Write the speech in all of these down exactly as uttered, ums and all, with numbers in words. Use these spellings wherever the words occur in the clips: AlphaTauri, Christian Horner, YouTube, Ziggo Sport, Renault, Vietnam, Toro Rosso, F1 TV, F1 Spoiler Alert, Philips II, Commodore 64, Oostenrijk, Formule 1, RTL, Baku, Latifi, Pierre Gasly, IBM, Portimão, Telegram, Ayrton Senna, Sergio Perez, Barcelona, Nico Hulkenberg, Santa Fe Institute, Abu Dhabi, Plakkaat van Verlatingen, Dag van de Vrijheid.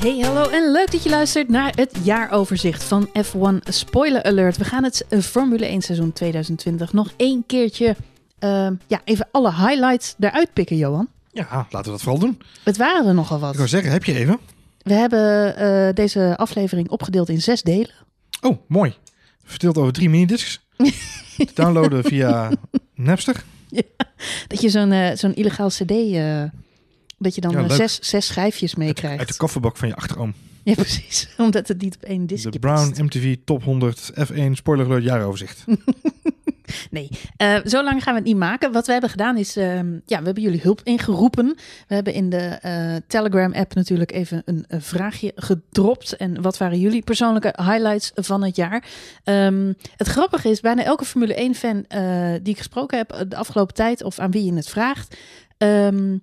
Hey, hallo en leuk dat je luistert naar het jaaroverzicht van F één Spoiler Alert. We gaan het Formule één seizoen twintig twintig nog één keertje uh, ja, even alle highlights eruit pikken, Johan. Ja, laten we dat vooral doen. Het waren er nogal wat. Ik wou zeggen, heb je even? We hebben uh, deze aflevering opgedeeld in zes delen. Oh, mooi. Verdeeld over drie minidiscs. Te downloaden via Napster. Ja, dat je zo'n, uh, zo'n illegaal cd... Uh, dat je dan ja, zes, zes schijfjes meekrijgt. Uit de kofferbak van je achteroom. Ja, precies. Omdat het niet op één diskje past. De Brown M T V Top honderd F één Spoiler Alert jaaroverzicht. Nee, uh, zo lang gaan we het niet maken. Wat we hebben gedaan is, uh, ja, we hebben jullie hulp ingeroepen. We hebben in de uh, Telegram-app natuurlijk even een uh, vraagje gedropt. En wat waren jullie persoonlijke highlights van het jaar? Um, het grappige is, bijna elke Formule één-fan uh, die ik gesproken heb de afgelopen tijd, of aan wie je het vraagt, Um,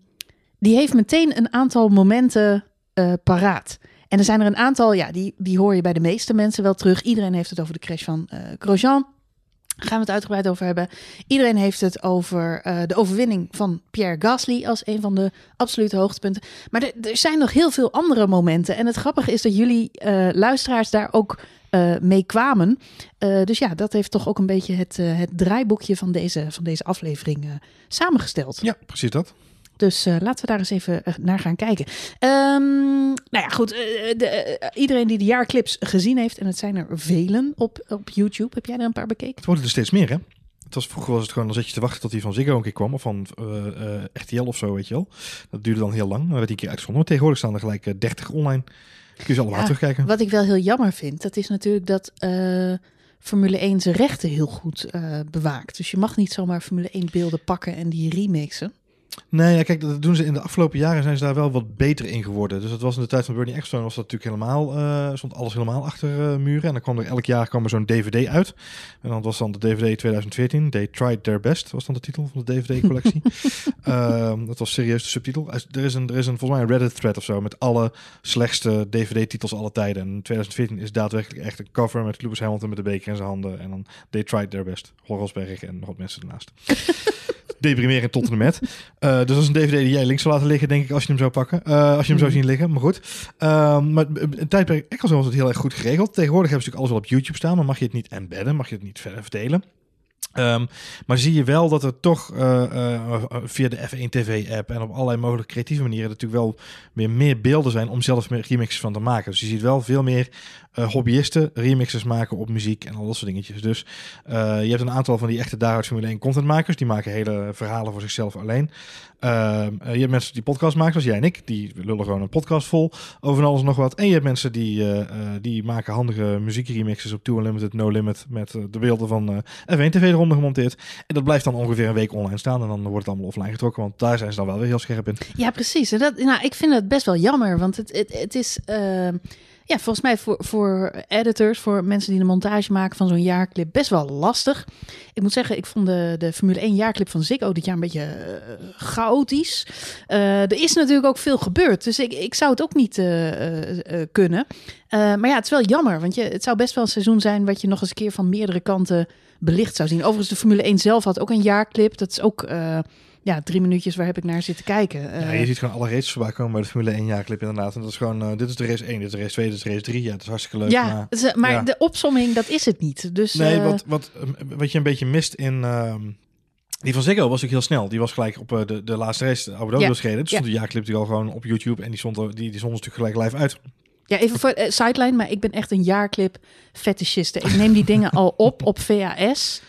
die heeft meteen een aantal momenten uh, paraat. En er zijn er een aantal, ja, die, die hoor je bij de meeste mensen wel terug. Iedereen heeft het over de crash van uh, Grosjean. Daar gaan we het uitgebreid over hebben. Iedereen heeft het over uh, de overwinning van Pierre Gasly als een van de absolute hoogtepunten. Maar er, er zijn nog heel veel andere momenten. En het grappige is dat jullie uh, luisteraars daar ook uh, mee kwamen. Uh, dus ja, dat heeft toch ook een beetje het, uh, het draaiboekje van deze, van deze aflevering uh, samengesteld. Ja, precies dat. Dus uh, laten we daar eens even naar gaan kijken. Um, nou ja, goed. Uh, de, uh, iedereen die de jaarclips gezien heeft, en het zijn er velen op, op YouTube. Heb jij er een paar bekeken? Het worden er steeds meer, hè? Het was, vroeger was het gewoon, dan zat je te wachten tot die van Ziggo een keer kwam. Of van uh, uh, R T L of zo, weet je wel. Dat duurde dan heel lang. Dan werd die een keer uitgezonden. Maar tegenwoordig staan er gelijk uh, dertig online. Kun je ze allemaal ja, terugkijken. Wat ik wel heel jammer vind, dat is natuurlijk dat Uh, Formule één zijn rechten heel goed uh, bewaakt. Dus je mag niet zomaar Formule één beelden pakken en die remixen. Nee, ja, kijk, dat doen ze in de afgelopen jaren, zijn ze daar wel wat beter in geworden. Dus dat was in de tijd van Bernie Ecclestone, was dat natuurlijk helemaal, uh, stond alles helemaal achter uh, muren. En dan kwam er elk jaar kwam er zo'n D V D uit. En dan was dan de D V D twintig veertien, They Tried Their Best, was dan de titel van de D V D-collectie. uh, dat was serieus de subtitel. Er is, een, er is een, volgens mij een Reddit-thread of zo met alle slechtste D V D-titels alle tijden. En twintig veertien is daadwerkelijk echt een cover met Lewis Hamilton met de beker in zijn handen. En dan They Tried Their Best, Horrelsberg en nog wat mensen ernaast. Deprimerend tot en met. Uh, dus dat is een D V D die jij links zou laten liggen, denk ik, als je hem zou pakken. Uh, als je hem zou zien liggen, maar goed. Uh, maar een tijdperk Ecclestone was het heel erg goed geregeld. Tegenwoordig hebben ze natuurlijk alles wel op YouTube staan, maar mag je het niet embedden, mag je het niet verder verdelen. Um, maar zie je wel dat er toch uh, uh, via de F één T V-app en op allerlei mogelijke creatieve manieren natuurlijk wel meer, meer beelden zijn om zelf meer remixes van te maken. Dus je ziet wel veel meer uh, hobbyisten remixes maken op muziek en al dat soort dingetjes. Dus uh, je hebt een aantal van die echte daaruit Formule één contentmakers. Die maken hele verhalen voor zichzelf alleen. Uh, je hebt mensen die podcast maken, zoals jij en ik. Die lullen gewoon een podcast vol over alles en nog wat. En je hebt mensen die, uh, die maken handige muziekremixes op Too Unlimited, No Limit met uh, de beelden van uh, F één T V eronder gemonteerd. En dat blijft dan ongeveer een week online staan. En dan wordt het allemaal offline getrokken, want daar zijn ze dan wel weer heel scherp in. Ja, precies. En dat, nou, ik vind dat best wel jammer, want het, het, het is Uh... ja, volgens mij voor, voor editors, voor mensen die de montage maken van zo'n jaarclip, best wel lastig. Ik moet zeggen, ik vond de, de Formule één jaarclip van Ziggo dit jaar een beetje uh, chaotisch. Uh, er is natuurlijk ook veel gebeurd, dus ik, ik zou het ook niet uh, uh, kunnen. Uh, maar ja, het is wel jammer, want je, het zou best wel een seizoen zijn wat je nog eens een keer van meerdere kanten belicht zou zien. Overigens, de Formule één zelf had ook een jaarclip, dat is ook Uh, ja, drie minuutjes, waar heb ik naar zitten kijken? Ja, je ziet gewoon alle races voorbij komen bij de Formule één jaarclip inderdaad. En dat is gewoon, uh, dit is de race één, dit is de race twee, dit is de race drie. Ja, dat is hartstikke leuk. Ja, maar, z- maar ja. De opsomming, dat is het niet. Dus, nee, uh... wat, wat, wat je een beetje mist in Uh... die van Ziggo was ook heel snel. Die was gelijk op de, de laatste race, Abu Dhabi was gereden. Dus stond de jaarclip die al gewoon op YouTube en die stond er, die, die stond natuurlijk gelijk live uit. Ja, even voor uh, sideline, maar ik ben echt een jaarclip fetishiste. Ik neem die dingen al op op V H S.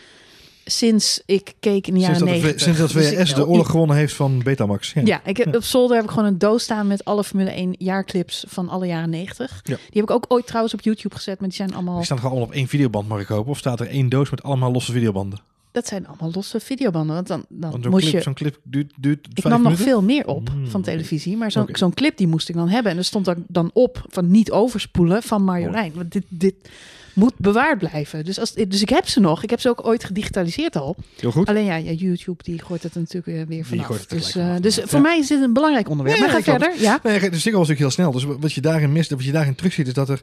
Sinds ik keek in de jaren negentig. Sinds dat V H S dus de oorlog ik gewonnen heeft van Betamax. Ja, ja ik heb, op zolder heb ik gewoon een doos staan met alle Formule één jaarclips van alle jaren negentig. Ja. Die heb ik ook ooit trouwens op YouTube gezet, maar die zijn allemaal... Die staan gewoon allemaal op één videoband, mag ik hopen. Of staat er één doos met allemaal losse videobanden? Dat zijn allemaal losse videobanden. Want dan, dan want zo'n moest clip, je... Zo'n clip duurt, duurt vijf Ik nam minuten? Nog veel meer op mm. van televisie. Maar zo'n, okay. zo'n clip die moest ik dan hebben. En er stond er dan op van niet overspoelen van Marjolein. Oh. Want dit... dit moet bewaard blijven. Dus, als, dus ik heb ze nog. Ik heb ze ook ooit gedigitaliseerd al. Heel goed. Alleen ja, ja YouTube die gooit het natuurlijk weer vanaf. Het dus uh, dus ja. voor mij is dit een belangrijk onderwerp. Ja, maar ja, ga verder. Ja. Nee, de Ziggo was natuurlijk heel snel. Dus wat je daarin mist, wat je daarin terug ziet, is dat er...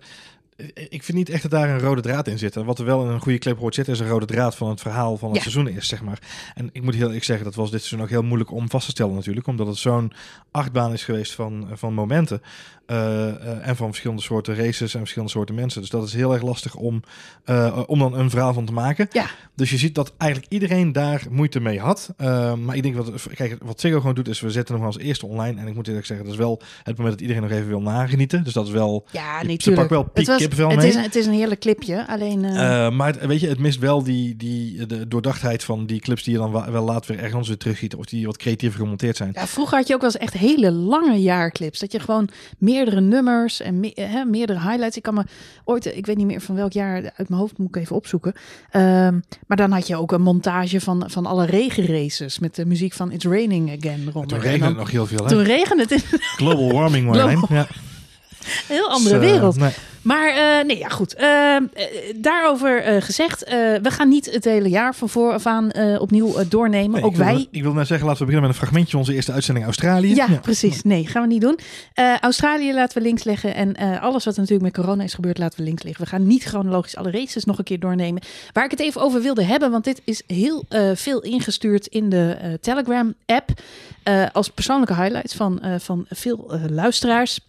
Ik vind niet echt dat daar een rode draad in zit. En wat er wel in een goede clip hoort zitten, is een rode draad van het verhaal van het ja. seizoen is, zeg maar. En ik moet heel eerlijk zeggen, dat was dit seizoen ook heel moeilijk om vast te stellen natuurlijk. Omdat het zo'n achtbaan is geweest van, van momenten. Uh, uh, en van verschillende soorten races en verschillende soorten mensen. Dus dat is heel erg lastig om, uh, om dan een verhaal van te maken. Ja. Dus je ziet dat eigenlijk iedereen daar moeite mee had. Uh, maar ik denk, wat, kijk, wat Ziggo gewoon doet, is we zetten hem als eerste online. En ik moet eerlijk zeggen, dat is wel het moment dat iedereen nog even wil nagenieten. Dus dat is wel... Ja, nee, ze pak wel piek. Het is, een, het is een heerlijk clipje, alleen... Uh... Uh, maar het, weet je, het mist wel die, die de doordachtheid van die clips die je dan wa- wel later weer ergens weer terugziet. Of die wat creatiever gemonteerd zijn. Ja, vroeger had je ook wel eens echt hele lange jaarclips. Dat je gewoon meerdere nummers en me- hè, meerdere highlights. Ik kan me ooit, ik weet niet meer van welk jaar, uit mijn hoofd moet ik even opzoeken. Uh, maar dan had je ook een montage van, van alle regenraces. Met de muziek van It's Raining Again. Rond. Toen regende het nog heel veel. Hè? Toen regende het. In... Global warming. Global. Ja. Een heel andere dus, uh, wereld. Nee. Maar uh, nee, ja goed. Uh, daarover uh, gezegd, uh, we gaan niet het hele jaar van vooraf aan uh, opnieuw uh, doornemen. Nee, ook ik wil, wij. Ik wil nou zeggen, laten we beginnen met een fragmentje van onze eerste uitzending Australië. Ja, ja, precies. Nee, gaan we niet doen. Uh, Australië laten we links leggen. En uh, alles wat er natuurlijk met corona is gebeurd, laten we links liggen. We gaan niet chronologisch alle races nog een keer doornemen. Waar ik het even over wilde hebben, want dit is heel uh, veel ingestuurd in de uh, Telegram-app. Uh, als persoonlijke highlights van, uh, van veel uh, luisteraars.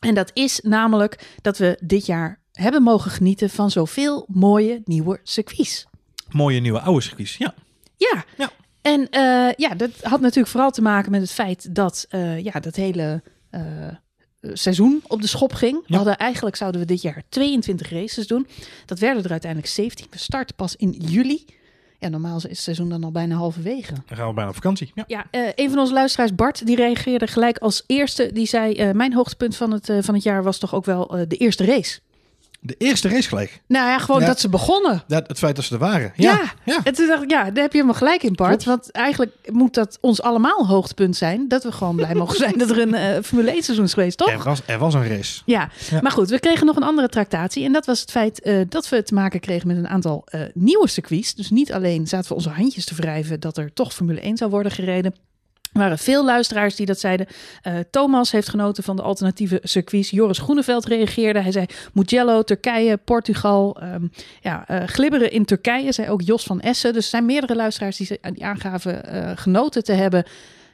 En dat is namelijk dat we dit jaar hebben mogen genieten van zoveel mooie nieuwe circuits. Mooie nieuwe oude circuits, ja. Ja, ja. En uh, ja, dat had natuurlijk vooral te maken met het feit dat uh, ja, dat hele uh, seizoen op de schop ging. We ja. hadden, eigenlijk zouden we dit jaar tweeëntwintig races doen. Dat werden er uiteindelijk zeventien. We starten pas in juli. Ja, normaal is het seizoen dan al bijna halverwege. Dan gaan we bijna op vakantie. Ja, ja uh, een van onze luisteraars, Bart, die reageerde gelijk als eerste. Die zei, uh, mijn hoogtepunt van het, uh, van het jaar was toch ook wel uh, de eerste race. De eerste race gelijk? Nou ja, gewoon ja, dat ze begonnen. Dat, het feit dat ze er waren. Ja, ja. ja. En toen dacht ik, ja, daar heb je helemaal gelijk in, Bart. Klopt. Want eigenlijk moet dat ons allemaal hoogtepunt zijn. Dat we gewoon blij mogen zijn dat er een uh, Formule één seizoen is geweest, toch? Er was, er was een race. Ja. ja, maar goed, we kregen nog een andere tractatie. En dat was het feit uh, dat we te maken kregen met een aantal uh, nieuwe circuits. Dus niet alleen zaten we onze handjes te wrijven dat er toch Formule één zou worden gereden. Er waren veel luisteraars die dat zeiden. Uh, Thomas heeft genoten van de alternatieve circuits. Joris Groeneveld reageerde. Hij zei Mugello, Turkije, Portugal. Um, ja, uh, glibberen in Turkije, zei ook Jos van Essen. Dus er zijn meerdere luisteraars die, die aangaven uh, genoten te hebben.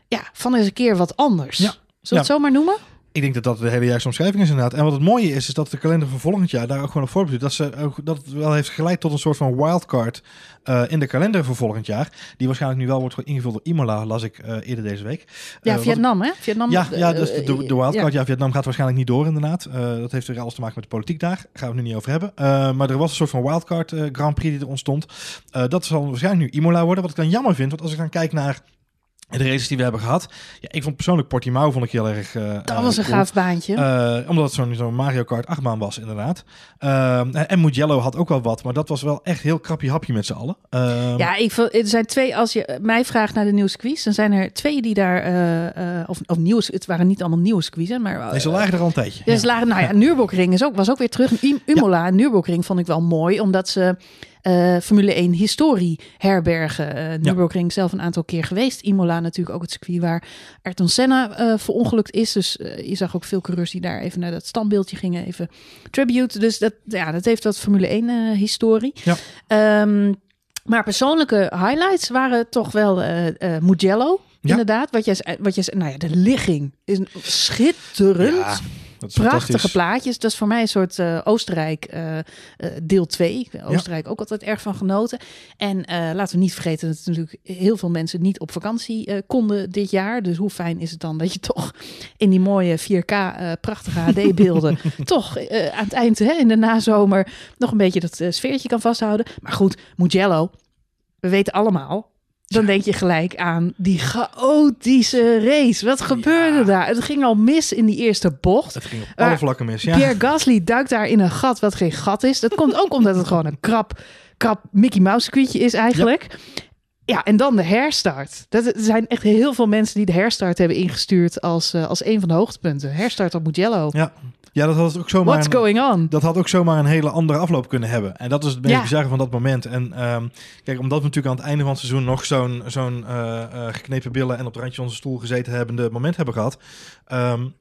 Ja, van eens een keer wat anders. Ja. Zullen we ja. het zomaar noemen? Ik denk dat dat de hele juiste omschrijving is inderdaad. En wat het mooie is, is dat de kalender van volgend jaar daar ook gewoon op voorbeduurt. Dat ze ook, dat wel heeft geleid tot een soort van wildcard uh, in de kalender voor volgend jaar. Die waarschijnlijk nu wel wordt ingevuld door Imola, las ik uh, eerder deze week. Ja, uh, Vietnam, hè? Vietnam. Ja, ja dus de, de wildcard. Ja. ja, Vietnam gaat waarschijnlijk niet door inderdaad. Uh, dat heeft er alles te maken met de politiek daar. Gaan we het nu niet over hebben. Uh, maar er was een soort van wildcard uh, Grand Prix die er ontstond. Uh, dat zal waarschijnlijk nu Imola worden. Wat ik dan jammer vind, want als ik dan kijk naar... En de races die we hebben gehad. Ja, ik vond persoonlijk Portimão vond ik heel erg... Uh, dat was een cool. gaaf baantje. Uh, omdat het zo'n, zo'n Mario Kart achtbaan was, inderdaad. Uh, en Mugello had ook wel wat. Maar dat was wel echt heel krapje hapje met z'n allen. Uh, ja, ik vond, er zijn twee... Als je mij vraagt naar de nieuwe circuits... dan zijn er twee die daar... Uh, of, of nieuws, het waren niet allemaal nieuwe circuits, hè, maar uh, nee, ze lagen er al een tijdje. Ja. Ze lagen, nou ja, Nürburgring is ook, was ook weer terug. I- Imola, ja. Nürburgring vond ik wel mooi. Omdat ze... Uh, Formule één historie herbergen. Uh, Nürburgring ja. zelf een aantal keer geweest. Imola natuurlijk ook het circuit waar Ayrton Senna uh, verongelukt is. Dus uh, je zag ook veel coureurs die daar even naar dat standbeeldje gingen. Even tribute. Dus dat, ja, dat heeft wat Formule één uh, historie. Ja. Um, maar persoonlijke highlights waren toch wel uh, uh, Mugello. Ja. Inderdaad. Wat jij, wat jij, nou ja, de ligging is schitterend. Ja. Prachtige plaatjes. Dat is voor mij een soort uh, Oostenrijk uh, deel twee. Oostenrijk ja. ook altijd erg van genoten. En uh, laten we niet vergeten dat natuurlijk heel veel mensen niet op vakantie uh, konden dit jaar. Dus hoe fijn is het dan dat je toch in die mooie vier K uh, prachtige H D-beelden toch uh, aan het eind hè, in de nazomer nog een beetje dat uh, sfeertje kan vasthouden. Maar goed, Mugello, we weten allemaal. Dan denk je gelijk aan die chaotische race. Wat gebeurde ja. daar? Het ging al mis in die eerste bocht. Het ging op alle vlakken mis, ja. Pierre Gasly duikt daar in een gat wat geen gat is. Dat komt ook omdat het gewoon een krap, krap Mickey Mouse circuitje is eigenlijk. Ja. Ja, en dan de herstart. Dat, er zijn echt heel veel mensen die de herstart hebben ingestuurd als, uh, als een van de hoogtepunten. Herstart op Mugello. Ja. Ja, dat had ook zomaar. What's going on? Een, dat had ook zomaar een hele andere afloop kunnen hebben. En dat is het meest ja. bizarre van dat moment. En um, kijk, omdat we natuurlijk aan het einde van het seizoen nog zo'n, zo'n uh, uh, geknepen billen en op het randje van onze stoel gezeten hebbende moment hebben gehad. Um,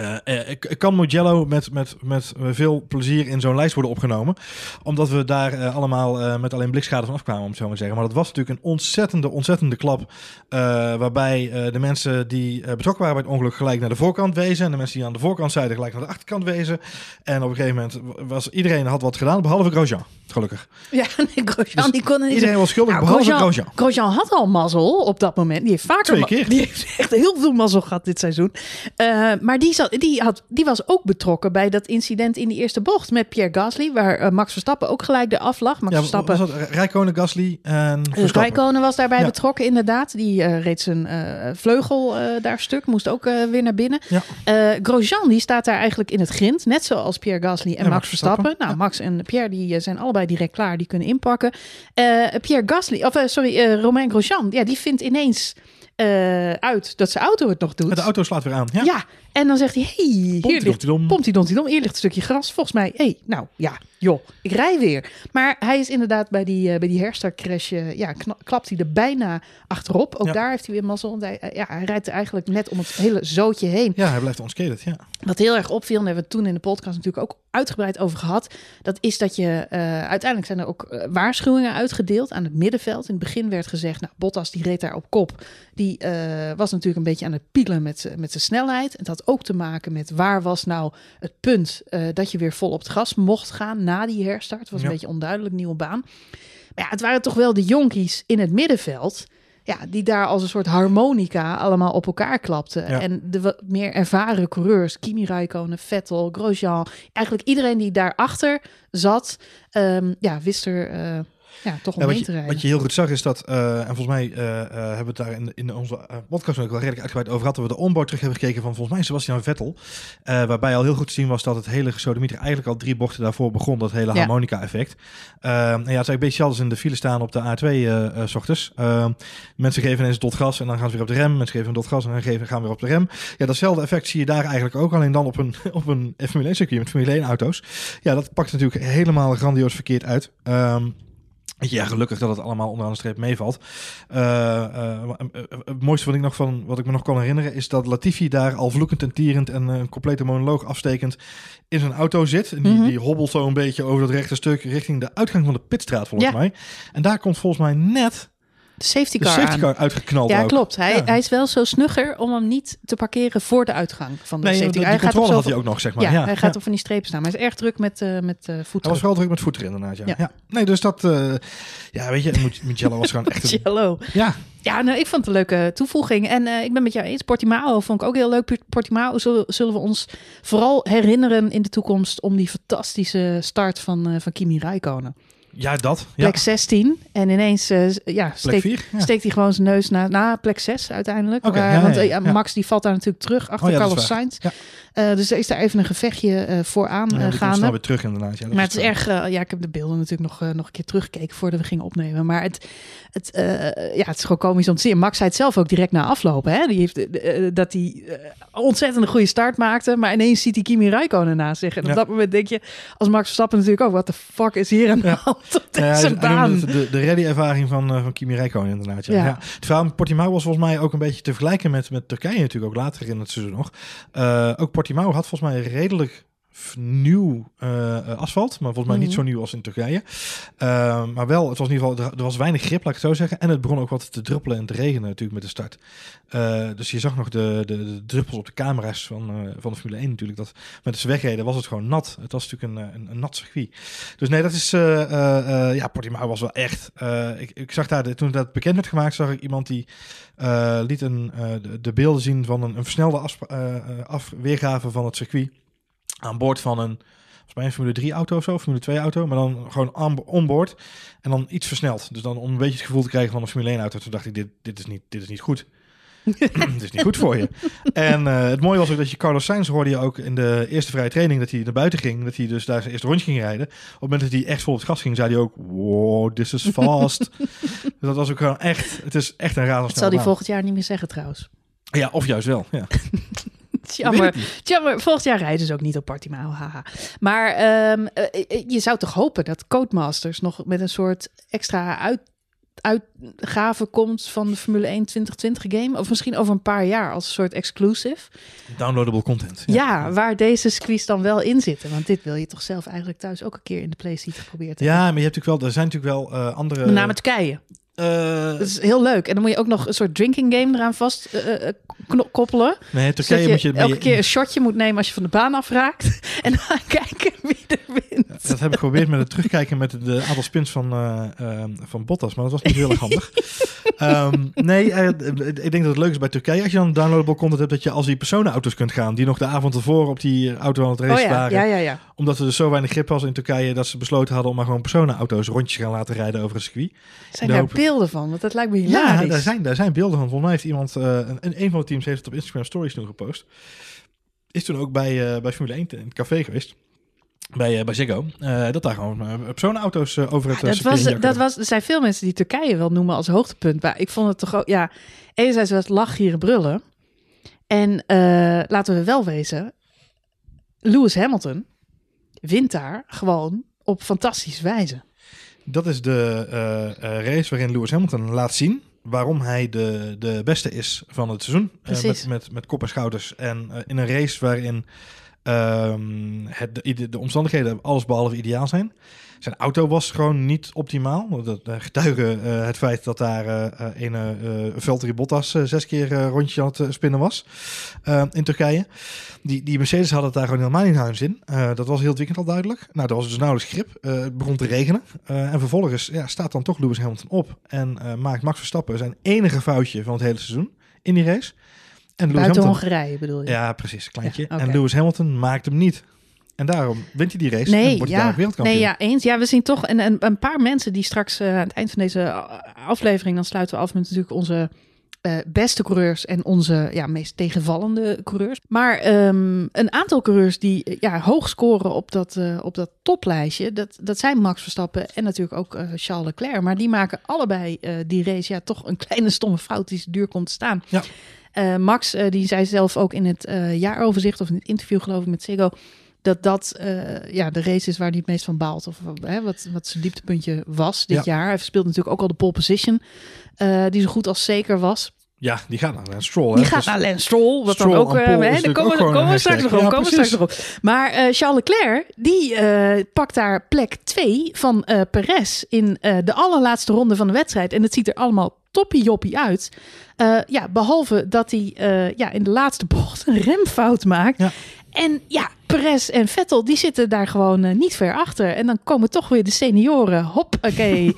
Uh, ik, ik kan Mugello met, met, met veel plezier in zo'n lijst worden opgenomen. Omdat we daar uh, allemaal uh, met alleen blikschade van afkwamen, om het zo maar te zeggen. Maar dat was natuurlijk een ontzettende, ontzettende klap. Uh, waarbij uh, de mensen die uh, betrokken waren bij het ongeluk gelijk naar de voorkant wezen. En de mensen die aan de voorkant zeiden gelijk naar de achterkant wezen. En op een gegeven moment was iedereen had wat gedaan, behalve Grosjean. Gelukkig. Ja, nee, Grosjean dus die kon niet. Iedereen was schuldig, nou, behalve Grosjean, Grosjean. Grosjean had al mazzel op dat moment. Die heeft vaker Twee keer. Die heeft echt heel veel mazzel gehad dit seizoen. Uh, maar die zat Die, had, die was ook betrokken bij dat incident in die eerste bocht met Pierre Gasly, waar uh, Max Verstappen ook gelijk de aflag. Max ja, Verstappen. Was dat Räikkönen, Gasly en Verstappen. Räikkönen was daarbij ja. betrokken, inderdaad. Die uh, reed zijn uh, vleugel uh, daar stuk, moest ook uh, weer naar binnen. Ja. Uh, Grosjean die staat daar eigenlijk in het grind, net zoals Pierre Gasly en, en Max, Max Verstappen. Verstappen. Nou, ja. Max en Pierre die uh, zijn allebei direct klaar, die kunnen inpakken. Uh, Pierre Gasly, of uh, sorry, uh, Romain Grosjean, ja, die vindt ineens Uh, uit dat zijn auto het nog doet. De auto slaat weer aan. Ja, ja. En dan zegt hij, hey, hier ligt, pompt ie dom, hier ligt een stukje gras. Volgens mij, hey, nou ja, joh, ik rij weer. Maar hij is inderdaad bij die, uh, bij die herstartcrash, uh, ja, kna- klapt hij er bijna achterop. Ook ja. daar heeft hij weer mazzel. Want hij, uh, ja, hij rijdt eigenlijk net om het hele zootje heen. Ja, hij blijft unscathed, ja. Wat heel erg opviel, en daar hebben we toen in de podcast natuurlijk ook uitgebreid over gehad, dat is dat je, uh, uiteindelijk zijn er ook uh, waarschuwingen uitgedeeld aan het middenveld. In het begin werd gezegd, nou, Bottas die reed daar op kop. Die uh, was natuurlijk een beetje aan het pielen met, met zijn snelheid. En het had ook te maken met waar was nou het punt uh, dat je weer vol op het gas mocht gaan na die herstart. Het was ja. een beetje onduidelijk, nieuwe baan. Maar ja, het waren toch wel de jonkies in het middenveld, ja, die daar als een soort harmonica allemaal op elkaar klapten. Ja. En de wat meer ervaren coureurs, Kimi Räikkönen, Vettel, Grosjean, eigenlijk iedereen die daarachter zat, um, ja, wist er uh, ja, toch om ja, mee je, te rijden. Wat je heel goed zag is dat, uh, en volgens mij uh, uh, hebben we het daar in, in onze uh, podcast ook wel redelijk uitgebreid over gehad, dat we de onboard terug hebben gekeken van volgens mij Sebastian Vettel, uh, waarbij al heel goed te zien was dat het hele gesodemieter eigenlijk al drie bochten daarvoor begon, dat hele ja. harmonica-effect. Uh, en ja, het is eigenlijk een beetje als in de file staan op de A twee uh, uh, 's ochtends. Uh, mensen geven ineens dot gas en dan gaan ze weer op de rem. Mensen geven een dot gas en dan geven, gaan we weer op de rem. Ja, datzelfde effect zie je daar eigenlijk ook, alleen dan op een, op een Formule één-circuit met Formule één-auto's. Ja, dat pakt natuurlijk helemaal grandioos verkeerd uit. Um, Ja, gelukkig dat het allemaal onderaan de streep meevalt. Uh, uh, het mooiste wat ik, nog van, wat ik me nog kan herinneren is dat Latifi daar al vloekend en tierend en een complete monoloog afstekend in zijn auto zit. En die, mm-hmm. die hobbelt zo een beetje over dat rechte stuk richting de uitgang van de pitstraat volgens ja. mij. En daar komt volgens mij net de safety car, de safety car uitgeknald. Ja, ook. Klopt. Hij, ja. hij is wel zo snugger om hem niet te parkeren voor de uitgang van de nee, safety car. Nee, die controle had hij ook nog, zeg maar. Ja, ja. hij gaat ja. op van die strepen staan. Maar hij is erg druk met, uh, met uh, voeteren. Hij was wel druk met voeteren, inderdaad. Ja. Ja. ja. Nee, dus dat... Uh, ja, weet je, Mugello was gewoon echt... Mugello. Een, ja. Ja, nou, ik vond het een leuke toevoeging. En uh, ik ben met jou eens. Portimão vond ik ook heel leuk. Portimão zullen we ons vooral herinneren in de toekomst om die fantastische start van, uh, van Kimi Räikkönen. Ja, dat. Ja. Plek zestien. En ineens uh, ja, steekt, vier, ja. steekt hij gewoon zijn neus naar na plek zes uiteindelijk. Okay, uh, ja, want ja, ja. Max die valt daar natuurlijk terug achter oh, ja, Carlos Sainz. Ja. Uh, dus er is daar even een gevechtje uh, vooraan ja, uh, gaande. Weer terug inderdaad. Ja, maar het is erg... Uh, ja, ik heb de beelden natuurlijk nog, uh, nog een keer teruggekeken voordat we gingen opnemen. Maar het, het, uh, ja, het is gewoon komisch om te zien. Max zei het zelf ook direct na aflopen. Hè? Die heeft, uh, dat hij uh, ontzettend een goede start maakte. Maar ineens ziet hij Kimi Räikkönen naast zich. En ja. op dat moment denk je, als Max Verstappen natuurlijk ook, wat de fuck is hier aan de hand? Dat is een baan. De, de rally-ervaring van, uh, van Kimi Räikkönen inderdaad. Ja. Ja. Ja. Het verhaal met Portimão was volgens mij ook een beetje te vergelijken met, met Turkije natuurlijk ook later in het seizoen nog. Uh, ook Portimão had volgens mij redelijk nieuw uh, asfalt, maar volgens mij mm-hmm. niet zo nieuw als in Turkije. Uh, maar wel, het was in ieder geval, er, er was weinig grip, laat ik het zo zeggen. En het begon ook wat te druppelen en te regenen natuurlijk met de start. Uh, dus je zag nog de, de, de druppels op de camera's van, uh, van de Formule één natuurlijk. Dat met de wegreden was het gewoon nat. Het was natuurlijk een, een, een nat circuit. Dus nee, dat is... Uh, uh, uh, ja, Portimão was wel echt... Uh, ik, ik zag daar, de, toen dat bekend werd gemaakt, zag ik iemand die uh, liet een, uh, de, de beelden zien van een, een versnelde afspra- uh, af, weergave van het circuit. Aan boord van een, volgens mij een Formule drie auto of zo, Formule twee auto, maar dan gewoon onboard en dan iets versneld. Dus dan om een beetje het gevoel te krijgen van een Formule één auto, toen dacht ik, dit, dit, is, niet, dit is niet goed. Het is niet goed voor je. En uh, het mooie was ook dat je Carlos Sainz hoorde je ook in de eerste vrije training dat hij naar buiten ging. Dat hij dus daar zijn eerste rondje ging rijden. Op het moment dat hij echt vol op het gas ging, zei hij ook, wow, this is fast. Dus dat was ook gewoon echt, het is echt een razendsnel. Dat zal hij volgend jaar niet meer zeggen trouwens. Ja, of juist wel, ja. Jammer. Jammer, volgend jaar rijden ze ook niet op Portimão, haha. Maar um, je zou toch hopen dat Codemasters nog met een soort extra uit, uitgave komt van de Formule één twintig twintig game? Of misschien over een paar jaar als een soort exclusive. Downloadable content. Ja, ja, waar deze squeeze dan wel in zitten. Want dit wil je toch zelf eigenlijk thuis ook een keer in de PlayStation geprobeerd hebben. Ja, maar je hebt natuurlijk wel, er zijn natuurlijk wel uh, andere... Met name Turkije. Uh, dat is heel leuk. En dan moet je ook nog een soort drinking game eraan vast uh, kno- koppelen. Nee, Turkije je moet je... elke keer een shotje moet nemen als je van de baan afraakt. En dan kijken wie er wint. Ja, dat heb ik geprobeerd met het terugkijken met de aantal spins van, uh, uh, van Bottas. Maar dat was niet heel erg handig. um, nee, uh, ik denk dat het leuk is bij Turkije. Als je dan downloadable content hebt, dat je als die personenauto's kunt gaan. Die nog de avond ervoor op die auto aan het race oh, ja. waren. Ja, ja, ja. Omdat er dus zo weinig grip was in Turkije. Dat ze besloten hadden om maar gewoon personenauto's rondjes gaan laten rijden over het circuit. Zijn daar hoop... beelden van? Want dat lijkt me hilarisch. Ja, daar zijn, daar zijn beelden van. Volgens mij heeft iemand, uh, een, een van de teams heeft het op Instagram Stories toen gepost. Is toen ook bij, uh, bij Formule één in het café geweest. Bij, uh, bij Ziggo. Uh, dat daar gewoon uh, personenauto's uh, over het... Ja, dat was, dat was, er zijn veel mensen die Turkije wel noemen als hoogtepunt. Maar ik vond het toch ook... Ja, enerzijds was lach hier en brullen. En uh, laten we wel wezen. Lewis Hamilton wint daar gewoon op fantastische wijze. Dat is de uh, uh, race waarin Lewis Hamilton laat zien waarom hij de, de beste is van het seizoen. Uh, met, met, met kop en schouders. En uh, in een race waarin uh, het, de, de omstandigheden allesbehalve ideaal zijn. Zijn auto was gewoon niet optimaal. Dat getuigen uh, het feit dat daar uh, een uh, Valtteri Bottas uh, zes keer uh, rondje aan het uh, spinnen was uh, in Turkije. Die, die Mercedes hadden het daar gewoon helemaal niet huis in. Uh, dat was heel het weekend al duidelijk. Nou, dat was dus nauwelijks grip. Uh, het begon te regenen. Uh, en vervolgens ja, staat dan toch Lewis Hamilton op. En uh, maakt Max Verstappen zijn enige foutje van het hele seizoen in die race. En Lewis Hamilton, Hongarije bedoel je? Ja, precies. Kleintje. Ja, okay. En Lewis Hamilton maakt hem niet. En daarom wint hij die race nee, en wordt ja, hij daar wereldkampioen. Nee, ja, eens. Ja, we zien toch een, een, een paar mensen die straks uh, aan het eind van deze aflevering... dan sluiten we af met natuurlijk onze uh, beste coureurs... en onze ja, meest tegenvallende coureurs. Maar um, een aantal coureurs die ja, hoog scoren op dat, uh, op dat toplijstje... Dat, dat zijn Max Verstappen en natuurlijk ook uh, Charles Leclerc. Maar die maken allebei uh, die race ja, toch een kleine stomme fout... die ze duur komt te staan. Ja. Uh, Max, uh, die zei zelf ook in het uh, jaaroverzicht... of in het interview geloof ik met Ziggo... dat dat uh, ja, de race is waar hij het meest van baalt. Of hè, wat, wat zijn dieptepuntje was dit ja. jaar. Hij speelde natuurlijk ook al de pole position. Uh, die zo goed als zeker was. Ja, die gaat naar Lance Stroll. Die hè? gaat dus naar Lance Stroll. Wat Stroll dan ook... Uh, hè, daar komen, komen, komen we straks nog op. Ja, komen straks nog op. Maar uh, Charles Leclerc, die uh, pakt daar plek twee van uh, Perez... in uh, de allerlaatste ronde van de wedstrijd. En het ziet er allemaal toppie-joppie uit. Uh, ja, behalve dat hij uh, ja, in de laatste bocht een remfout maakt... Ja. En ja, Perez en Vettel, die zitten daar gewoon uh, niet ver achter. En dan komen toch weer de senioren. Hop, oké. Okay.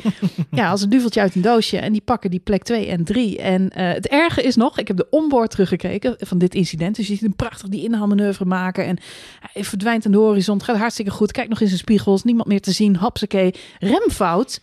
Ja, als een duveltje uit een doosje. En die pakken die plek twee en drie. En uh, het erge is nog, ik heb de onboard teruggekeken van dit incident. Dus je ziet hem prachtig die inhaalmanoeuvre maken. En hij verdwijnt aan de horizon. Gaat hartstikke goed. Kijk nog in zijn spiegels. Niemand meer te zien. Hapsakee. Remfout.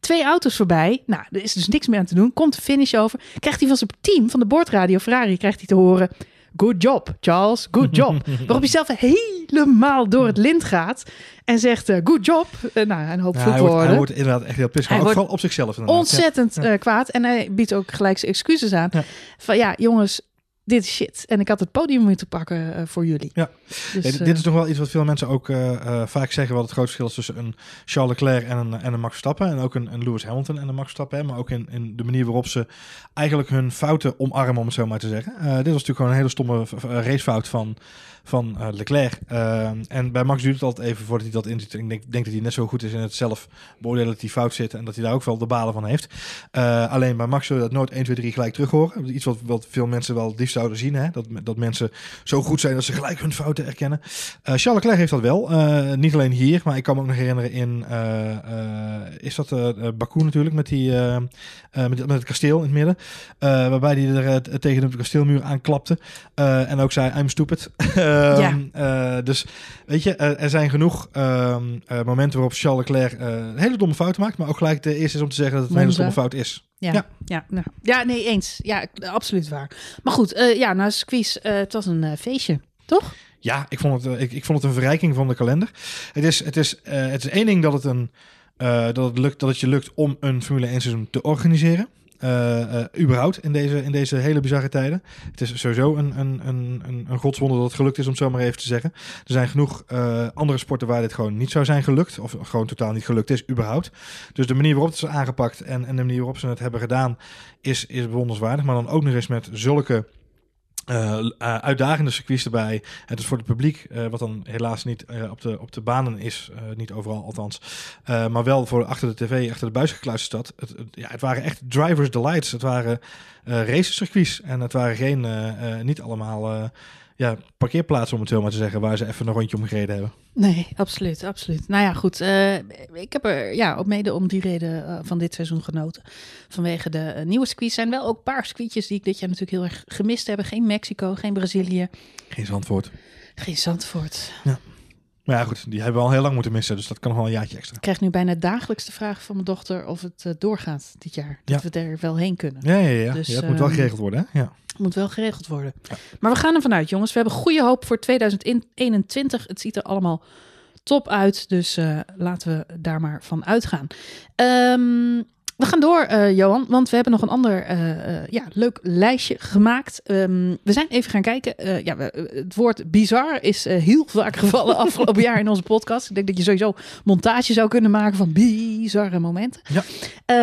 Twee auto's voorbij. Nou, er is dus niks meer aan te doen. Komt de finish over. Krijgt hij van zijn team, van de boordradio Ferrari, krijgt hij te horen... Good job, Charles, good job. Waarop hij zelf helemaal door het lint gaat en zegt: uh, good job. Uh, nou, een hoop ja, voetwoorden. Hij wordt, hij wordt inderdaad echt heel pissig. Hij wordt vooral op zichzelf inderdaad. Ontzettend ja. uh, kwaad. En hij biedt ook gelijk zijn excuses aan. Ja. Van ja, jongens, dit is shit. En ik had het podium moeten pakken uh, voor jullie. Ja. Dus, ja, dit uh, is nog wel iets wat veel mensen ook uh, uh, vaak zeggen. Wat het groot verschil is tussen een Charles Leclerc en een, en een Max Verstappen. En ook een, een Lewis Hamilton en een Max Verstappen. Maar ook in, in de manier waarop ze eigenlijk hun fouten omarmen, om het zo maar te zeggen. Uh, dit was natuurlijk gewoon een hele stomme racefout van, van uh, Leclerc. Uh, en bij Max duurt het altijd even voordat hij dat inziet. Ik denk, denk dat hij net zo goed is in het zelf beoordelen dat hij fout zit. En dat hij daar ook wel de balen van heeft. Uh, alleen bij Max zul je dat nooit één, twee, drie gelijk terug horen. Iets wat, wat veel mensen wel liefst zouden zien. Hè? Dat, dat mensen zo goed zijn dat ze gelijk hun fouten erkennen. Uh, Charles Leclerc heeft dat wel. Uh, niet alleen hier, maar ik kan me ook nog herinneren in... Uh, uh, is dat uh, Baku natuurlijk, met, die, uh, uh, met, met het kasteel in het midden. Uh, waarbij hij er uh, tegen de kasteelmuur aanklapte. Uh, en ook zei, I'm stupid. ja. uh, dus weet je, uh, er zijn genoeg uh, uh, momenten waarop Charles Leclerc uh, een hele domme fout maakt. Maar ook gelijk de eerste is om te zeggen dat het een hele domme fout is. Ja, ja. Ja, nou, ja, nee, eens. Ja, absoluut waar. Maar goed, uh, ja, nou, circuits, uh, het was een uh, feestje, toch? Ja, ik vond, het, uh, ik, ik vond het een verrijking van de kalender. Het is, het is, uh, het is één ding dat het, een, uh, dat, het lukt, dat het je lukt om een Formule één seizoen te organiseren. Uh, uh, überhaupt in deze, in deze hele bizarre tijden. Het is sowieso een, een, een, een godswonder dat het gelukt is, om het zo maar even te zeggen. Er zijn genoeg uh, andere sporten waar dit gewoon niet zou zijn gelukt, of gewoon totaal niet gelukt is, überhaupt. Dus de manier waarop het is aangepakt en, en de manier waarop ze het hebben gedaan is, is bewonderenswaardig. Maar dan ook nog eens met zulke Uh, uitdagende circuits erbij. Het is voor het publiek, uh, wat dan helaas niet uh, op, de, op de banen is, uh, niet overal althans, uh, maar wel voor achter de tv, achter de buis gekluisterd zat. Het, het, ja, het waren echt drivers' delights. Het waren uh, racecircuits en het waren geen, uh, uh, niet allemaal uh, ja, parkeerplaatsen, om het zo maar te zeggen, waar ze even een rondje om gereden hebben. Nee, absoluut, absoluut. Nou ja, goed. Uh, ik heb er ja, ook mede om die reden uh, van dit seizoen genoten. Vanwege de uh, nieuwe circuits zijn wel ook een paar circuitjes die ik dit jaar natuurlijk heel erg gemist hebben. Geen Mexico, geen Brazilië. Geen Zandvoort. Geen Zandvoort. Ja. Maar ja, goed. Die hebben we al heel lang moeten missen, dus dat kan nog wel een jaartje extra. Ik krijg nu bijna dagelijks de vraag van mijn dochter of het uh, doorgaat dit jaar. Dat ja. we er wel heen kunnen. Ja, ja, ja. Dus, ja, het uh, moet wel geregeld worden, hè? Ja. Moet wel geregeld worden. Ja. Maar we gaan ervan uit, jongens. We hebben goede hoop voor tweeduizend eenentwintig. Het ziet er allemaal top uit. Dus uh, laten we daar maar van uitgaan. Um, we gaan door, uh, Johan. Want we hebben nog een ander uh, uh, ja, leuk lijstje gemaakt. Um, we zijn even gaan kijken. Uh, ja, we, het woord bizar is uh, heel vaak gevallen afgelopen jaar in onze podcast. Ik denk dat je sowieso montage zou kunnen maken van bizarre momenten. Ja.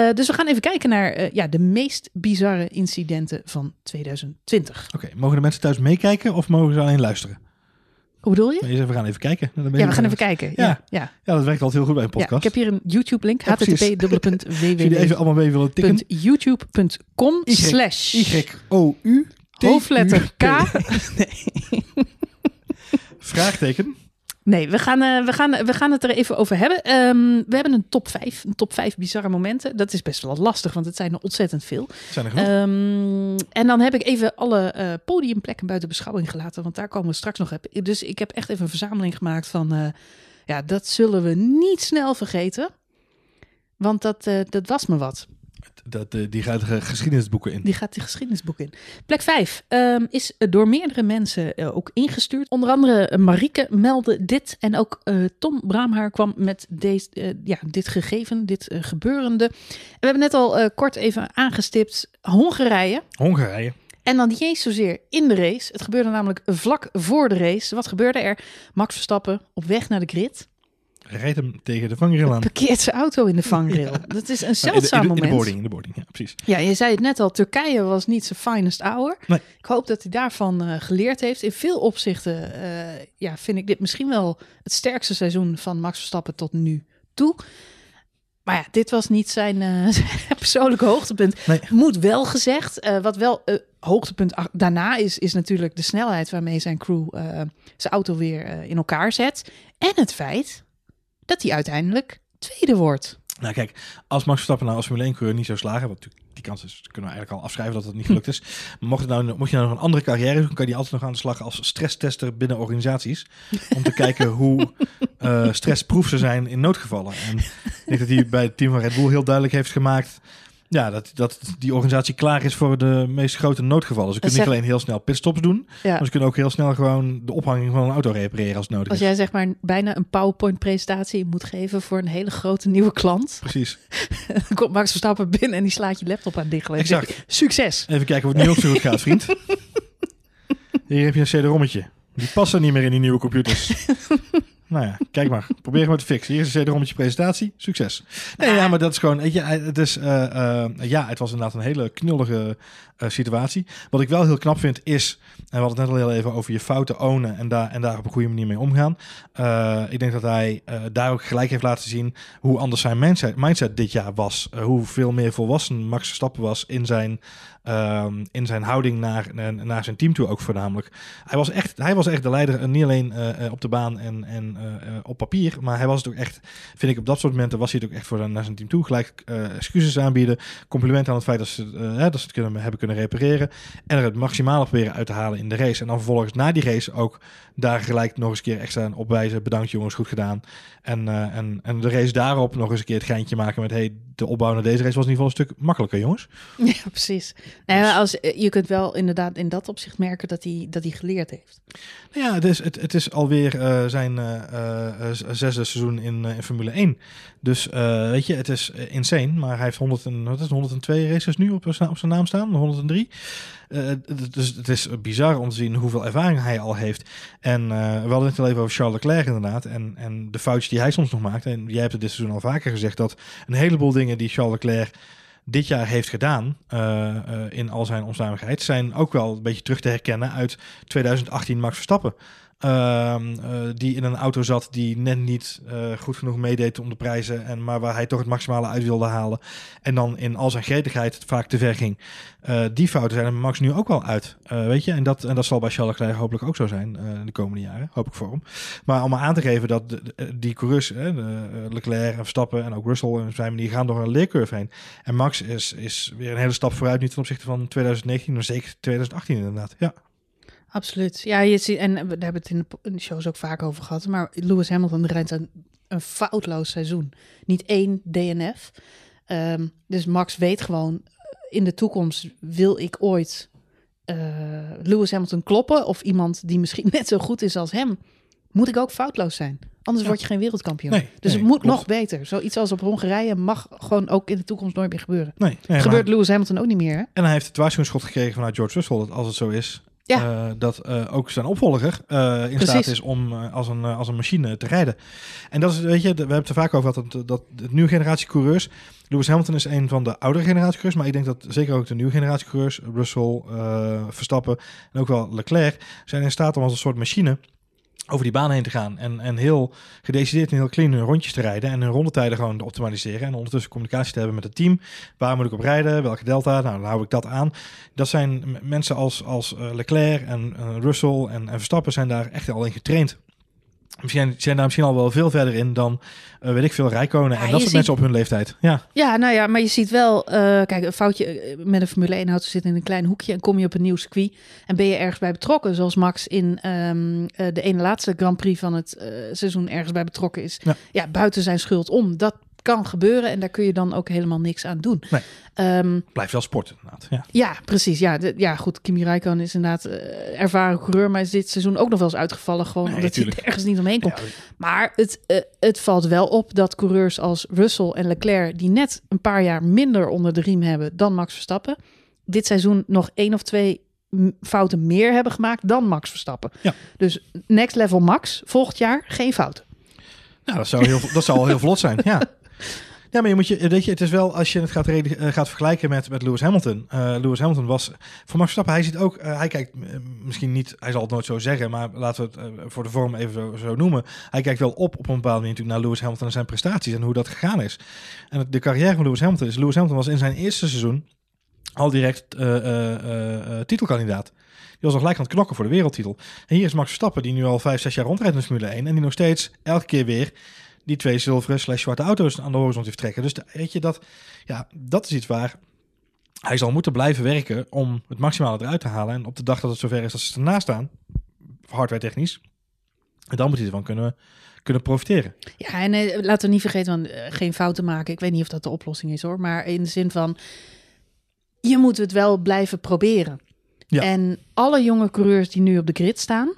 Uh, dus we gaan even kijken naar uh, ja, de meest bizarre incidenten van tweeduizend twintig. Oké, okay, mogen de mensen thuis meekijken of mogen ze alleen luisteren? Hoe bedoel je? Nee, we gaan even kijken. Dan ben ja, we gaan even kijken. Ja. Ja. Ja. ja, dat werkt altijd heel goed bij een podcast. Ja, ik heb hier een YouTube-link. Ja, h t t p colon slash slash youtube punt com slash hoofdletter k Nee. Vraagteken. Nee, we gaan, uh, we, gaan, we gaan het er even over hebben. Um, we hebben een top vijf. Een top vijf bizarre momenten. Dat is best wel lastig, want het zijn er ontzettend veel. Zijn er genoeg. Um, en dan heb ik even alle uh, podiumplekken buiten beschouwing gelaten. Want daar komen we straks nog op. Dus ik heb echt even een verzameling gemaakt van... Uh, ja, dat zullen we niet snel vergeten. Want dat, uh, dat was me wat. Dat, uh, die gaat de geschiedenisboeken in. Die gaat de geschiedenisboeken in. Plek vijf um, is door meerdere mensen uh, ook ingestuurd. Onder andere Marieke meldde dit. En ook uh, Tom Braamhaar kwam met deze, uh, ja, dit gegeven, dit uh, gebeurende. En we hebben net al uh, kort even aangestipt. Hongarije. Hongarije. En dan niet eens zozeer in de race. Het gebeurde namelijk vlak voor de race. Wat gebeurde er? Max Verstappen op weg naar de grid. Rijdt hem tegen de vangrail aan. Parkeert zijn auto in de vangrail. Ja. Dat is een zeldzaam moment. In de, in de boarding, in de boarding, ja, precies. Ja, je zei het net al, Turkije was niet zijn finest hour. Nee. Ik hoop dat hij daarvan uh, geleerd heeft. In veel opzichten uh, ja, vind ik dit misschien wel het sterkste seizoen van Max Verstappen tot nu toe. Maar ja, dit was niet zijn, uh, zijn persoonlijke hoogtepunt. Nee. Moet wel gezegd, uh, wat wel uh, hoogtepunt daarna is, is natuurlijk de snelheid waarmee zijn crew uh, zijn auto weer uh, in elkaar zet. En het feit... dat hij uiteindelijk tweede wordt. Nou kijk, als Max Verstappen nou als Formule één coureur niet zou slagen... want die kans is, kunnen we eigenlijk al afschrijven dat dat niet gelukt is. Maar mocht, het nou, mocht je nou nog een andere carrière doen... kan je altijd nog aan de slag als stresstester binnen organisaties... om te kijken hoe uh, stressproef ze zijn in noodgevallen. En ik denk dat hij bij het team van Red Bull heel duidelijk heeft gemaakt... ja, dat, dat die organisatie klaar is voor de meest grote noodgevallen. Ze kunnen zeg... niet alleen heel snel pitstops doen... Ja. maar ze kunnen ook heel snel gewoon de ophanging van een auto repareren als nodig is. Als jij zeg maar bijna een PowerPoint-presentatie moet geven... voor een hele grote nieuwe klant. Precies. Dan komt Max Verstappen binnen en die slaat je laptop aan dicht. Exact. Zeg, succes! Even kijken of het nu ook zo goed gaat, vriend. Hier heb je een C D-rommetje. Die passen niet meer in die nieuwe computers. Nou ja, kijk maar. Probeer het maar te fixen. Hier is een C D-rommetje presentatie. Succes. Nee, ja, maar dat is gewoon... Ja, het, is, uh, uh, ja, het was inderdaad een hele knullige uh, situatie. Wat ik wel heel knap vind is... en we hadden het net al heel even over je fouten ownen... en, da- en daar op een goede manier mee omgaan. Uh, ik denk dat hij uh, daar ook gelijk heeft laten zien... hoe anders zijn mindset, mindset dit jaar was. Uh, hoe veel meer volwassen Max Verstappen was... in zijn, uh, in zijn houding naar, naar zijn team toe ook voornamelijk. Hij was echt, hij was echt de leider. Uh, niet alleen uh, op de baan en... en en uh, op papier. Maar hij was het ook echt, vind ik op dat soort momenten, was hij het ook echt voor zijn, naar zijn team toe. Gelijk uh, excuses aanbieden. Compliment aan het feit dat ze, uh, dat ze het kunnen, hebben kunnen repareren. En er het maximale proberen uit te halen in de race. En dan vervolgens na die race ook daar gelijk nog eens een keer extra aan opwijzen. Bedankt jongens, goed gedaan. En, uh, en, en de race daarop nog eens een keer het geintje maken met... Hey, de opbouw naar deze race was in ieder geval een stuk makkelijker, jongens. Ja, precies. Nou ja, als, je kunt wel inderdaad in dat opzicht merken dat hij, dat hij geleerd heeft. Nou ja, het is, het, het is alweer uh, zijn uh, uh, zesde seizoen in, uh, in Formule één. Dus uh, weet je, het is insane. Maar hij heeft honderd en, wat is het, honderdtwee races nu op, op zijn naam staan, honderddrie. Uh, dus het is bizar om te zien hoeveel ervaring hij al heeft. En uh, we hadden het al even over Charles Leclerc inderdaad. En, en de foutjes die hij soms nog maakt. En jij hebt het dit seizoen al vaker gezegd. Dat een heleboel dingen die Charles Leclerc dit jaar heeft gedaan. Uh, uh, in al zijn onstuimigheid. Zijn ook wel een beetje terug te herkennen uit tweeduizend achttien Max Verstappen. Uh, uh, die in een auto zat die net niet uh, goed genoeg meedeed om de prijzen, en, maar waar hij toch het maximale uit wilde halen. En dan in al zijn gretigheid vaak te ver ging. Uh, die fouten zijn er Max nu ook wel uit. Uh, weet je? En, dat, en dat zal bij Charles Leclerc hopelijk ook zo zijn uh, de komende jaren. Hoop ik voor hem. Maar om aan te geven dat de, de, die coureurs, eh, de Leclerc en Verstappen en ook Russell en zijn manier gaan door een leercurve heen. En Max is, is weer een hele stap vooruit nu ten opzichte van tweeduizend negentien, maar zeker tweeduizend achttien inderdaad. Ja. Absoluut. Ja, je ziet, en we hebben het in de shows ook vaak over gehad, maar Lewis Hamilton rijdt een, een foutloos seizoen. Niet één D N F. Um, dus Max weet gewoon, in de toekomst wil ik ooit uh, Lewis Hamilton kloppen, of iemand die misschien net zo goed is als hem, moet ik ook foutloos zijn. Anders ja. word je geen wereldkampioen. Nee, dus nee, het moet klopt. Nog beter. Zoiets als op Hongarije mag gewoon ook in de toekomst nooit meer gebeuren. Nee, nee, Gebeurt maar, Lewis Hamilton ook niet meer. Hè? En hij heeft het waarschuwingsschot gekregen vanuit George Russell, dat als het zo is... Ja. Uh, dat uh, ook zijn opvolger uh, in Precies. staat is om uh, als, een, uh, als een machine te rijden. En dat is, weet je, we hebben het er vaak over gehad, dat, dat de nieuwe generatie coureurs... Lewis Hamilton is een van de oudere generatie coureurs, maar ik denk dat zeker ook de nieuwe generatie coureurs... Russell, uh, Verstappen en ook wel Leclerc zijn in staat om als een soort machine... over die baan heen te gaan en, en heel gedecideerd en heel clean hun rondjes te rijden... en hun rondetijden gewoon te optimaliseren... en ondertussen communicatie te hebben met het team. Waar moet ik op rijden? Welke delta? Nou, dan hou ik dat aan. Dat zijn mensen als, als Leclerc en uh, Russell en, en Verstappen zijn daar echt al in getraind. Misschien zijn daar misschien al wel veel verder in dan, uh, weet ik veel, Räikkönen... en ja, dat soort ziet... mensen op hun leeftijd. Ja. ja, nou ja, maar je ziet wel... Uh, kijk, een foutje met een Formule één-auto zit in een klein hoekje... en kom je op een nieuw circuit en ben je ergens bij betrokken... zoals Max in um, de ene laatste Grand Prix van het uh, seizoen ergens bij betrokken is. Ja. ja, buiten zijn schuld om. Dat kan gebeuren en daar kun je dan ook helemaal niks aan doen. Nee. Um, Blijft wel sport inderdaad. Ja, ja precies. Ja, de, ja, goed. Kimi Räikkönen is inderdaad uh, ervaren coureur, maar is dit seizoen ook nog wel eens uitgevallen, gewoon nee, omdat tuurlijk. hij ergens niet omheen komt. Ja, maar het, uh, het valt wel op dat coureurs als Russell en Leclerc, die net een paar jaar minder onder de riem hebben dan Max Verstappen, dit seizoen nog één of twee fouten meer hebben gemaakt dan Max Verstappen. Ja. Dus next level Max, volgend jaar geen fouten. Nou, dat zou, heel, dat zou al heel vlot zijn, ja. Ja, maar je moet je, weet je, het is wel als je het gaat, reden, gaat vergelijken met, met Lewis Hamilton. Uh, Lewis Hamilton was voor Max Verstappen. Hij ziet ook, uh, hij kijkt uh, misschien niet, hij zal het nooit zo zeggen, maar laten we het uh, voor de vorm even zo, zo noemen. Hij kijkt wel op op een bepaalde manier natuurlijk naar Lewis Hamilton en zijn prestaties en hoe dat gegaan is. En de carrière van Lewis Hamilton is, Lewis Hamilton was in zijn eerste seizoen al direct uh, uh, uh, titelkandidaat. Die was nog gelijk aan het knokken voor de wereldtitel. En hier is Max Verstappen die nu al vijf, zes jaar rondrijdt in de Formule één en die nog steeds elke keer weer die twee zilveren slash zwarte auto's aan de horizon heeft trekken. Dus de, weet je, dat, ja, dat is iets waar hij zal moeten blijven werken om het maximale eruit te halen. En op de dag dat het zover is dat ze ernaast staan, hardware technisch, dan moet hij ervan kunnen, kunnen profiteren. Ja, en eh, laten we niet vergeten, want, uh, geen fouten maken. Ik weet niet of dat de oplossing is hoor, maar in de zin van, je moet het wel blijven proberen. Ja. En alle jonge coureurs die nu op de grid staan,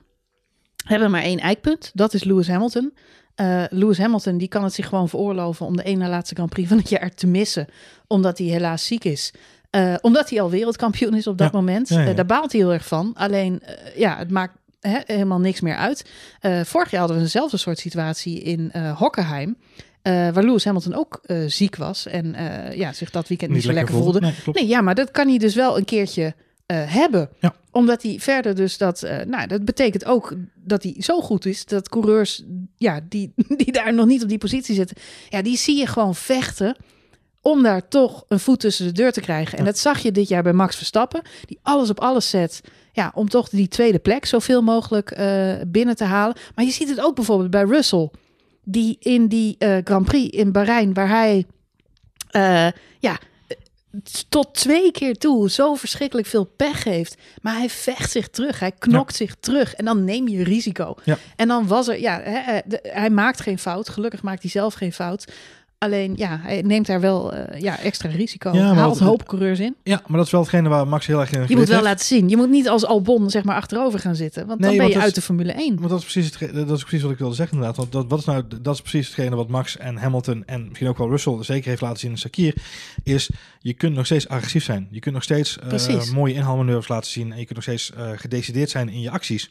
hebben maar één eikpunt. Dat is Lewis Hamilton. Uh, Lewis Hamilton die kan het zich gewoon veroorloven om de ene na laatste Grand Prix van het jaar te missen. Omdat hij helaas ziek is. Uh, omdat hij al wereldkampioen is op dat ja. moment. Ja, ja, ja. Uh, daar baalt hij heel erg van. Alleen, uh, ja, het maakt he, helemaal niks meer uit. Uh, vorig jaar hadden we eenzelfde soort situatie in uh, Hockenheim. Uh, waar Lewis Hamilton ook uh, ziek was. En uh, ja, zich dat weekend niet, niet zo lekker voelde. voelde. Nee, nee, ja, maar dat kan hij dus wel een keertje... Uh, hebben. Ja. Omdat hij verder dus dat... Uh, nou, dat betekent ook dat hij zo goed is... dat coureurs ja, die, die daar nog niet op die positie zitten... ja, die zie je gewoon vechten... om daar toch een voet tussen de deur te krijgen. En ja. dat zag je dit jaar bij Max Verstappen... die alles op alles zet... ja, om toch die tweede plek zoveel mogelijk uh, binnen te halen. Maar je ziet het ook bijvoorbeeld bij Russell, die in die uh, Grand Prix in Bahrein, waar hij uh, ja, tot twee keer toe zo verschrikkelijk veel pech heeft. Maar hij vecht zich terug. Hij knokt ja. zich terug. En dan neem je risico. Ja. En dan was er... ja, hij, hij maakt geen fout. Gelukkig maakt hij zelf geen fout. Alleen, ja, hij neemt daar wel uh, ja, extra risico. Ja, haalt dat, hoop coureurs in. Ja, maar dat is wel hetgene waar Max heel erg in. Je moet wel heeft. laten zien. Je moet niet als Albon zeg maar achterover gaan zitten. Want nee, dan ben je is, uit de Formule één. Want dat is precies, het, dat is precies wat ik wilde zeggen inderdaad. Want dat, wat is nou, dat is precies hetgene wat Max en Hamilton en misschien ook wel Russell zeker heeft laten zien in Sakir. Is, je kunt nog steeds agressief zijn. Je kunt nog steeds uh, mooie inhaalmanoeuvres laten zien. En je kunt nog steeds uh, gedecideerd zijn in je acties.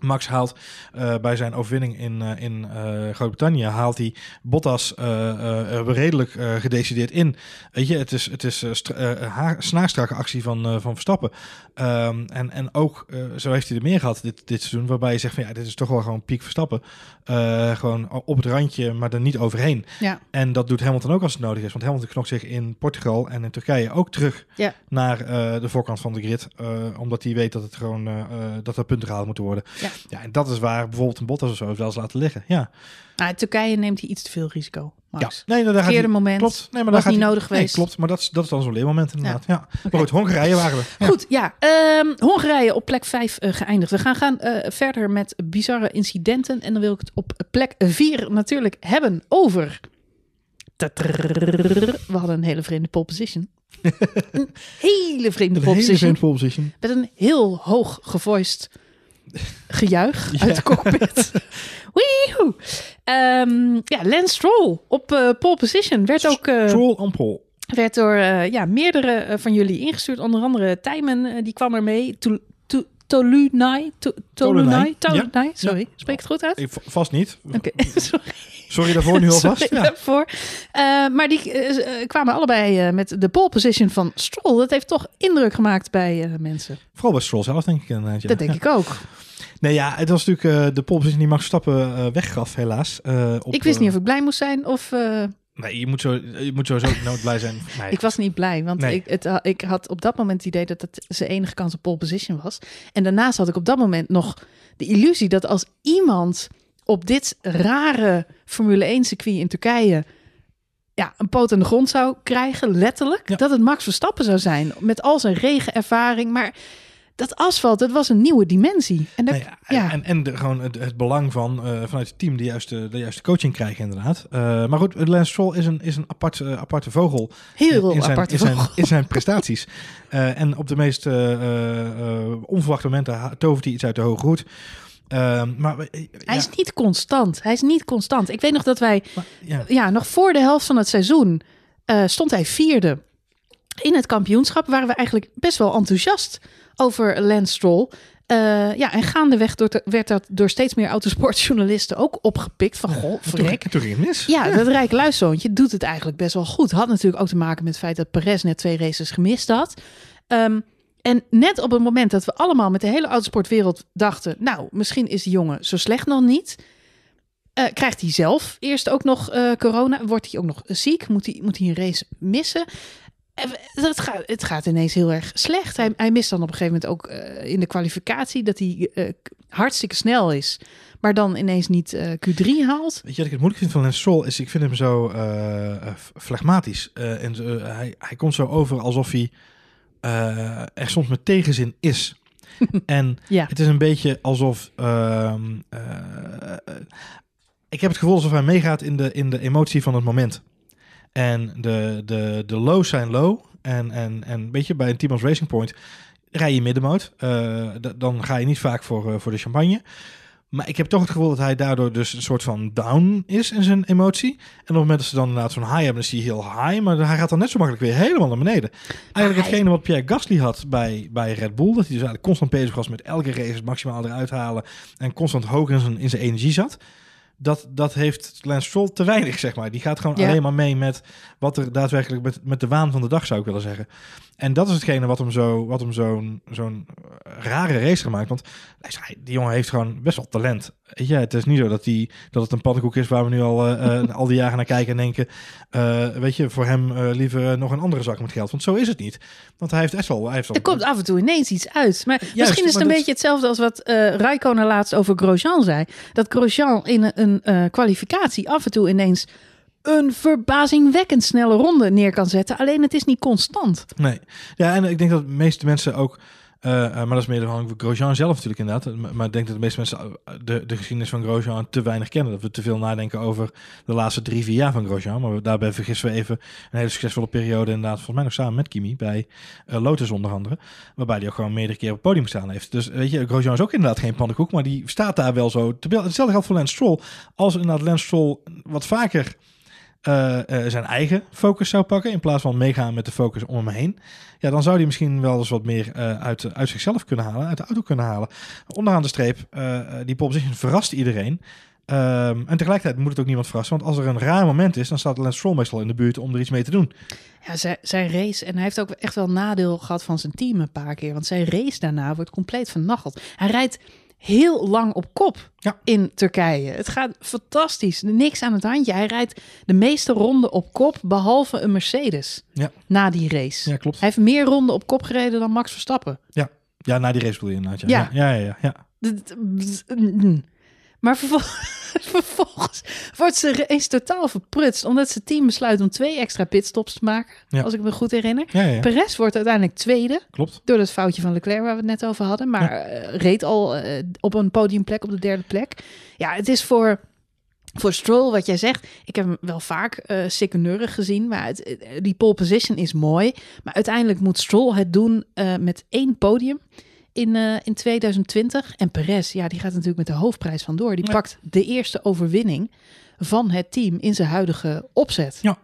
Max haalt uh, bij zijn overwinning in, uh, in uh, Groot-Brittannië haalt hij Bottas uh, uh, redelijk uh, gedecideerd in. Weet je, het is, het is uh, stra- uh, haar, snaarstrakke actie van, uh, van Verstappen. Um, en, en ook, uh, zo heeft hij er meer gehad dit, dit seizoen, waarbij je zegt van ja, dit is toch wel gewoon piek Verstappen. Uh, gewoon op het randje, maar er niet overheen. Ja. En dat doet Hamilton ook als het nodig is. Want Hamilton knokt zich in Portugal en in Turkije ook terug ja. naar uh, de voorkant van de grid. Uh, omdat hij weet dat het gewoon uh, dat er punten gehaald moeten worden. Ja. Ja, en dat is waar bijvoorbeeld een Bottas of zo wel eens laten liggen. Ja. Ah, Turkije neemt hij iets te veel risico. Max. Ja, nee, daar gaat hij, moment. Klopt. Nee, maar was daar gaat niet hij, nodig nee, geweest. Klopt, maar dat is, dat is dan zo'n leermoment inderdaad. Ja. Ja. Okay. Maar goed, Hongarije waren we. Ja. Goed, ja. Um, Hongarije op plek vijf uh, geëindigd. We gaan, gaan uh, verder met bizarre incidenten. En dan wil ik het op plek vier natuurlijk hebben over... We hadden een hele vreemde pole position. Een hele vreemde pole position. Met een heel hoog gevoiced... gejuich uit ja. de cockpit. Wiehoe! Um, ja, Lance Stroll op uh, pole position werd ook... Uh, Stroll on pole. Werd door uh, ja, meerdere uh, van jullie ingestuurd. Onder andere Tijmen, uh, die kwam er mee. Tolunay. Tolunay. Tolunay, sorry. Spreek het goed uit? Ik, vast niet. Okay. sorry. sorry daarvoor, nu alvast. Sorry ja. daarvoor. Uh, maar die uh, kwamen allebei uh, met de pole position van Stroll. Dat heeft toch indruk gemaakt bij uh, mensen. Vooral bij Stroll zelf, denk ik. Ja. Dat denk ja. ik ook. Nee, ja, het was natuurlijk uh, de pole position die Max Verstappen uh, weggaf, helaas. Uh, op, ik wist niet of ik blij moest zijn of... Uh, Nee, je moet, zo, je moet sowieso nooit blij zijn. Nee. Ik was niet blij, want nee. ik, het, ik had op dat moment het idee dat het zijn enige kans op pole position was. En daarnaast had ik op dat moment nog de illusie dat als iemand op dit rare Formule één circuit in Turkije... ja, een poot aan de grond zou krijgen, letterlijk, ja. dat het Max Verstappen zou zijn. Met al zijn regenervaring, maar... dat asfalt, dat was een nieuwe dimensie. En, daar, nee, ja. en, en de, gewoon het, het belang van uh, vanuit het team de juiste, de juiste coaching krijgen inderdaad. Uh, maar goed, Lance Stroll is een, is een apart, uh, aparte vogel. Heel uh, in zijn, aparte in vogel. Zijn, in zijn prestaties. uh, en op de meest uh, uh, onverwachte momenten tovert hij iets uit de hoge hoed. Uh, maar, uh, ja. Hij is niet constant. Hij is niet constant. Ik weet nog dat wij, maar, ja. ja, nog voor de helft van het seizoen uh, stond hij vierde. In het kampioenschap waren we eigenlijk best wel enthousiast over Lance Stroll. Uh, ja, en gaandeweg door te, werd dat door steeds meer autosportjournalisten ook opgepikt. Van, goh, verrek. Toen ging het mis. Ja, ja, dat Rijkeluiszoontje doet het eigenlijk best wel goed. Had natuurlijk ook te maken met het feit dat Perez net twee races gemist had. Um, en net op het moment dat we allemaal met de hele autosportwereld dachten... nou, misschien is die jongen zo slecht nog niet... Uh, krijgt hij zelf eerst ook nog uh, corona? Wordt hij ook nog ziek? Moet hij, moet hij een race missen? Het gaat, het gaat ineens heel erg slecht. Hij, hij mist dan op een gegeven moment ook uh, in de kwalificatie... dat hij uh, hartstikke snel is, maar dan ineens niet uh, Q drie haalt. Weet je wat ik het moeilijk vind van Lance Stroll? Is, ik vind hem zo uh, flegmatisch. Uh, en, uh, hij, hij komt zo over alsof hij uh, er soms met tegenzin is... en ja. het is een beetje alsof... Uh, uh, uh, ik heb het gevoel alsof hij meegaat in de, in de emotie van het moment... En de, de, de lows zijn low. En, en, en weet je, bij een team als Racing Point rij je middenmoot. Uh, d- dan ga je niet vaak voor, uh, voor de champagne. Maar ik heb toch het gevoel dat hij daardoor dus een soort van down is in zijn emotie. En op het moment dat ze dan inderdaad zo'n high hebben, dan is hij heel high. Maar hij gaat dan net zo makkelijk weer helemaal naar beneden. Eigenlijk hij... hetgene wat Pierre Gasly had bij, bij Red Bull. Dat hij dus eigenlijk constant bezig was met elke race het maximaal eruit halen. En constant hoog in zijn, in zijn energie zat. Dat, dat heeft Lance Stroll te weinig, zeg maar. Die gaat gewoon ja. alleen maar mee met wat er daadwerkelijk... Met, met de waan van de dag, zou ik willen zeggen. En dat is hetgene wat hem zo, wat hem zo'n, zo'n rare race gemaakt. Want die jongen heeft gewoon best wel talent. Ja, het is niet zo dat, die, dat het een pannenkoek is waar we nu al, uh, al die jaren naar kijken en denken... Uh, weet je, voor hem uh, liever nog een andere zak met geld. Want zo is het niet. Want hij heeft echt wel... Hij heeft er al... komt af en toe ineens iets uit. Maar juist, misschien is het een dat... beetje hetzelfde als wat uh, Räikkönen laatst over Grosjean zei. Dat Grosjean in een uh, kwalificatie af en toe ineens... een verbazingwekkend snelle ronde neer kan zetten. Alleen het is niet constant. Nee. Ja, en ik denk dat de meeste mensen ook... Uh, maar dat is meer dan Grosjean zelf natuurlijk inderdaad. Maar ik denk dat de meeste mensen de, de geschiedenis van Grosjean te weinig kennen. Dat we te veel nadenken over de laatste drie, vier jaar van Grosjean. Maar we, daarbij vergissen we even een hele succesvolle periode. Inderdaad, volgens mij nog samen met Kimi bij uh, Lotus onder andere. Waarbij die ook gewoon meerdere keer op het podium staan heeft. Dus weet je, Grosjean is ook inderdaad geen pannenkoek. Maar die staat daar wel zo te beeld. Hetzelfde geldt voor Lance Stroll. Als inderdaad Lance Stroll wat vaker... Uh, uh, zijn eigen focus zou pakken in plaats van meegaan met de focus om hem heen, ja, dan zou hij misschien wel eens wat meer uh, uit, uit zichzelf kunnen halen, uit de auto kunnen halen. Onderaan de streep, uh, die pole position verrast iedereen. Um, en tegelijkertijd moet het ook niemand verrassen, want als er een raar moment is, dan staat Lance Stroll meestal in de buurt om er iets mee te doen. Ja, zijn, zijn race, en hij heeft ook echt wel nadeel gehad van zijn team een paar keer, want zijn race daarna wordt compleet vernacheld. Hij rijdt heel lang op kop ja. in Turkije. Het gaat fantastisch. Niks aan het handje. Hij rijdt de meeste ronden op kop, behalve een Mercedes. Ja. Na die race. Ja, klopt. Hij heeft meer ronden op kop gereden dan Max Verstappen. Ja, ja na die race bedoel je inderdaad. Ja. Ja. Ja, ja, ja, ja, ja. Maar vervolgens, vervolgens wordt ze eens totaal verprutst, omdat zijn team besluit om twee extra pitstops te maken. Ja. Als ik me goed herinner. Ja, ja, ja. Perez wordt uiteindelijk tweede. Klopt. Door dat foutje van Leclerc waar we het net over hadden. Maar ja. uh, reed al uh, op een podiumplek, op de derde plek. Ja, het is voor, voor Stroll wat jij zegt. Ik heb hem wel vaak uh, sikkeneurig gezien. Maar het, die pole position is mooi. Maar uiteindelijk moet Stroll het doen uh, met één podium. In, uh, in twintig twintig. En Perez, ja, die gaat natuurlijk met de hoofdprijs vandoor. Die ja. pakt de eerste overwinning van het team in zijn huidige opzet. Ja,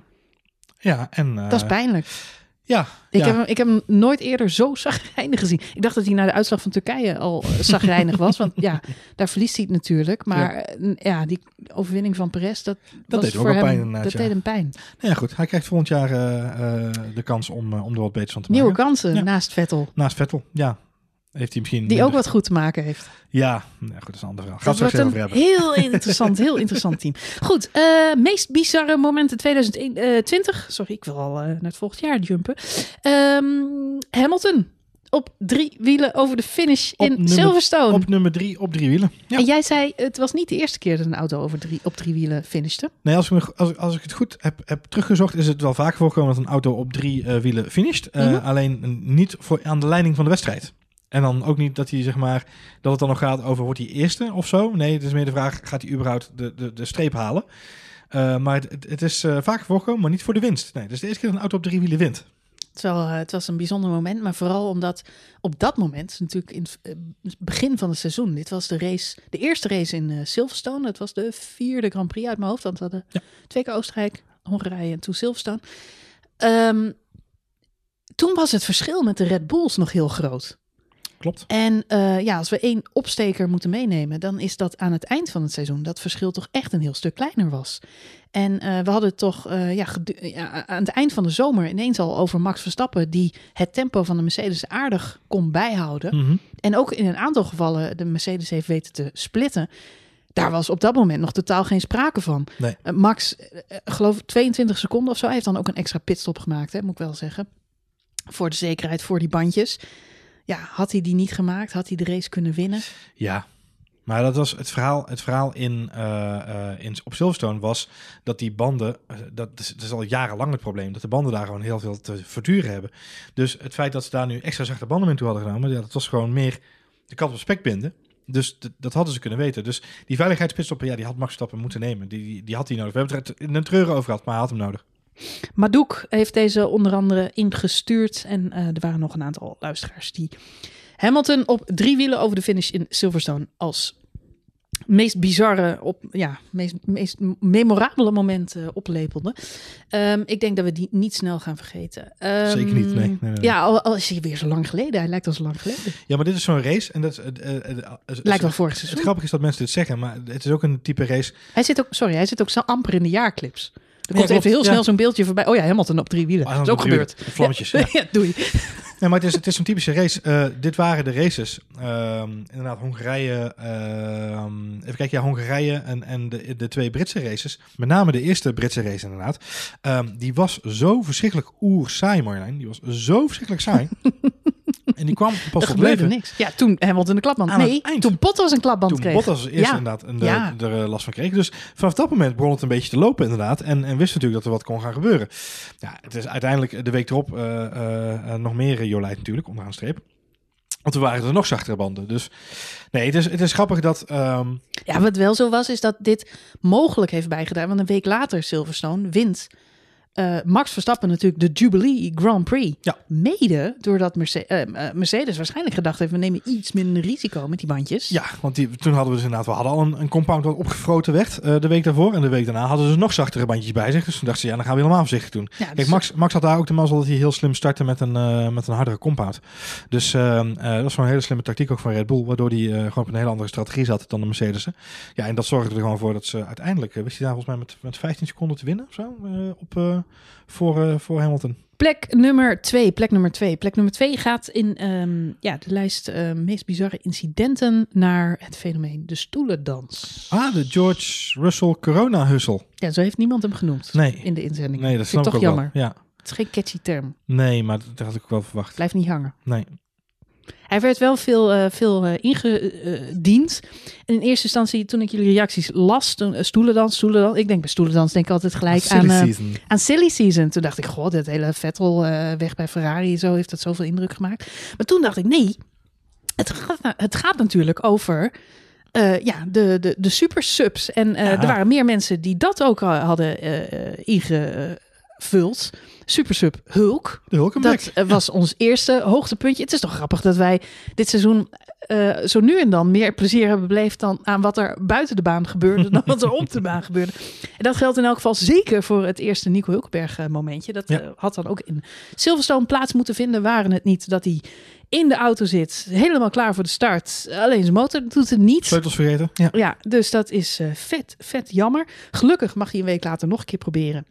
ja en... Uh, dat is pijnlijk. Ja. Ik, ja. Heb hem, ik heb hem nooit eerder zo chagrijnig gezien. Ik dacht dat hij na de uitslag van Turkije al chagrijnig was. Want ja, daar verliest hij het natuurlijk. Maar ja, ja die overwinning van Perez, dat, dat was deed voor hem... Pijn, dat ja. deed hem pijn. Nou ja, goed. Hij krijgt volgend jaar uh, uh, de kans om, uh, om er wat beters van te Nieuwe maken. Nieuwe kansen ja. naast Vettel. Naast Vettel, ja. Heeft hij misschien die minder... ook wat goed te maken heeft. Ja, nou goed, dat is een andere vraag. Gaat dat wordt een heel interessant, heel interessant team. Goed, uh, meest bizarre momenten twintig twintig. Sorry, ik wil al uh, naar het volgend jaar jumpen. Um, Hamilton op drie wielen over de finish op in nummer, Silverstone. Op nummer drie op drie wielen. Ja. En jij zei, het was niet de eerste keer dat een auto over drie, op drie wielen finishte. Nee, als ik, als, als ik het goed heb, heb teruggezocht... is het wel vaak voorkomen dat een auto op drie uh, wielen finisht. Uh, mm-hmm. Alleen niet voor, aan de leiding van de wedstrijd. En dan ook niet dat hij, zeg maar, dat het dan nog gaat over wordt hij eerste of zo. Nee, het is meer de vraag, gaat hij überhaupt de, de, de streep halen? Uh, maar het, het is uh, vaak voorkomen, maar niet voor de winst. Nee, het is de eerste keer dat een auto op drie wielen wint. Het, wel, uh, het was een bijzonder moment, maar vooral omdat op dat moment, natuurlijk in het uh, begin van het seizoen, dit was de race, de eerste race in uh, Silverstone. Het was de vierde Grand Prix uit mijn hoofd, want we hadden ja. twee keer Oostenrijk, Hongarije en toen Silverstone. Um, toen was het verschil met de Red Bulls nog heel groot. Klopt. En uh, ja, als we één opsteker moeten meenemen, dan is dat aan het eind van het seizoen dat verschil toch echt een heel stuk kleiner was. En uh, we hadden toch uh, ja, gedu- ja, aan het eind van de zomer ineens al over Max Verstappen, die het tempo van de Mercedes aardig kon bijhouden. Mm-hmm. En ook in een aantal gevallen de Mercedes heeft weten te splitten. Daar was op dat moment nog totaal geen sprake van. Nee. Uh, Max, uh, geloof tweeëntwintig seconden of zo, hij heeft dan ook een extra pitstop gemaakt, hè, moet ik wel zeggen. Voor de zekerheid, voor die bandjes. Ja, had hij die niet gemaakt? Had hij de race kunnen winnen? Ja, maar dat was het verhaal. Het verhaal in, uh, uh, in, op Silverstone was dat die banden... Dat is, dat is al jarenlang het probleem. Dat de banden daar gewoon heel veel te verduren hebben. Dus het feit dat ze daar nu extra zachte banden mee toe hadden gedaan... Maar ja, dat was gewoon meer de kat op het spek binden. Dus de, dat hadden ze kunnen weten. Dus die veiligheidspitstoppen, ja, die had Max Verstappen moeten nemen. Die, die, die had hij nodig. We hebben het er in een treuren over gehad, maar hij had hem nodig. Madouk heeft deze onder andere ingestuurd. En uh, er waren nog een aantal luisteraars die Hamilton op drie wielen over de finish in Silverstone als meest bizarre, op, ja, meest, meest memorabele moment uh, oplepelden. Um, ik denk dat we die niet snel gaan vergeten. Um, Zeker niet, nee. nee, nee, nee. Ja, al, al is hij weer zo lang geleden. Hij lijkt al zo lang geleden. Ja, maar dit is zo'n race. En dat, uh, uh, uh, uh, lijkt wel vorig seizoen. Het grappige is dat mensen dit zeggen, maar het is ook een type race. Hij zit ook, sorry, hij zit ook zo amper in de jaarclips. Er komt ja, even heel ja. snel zo'n beeldje voorbij. Oh ja, Hamilton op drie wielen. Ah, dat is ook gebeurd. Vlammetjes. Ja. Ja, doei. Ja, maar het is, het is een typische race. Uh, dit waren de races. Uh, inderdaad, Hongarije. Uh, even kijken, ja, Hongarije en, en de, de twee Britse races. Met name de eerste Britse race inderdaad. Um, die was zo verschrikkelijk oersaai, Marjolein. Die was zo verschrikkelijk saai. En die kwam pas er op leven. Niks. Ja, toen Hamilton een klapband. Aan nee, eind, toen Bottas een klapband toen kreeg. Toen Bottas eerst ja. inderdaad en de, ja. er uh, last van kreeg. Dus vanaf dat moment begon het een beetje te lopen inderdaad. En, en wist natuurlijk dat er wat kon gaan gebeuren. Ja, het is uiteindelijk de week erop uh, uh, nog meer Jolijt natuurlijk, onderaan streep. Want toen waren er nog zachtere banden. Dus nee, het is, het is grappig dat... Um... Ja, wat wel zo was, is dat dit mogelijk heeft bijgedaan. Want een week later, Silverstone wint... Uh, Max Verstappen natuurlijk de Jubilee Grand Prix. Ja. Mede doordat Mercedes, uh, Mercedes waarschijnlijk gedacht heeft... we nemen iets minder risico met die bandjes. Ja, want die, toen hadden we dus inderdaad... we hadden al een, een compound wat opgefroten werd uh, de week daarvoor. En de week daarna hadden ze nog zachtere bandjes bij zich. Dus toen dachten ze, ja, dan gaan we helemaal voorzichtig doen. Ja, dus... Kijk, Max, Max had daar ook de mazzel dat hij heel slim startte... met een, uh, met een hardere compound. Dus uh, uh, dat was wel een hele slimme tactiek ook van Red Bull... waardoor hij uh, gewoon op een hele andere strategie zat dan de Mercedes'en. Ja, en dat zorgde er gewoon voor dat ze uiteindelijk... Uh, wist hij daar volgens mij met, met vijftien seconden te winnen of zo? Uh, op... Uh, Voor, uh, voor Hamilton. Plek nummer twee. Plek nummer twee. Plek nummer twee gaat in um, ja, de lijst uh, meest bizarre incidenten naar het fenomeen de stoelendans. Ah, de George Russell corona-hussel. Ja, zo heeft niemand hem genoemd nee. in de inzending. Nee, dat snap ik toch ook jammer. Wel. Ja. Het is geen catchy term. Nee, maar dat had ik ook wel verwacht. Blijft niet hangen. Nee. Hij werd wel veel, uh, veel uh, ingediend. En in eerste instantie, toen ik jullie reacties las, toen, uh, stoelendans, stoelendans. Ik denk bij stoelendans denk ik altijd gelijk silly aan, uh, aan Silly Season. Toen dacht ik, goh, dat hele Vettel uh, weg bij Ferrari en zo heeft dat zoveel indruk gemaakt. Maar toen dacht ik, nee, het gaat, het gaat natuurlijk over... Uh, ja, de, de, de super subs. En uh, ja. er waren meer mensen die dat ook hadden uh, ingevuld. Supersub Hulk. De Hulkenberg. Dat was ja. ons eerste hoogtepuntje. Het is toch grappig dat wij dit seizoen uh, zo nu en dan meer plezier hebben beleefd dan aan wat er buiten de baan gebeurde dan wat er op de baan gebeurde. En dat geldt in elk geval zeker voor het eerste Nico Hulkenberg uh, momentje. Dat ja. uh, had dan ook in Silverstone plaats moeten vinden. Waren het niet dat hij in de auto zit, helemaal klaar voor de start. Alleen zijn motor doet het niet. Sleutels vergeten. Ja, ja dus dat is uh, vet, vet jammer. Gelukkig mag hij een week later nog een keer proberen.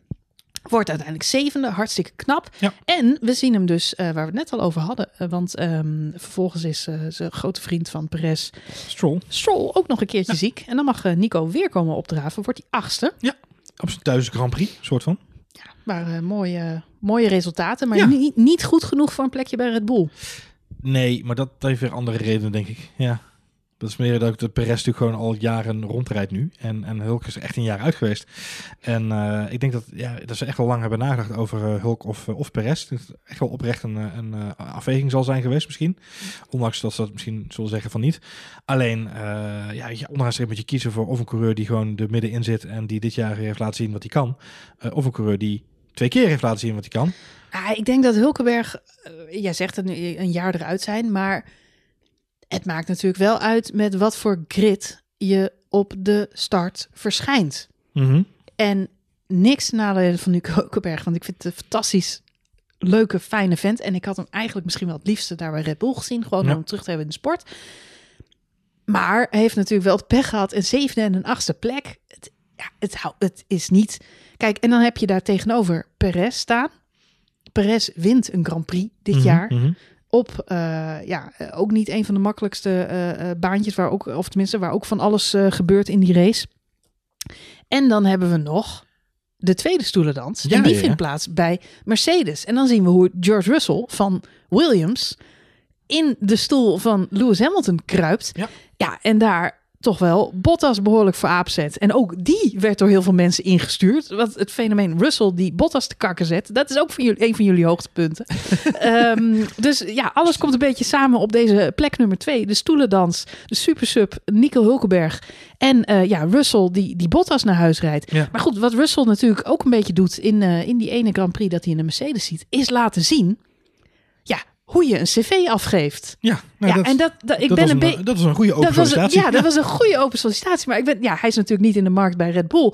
Wordt uiteindelijk zevende, hartstikke knap. Ja. En we zien hem dus, uh, waar we het net al over hadden... Uh, want um, vervolgens is uh, zijn grote vriend van Perez... Stroll. Stroll ook nog een keertje ja. ziek. En dan mag uh, Nico weer komen opdraven. Wordt hij achtste. Ja, op zijn thuis Grand Prix, soort van. Ja, maar uh, mooie, mooie resultaten. Maar ja. ni- niet goed genoeg voor een plekje bij Red Bull. Nee, maar dat heeft weer andere redenen, denk ik. Ja. Dat is meer dat Perez natuurlijk gewoon al jaren rondrijdt nu. En, en Hulk is er echt een jaar uit geweest. En uh, ik denk dat, ja, dat ze echt wel lang hebben nagedacht over uh, Hulk of, uh, of Perez. Dat het echt wel oprecht een, een uh, afweging zal zijn geweest misschien. Ondanks dat ze dat misschien zullen zeggen van niet. Alleen, uh, ja, je onderaan streep moet je kiezen voor of een coureur die gewoon er middenin zit... en die dit jaar heeft laten zien wat hij kan. Uh, of een coureur die twee keer heeft laten zien wat hij kan. Ah, ik denk dat Hulkenberg, uh, jij zegt dat nu een jaar eruit zijn, maar... Het maakt natuurlijk wel uit met wat voor grid je op de start verschijnt. Mm-hmm. En niks nadelen van Nico Hulkenberg, want ik vind het een fantastisch leuke, fijne vent. En ik had hem eigenlijk misschien wel het liefste daar bij Red Bull gezien. Gewoon ja. om hem terug te hebben in de sport. Maar hij heeft natuurlijk wel het pech gehad. Een zevende en een achtste plek. Het, ja, het, het is niet... Kijk, en dan heb je daar tegenover Perez staan. Perez wint een Grand Prix dit mm-hmm, jaar. Mm-hmm. Op uh, ja, ook niet een van de makkelijkste uh, baantjes, waar ook, of tenminste, waar ook van alles uh, gebeurt in die race. En dan hebben we nog de tweede stoelendans. Ja, en die ja. vindt plaats bij Mercedes. En dan zien we hoe George Russell van Williams in de stoel van Lewis Hamilton kruipt. Ja, ja en daar toch wel Bottas behoorlijk voor aap zet. En ook die werd door heel veel mensen ingestuurd. Want het fenomeen Russell die Bottas te kakken zet... dat is ook voor jullie, een van jullie hoogtepunten. um, dus ja, alles komt een beetje samen op deze plek nummer twee. De stoelendans, de supersub, Nico Hulkenberg... en uh, ja, Russell die, die Bottas naar huis rijdt. Ja. Maar goed, wat Russell natuurlijk ook een beetje doet... In, uh, in die ene Grand Prix dat hij in de Mercedes ziet... is laten zien... ja. hoe je een cv afgeeft. Ja, nou, ja dat, en dat, dat, ik dat, ben was een, een be- dat was een goede open sollicitatie. Een, ja, ja, dat was een goede open sollicitatie. Maar ik ben, ja, hij is natuurlijk niet in de markt bij Red Bull.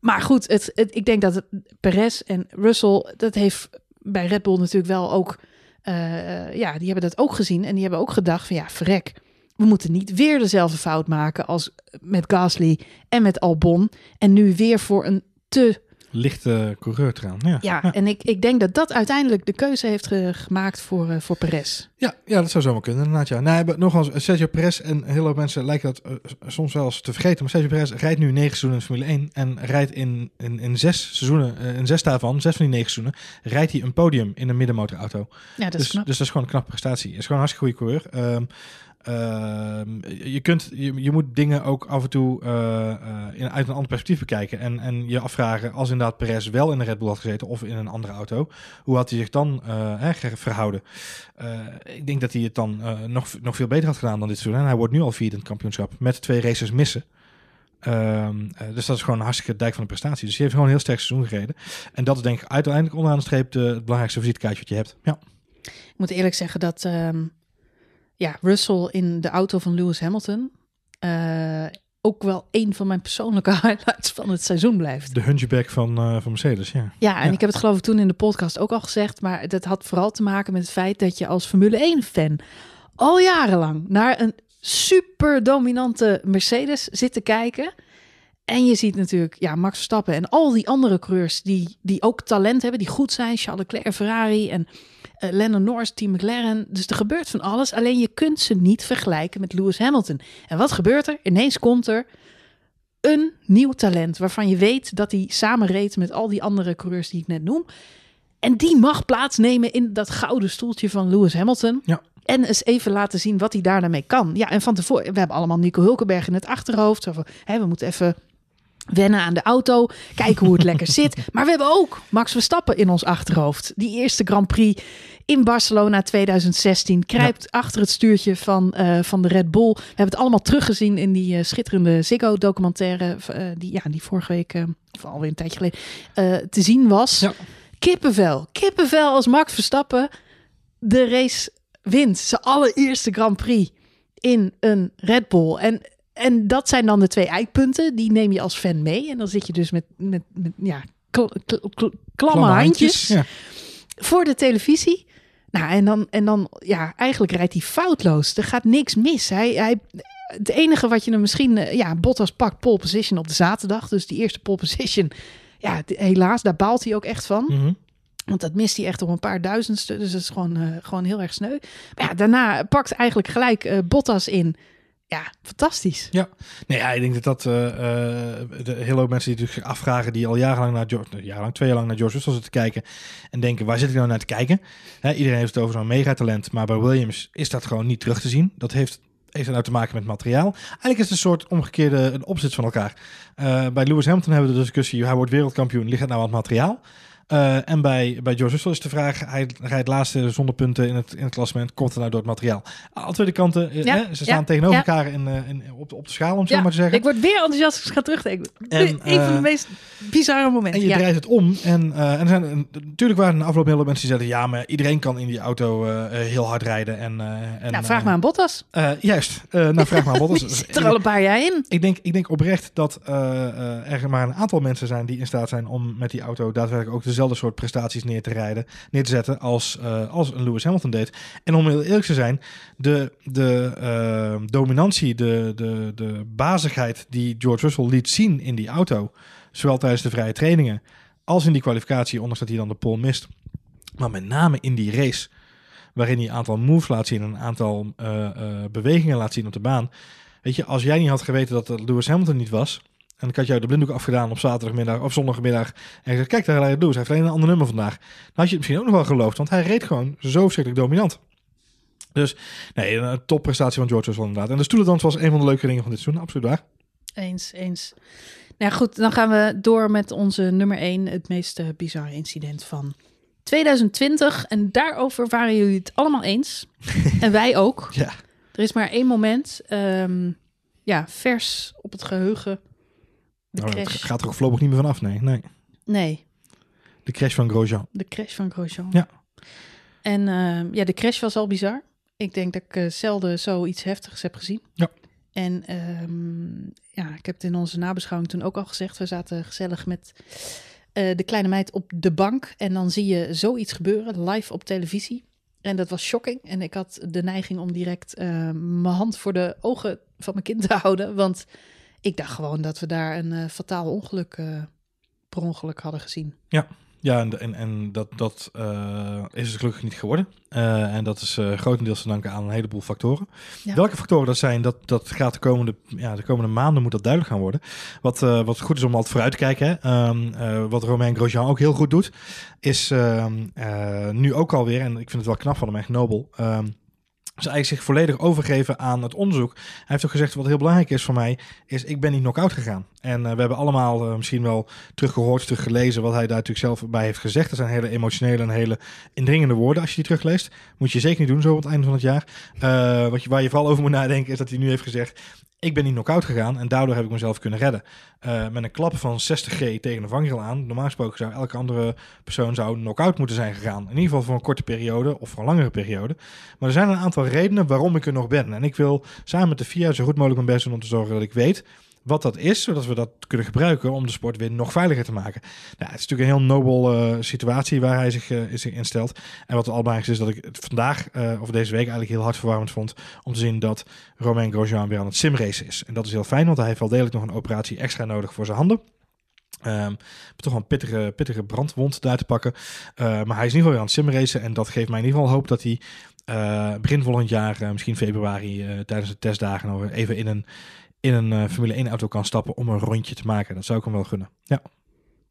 Maar goed, het, het, ik denk dat het, Perez en Russell... dat heeft bij Red Bull natuurlijk wel ook... Uh, ja, die hebben dat ook gezien. En die hebben ook gedacht van ja, verrek. We moeten niet weer dezelfde fout maken... als met Gasly en met Albon. En nu weer voor een te... lichte coureur te gaan. Ja, ja, ja. En ik, ik denk dat dat uiteindelijk de keuze heeft ge, gemaakt voor, uh, voor Perez. Ja, ja, dat zou zomaar kunnen. Inderdaad, ja. Nou, nogmaals, Sergio Perez en heel veel mensen lijken dat uh, soms wel eens te vergeten. Maar Sergio Perez rijdt nu negen seizoenen in Formule één. En rijdt in, in, in zes seizoenen, uh, in zes daarvan, zes van die negen seizoenen, rijdt hij een podium in een middenmotorauto. Ja, dat is dus knap. Dus dat is gewoon een knappe prestatie. Hij is gewoon een hartstikke goede coureur. Um, Uh, je, kunt, je, je moet dingen ook af en toe uh, uh, in, uit een ander perspectief bekijken. En, en je afvragen, als inderdaad Perez wel in de Red Bull had gezeten of in een andere auto, hoe had hij zich dan uh, hè, verhouden? Uh, ik denk dat hij het dan uh, nog, nog veel beter had gedaan dan dit seizoen. En hij wordt nu al vierde in het kampioenschap met twee races missen. Um, dus dat is gewoon een hartstikke dijk van de prestatie. Dus je heeft gewoon een heel sterk seizoen gereden. En dat is denk ik uiteindelijk onderaan de streep de, het belangrijkste visitekaartje wat je hebt. Ja. Ik moet eerlijk zeggen dat... Um... Ja, Russell in de auto van Lewis Hamilton. Uh, ook wel een van mijn persoonlijke highlights van het seizoen blijft. De hunchback van, uh, van Mercedes, ja. Ja, en ja. Ik heb het geloof ik toen in de podcast ook al gezegd. Maar dat had vooral te maken met het feit dat je als Formule één fan... al jarenlang naar een super dominante Mercedes zit te kijken. En je ziet natuurlijk ja, Max Verstappen en al die andere coureurs... Die, die ook talent hebben, die goed zijn. Charles Leclerc, Ferrari en... Uh, Lando Norris, Team McLaren. Dus er gebeurt van alles. Alleen je kunt ze niet vergelijken met Lewis Hamilton. En wat gebeurt er? Ineens komt er een nieuw talent... waarvan je weet dat hij samen reed met al die andere coureurs die ik net noem. En die mag plaatsnemen in dat gouden stoeltje van Lewis Hamilton. Ja. En eens even laten zien wat hij daarmee kan. Ja, en van tevoren, we hebben allemaal Nico Hulkenberg in het achterhoofd. Zo van, hè, we moeten even... wennen aan de auto, kijken hoe het lekker zit. Maar we hebben ook Max Verstappen in ons achterhoofd. Die eerste Grand Prix in Barcelona tweeduizend zestien. Kruipt ja. achter het stuurtje van, uh, van de Red Bull. We hebben het allemaal teruggezien in die uh, schitterende Ziggo-documentaire... Uh, die, ja, die vorige week, uh, of alweer een tijdje geleden, uh, te zien was. Ja. Kippenvel. Kippenvel als Max Verstappen de race wint. Zijn allereerste Grand Prix in een Red Bull. En... En dat zijn dan de twee eikpunten. Die neem je als fan mee. En dan zit je dus met, met, met ja, kl, kl, kl, klamme, klamme handjes, handjes ja. voor de televisie. Nou, en dan, en dan ja, eigenlijk rijdt hij foutloos. Er gaat niks mis. Hij, hij, het enige wat je hem misschien... Ja, Bottas pakt pole position op de zaterdag. Dus die eerste pole position. Ja, helaas, daar baalt hij ook echt van. Mm-hmm. Want dat mist hij echt op een paar duizendste. Dus dat is gewoon, uh, gewoon heel erg sneu. Maar ja, daarna pakt eigenlijk gelijk uh, Bottas in... Ja, fantastisch. Ja, nee, ja, ik denk dat dat uh, uh, de hele hoop mensen die zich afvragen, die al jarenlang naar George, jarenlang, twee jaar lang naar George Russell zitten kijken en denken, waar zit ik nou naar te kijken? Hè, iedereen heeft het over zo'n megatalent, maar bij Williams is dat gewoon niet terug te zien. Dat heeft heeft er nou te maken met materiaal. Eigenlijk is het een soort omgekeerde een opzet van elkaar. Uh, bij Lewis Hamilton hebben we de discussie, hij wordt wereldkampioen, ligt het nou aan het materiaal? Uh, en bij, bij George Russell is de vraag, hij rijdt laatste zonder punten in het, in het klassement, komt er nou door het materiaal? Alle twee de kanten, ja, hè, ze staan ja, tegenover ja. elkaar in, in, op, de, op de schaal, om ja, zo maar te zeggen. Ik word weer enthousiast als ik ga terugdenken. Een uh, van de meest bizarre momenten. En je ja. draait het om. En, uh, en er zijn, en, natuurlijk waren er een afloop heel veel mensen die zeiden, ja, maar iedereen kan in die auto uh, heel hard rijden. En, uh, en, nou, vraag uh, maar aan Bottas. Uh, juist, uh, nou vraag maar aan Bottas. Zit er al een paar jaar in. Ik denk, ik denk oprecht dat uh, uh, er maar een aantal mensen zijn die in staat zijn om met die auto daadwerkelijk ook te dezelfde soort prestaties neer te rijden, neer te zetten als, uh, als een Lewis Hamilton deed. En om heel eerlijk te zijn, de, de uh, dominantie, de, de, de bazigheid die George Russell liet zien in die auto, zowel tijdens de vrije trainingen als in die kwalificatie, ondanks dat hij dan de pole mist, maar met name in die race, waarin hij een aantal moves laat zien, een aantal uh, uh, bewegingen laat zien op de baan. Weet je, als jij niet had geweten dat dat Lewis Hamilton niet was, en ik had jou de blinddoek afgedaan op zaterdagmiddag of zondagmiddag. En ik zei, kijk, daar rijdt Lewis. Hij heeft alleen een ander nummer vandaag. Dan had je het misschien ook nog wel geloofd. Want hij reed gewoon zo verschrikkelijk dominant. Dus nee, een topprestatie van George Russell inderdaad. En de stoelendans was een van de leuke dingen van dit seizoen. Absoluut waar. Eens, eens. Nou goed, dan gaan we door met onze nummer één. Het meest bizarre incident van tweeduizend twintig. En daarover waren jullie het allemaal eens. En wij ook. Ja. Er is maar één moment. Um, ja, vers op het geheugen. Nou, het gaat er ook voorlopig niet meer van af, nee, nee. Nee. De crash van Grosjean. De crash van Grosjean. Ja. En uh, ja, de crash was al bizar. Ik denk dat ik uh, zelden zoiets heftigs heb gezien. Ja. En um, ja, ik heb het in onze nabeschouwing toen ook al gezegd. We zaten gezellig met uh, de kleine meid op de bank. En dan zie je zoiets gebeuren, live op televisie. En dat was shocking. En ik had de neiging om direct uh, mijn hand voor de ogen van mijn kind te houden. Want... ik dacht gewoon dat we daar een uh, fataal ongeluk uh, per ongeluk hadden gezien. Ja, ja en, en, en dat, dat uh, is het gelukkig niet geworden. Uh, en dat is uh, grotendeels te danken aan een heleboel factoren. Ja. Welke factoren dat zijn, dat, dat gaat de komende, ja, de komende maanden moet dat duidelijk gaan worden. Wat, uh, wat goed is om altijd vooruit te kijken. Hè. Um, uh, wat Romain Grosjean ook heel goed doet, is uh, uh, nu ook alweer, en ik vind het wel knap van hem, echt nobel... Um, Dus eigenlijk zich volledig overgeven aan het onderzoek. Hij heeft ook gezegd, wat heel belangrijk is voor mij, is ik ben niet knock-out gegaan. En uh, we hebben allemaal uh, misschien wel teruggehoord, teruggelezen wat hij daar natuurlijk zelf bij heeft gezegd. Dat zijn hele emotionele en hele indringende woorden als je die terugleest. Moet je zeker niet doen zo op het einde van het jaar. Uh, wat je, waar je vooral over moet nadenken is dat hij nu heeft gezegd, ik ben niet knock-out gegaan en daardoor heb ik mezelf kunnen redden. Uh, met een klap van zestig G tegen de vangrail aan. Normaal gesproken zou elke andere persoon zou knock-out moeten zijn gegaan. In ieder geval voor een korte periode of voor een langere periode. Maar er zijn een aantal redenen waarom ik er nog ben. En ik wil samen met de F I A zo goed mogelijk mijn best doen om te zorgen dat ik weet wat dat is, zodat we dat kunnen gebruiken om de sport weer nog veiliger te maken. Nou, het is natuurlijk een heel nobel uh, situatie waar hij zich, uh, zich instelt. En wat het allerbelangrijkste is, dat ik het vandaag uh, of deze week eigenlijk heel hartverwarmend vond om te zien dat Romain Grosjean weer aan het simracen is. En dat is heel fijn, want hij heeft wel degelijk nog een operatie extra nodig voor zijn handen. Um, toch wel een pittige, pittige brandwond daar te pakken. Uh, maar hij is in ieder geval weer aan het simracen en dat geeft mij in ieder geval hoop dat hij uh, begin volgend jaar, uh, misschien februari, uh, tijdens de testdagen nog even in een in een uh, Formule één auto kan stappen om een rondje te maken. Dat zou ik hem wel gunnen. Ja,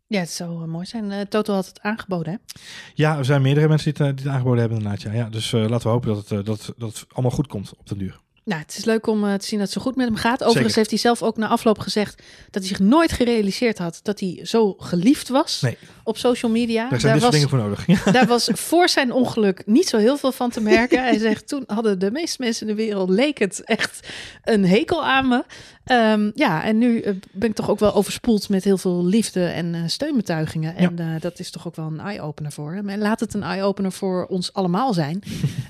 ja het zou uh, mooi zijn. Uh, Toto had het aangeboden, hè? Ja, er zijn meerdere mensen die het, die het aangeboden hebben inderdaad. Ja. Ja, dus uh, laten we hopen dat het, uh, dat, dat het allemaal goed komt op den duur. Nou, het is leuk om uh, te zien dat het zo goed met hem gaat. Overigens Zeker. Heeft hij zelf ook na afloop gezegd dat hij zich nooit gerealiseerd had dat hij zo geliefd was nee. op social media. Daar zijn daar was, dingen voor nodig. Ja. Daar was voor zijn ongeluk niet zo heel veel van te merken. Hij zegt, toen hadden de meeste mensen in de wereld, leek het echt een hekel aan me. Um, ja, en nu uh, ben ik toch ook wel overspoeld met heel veel liefde en uh, steunbetuigingen. En ja. uh, dat is toch ook wel een eye-opener voor hem. En laat het een eye-opener voor ons allemaal zijn.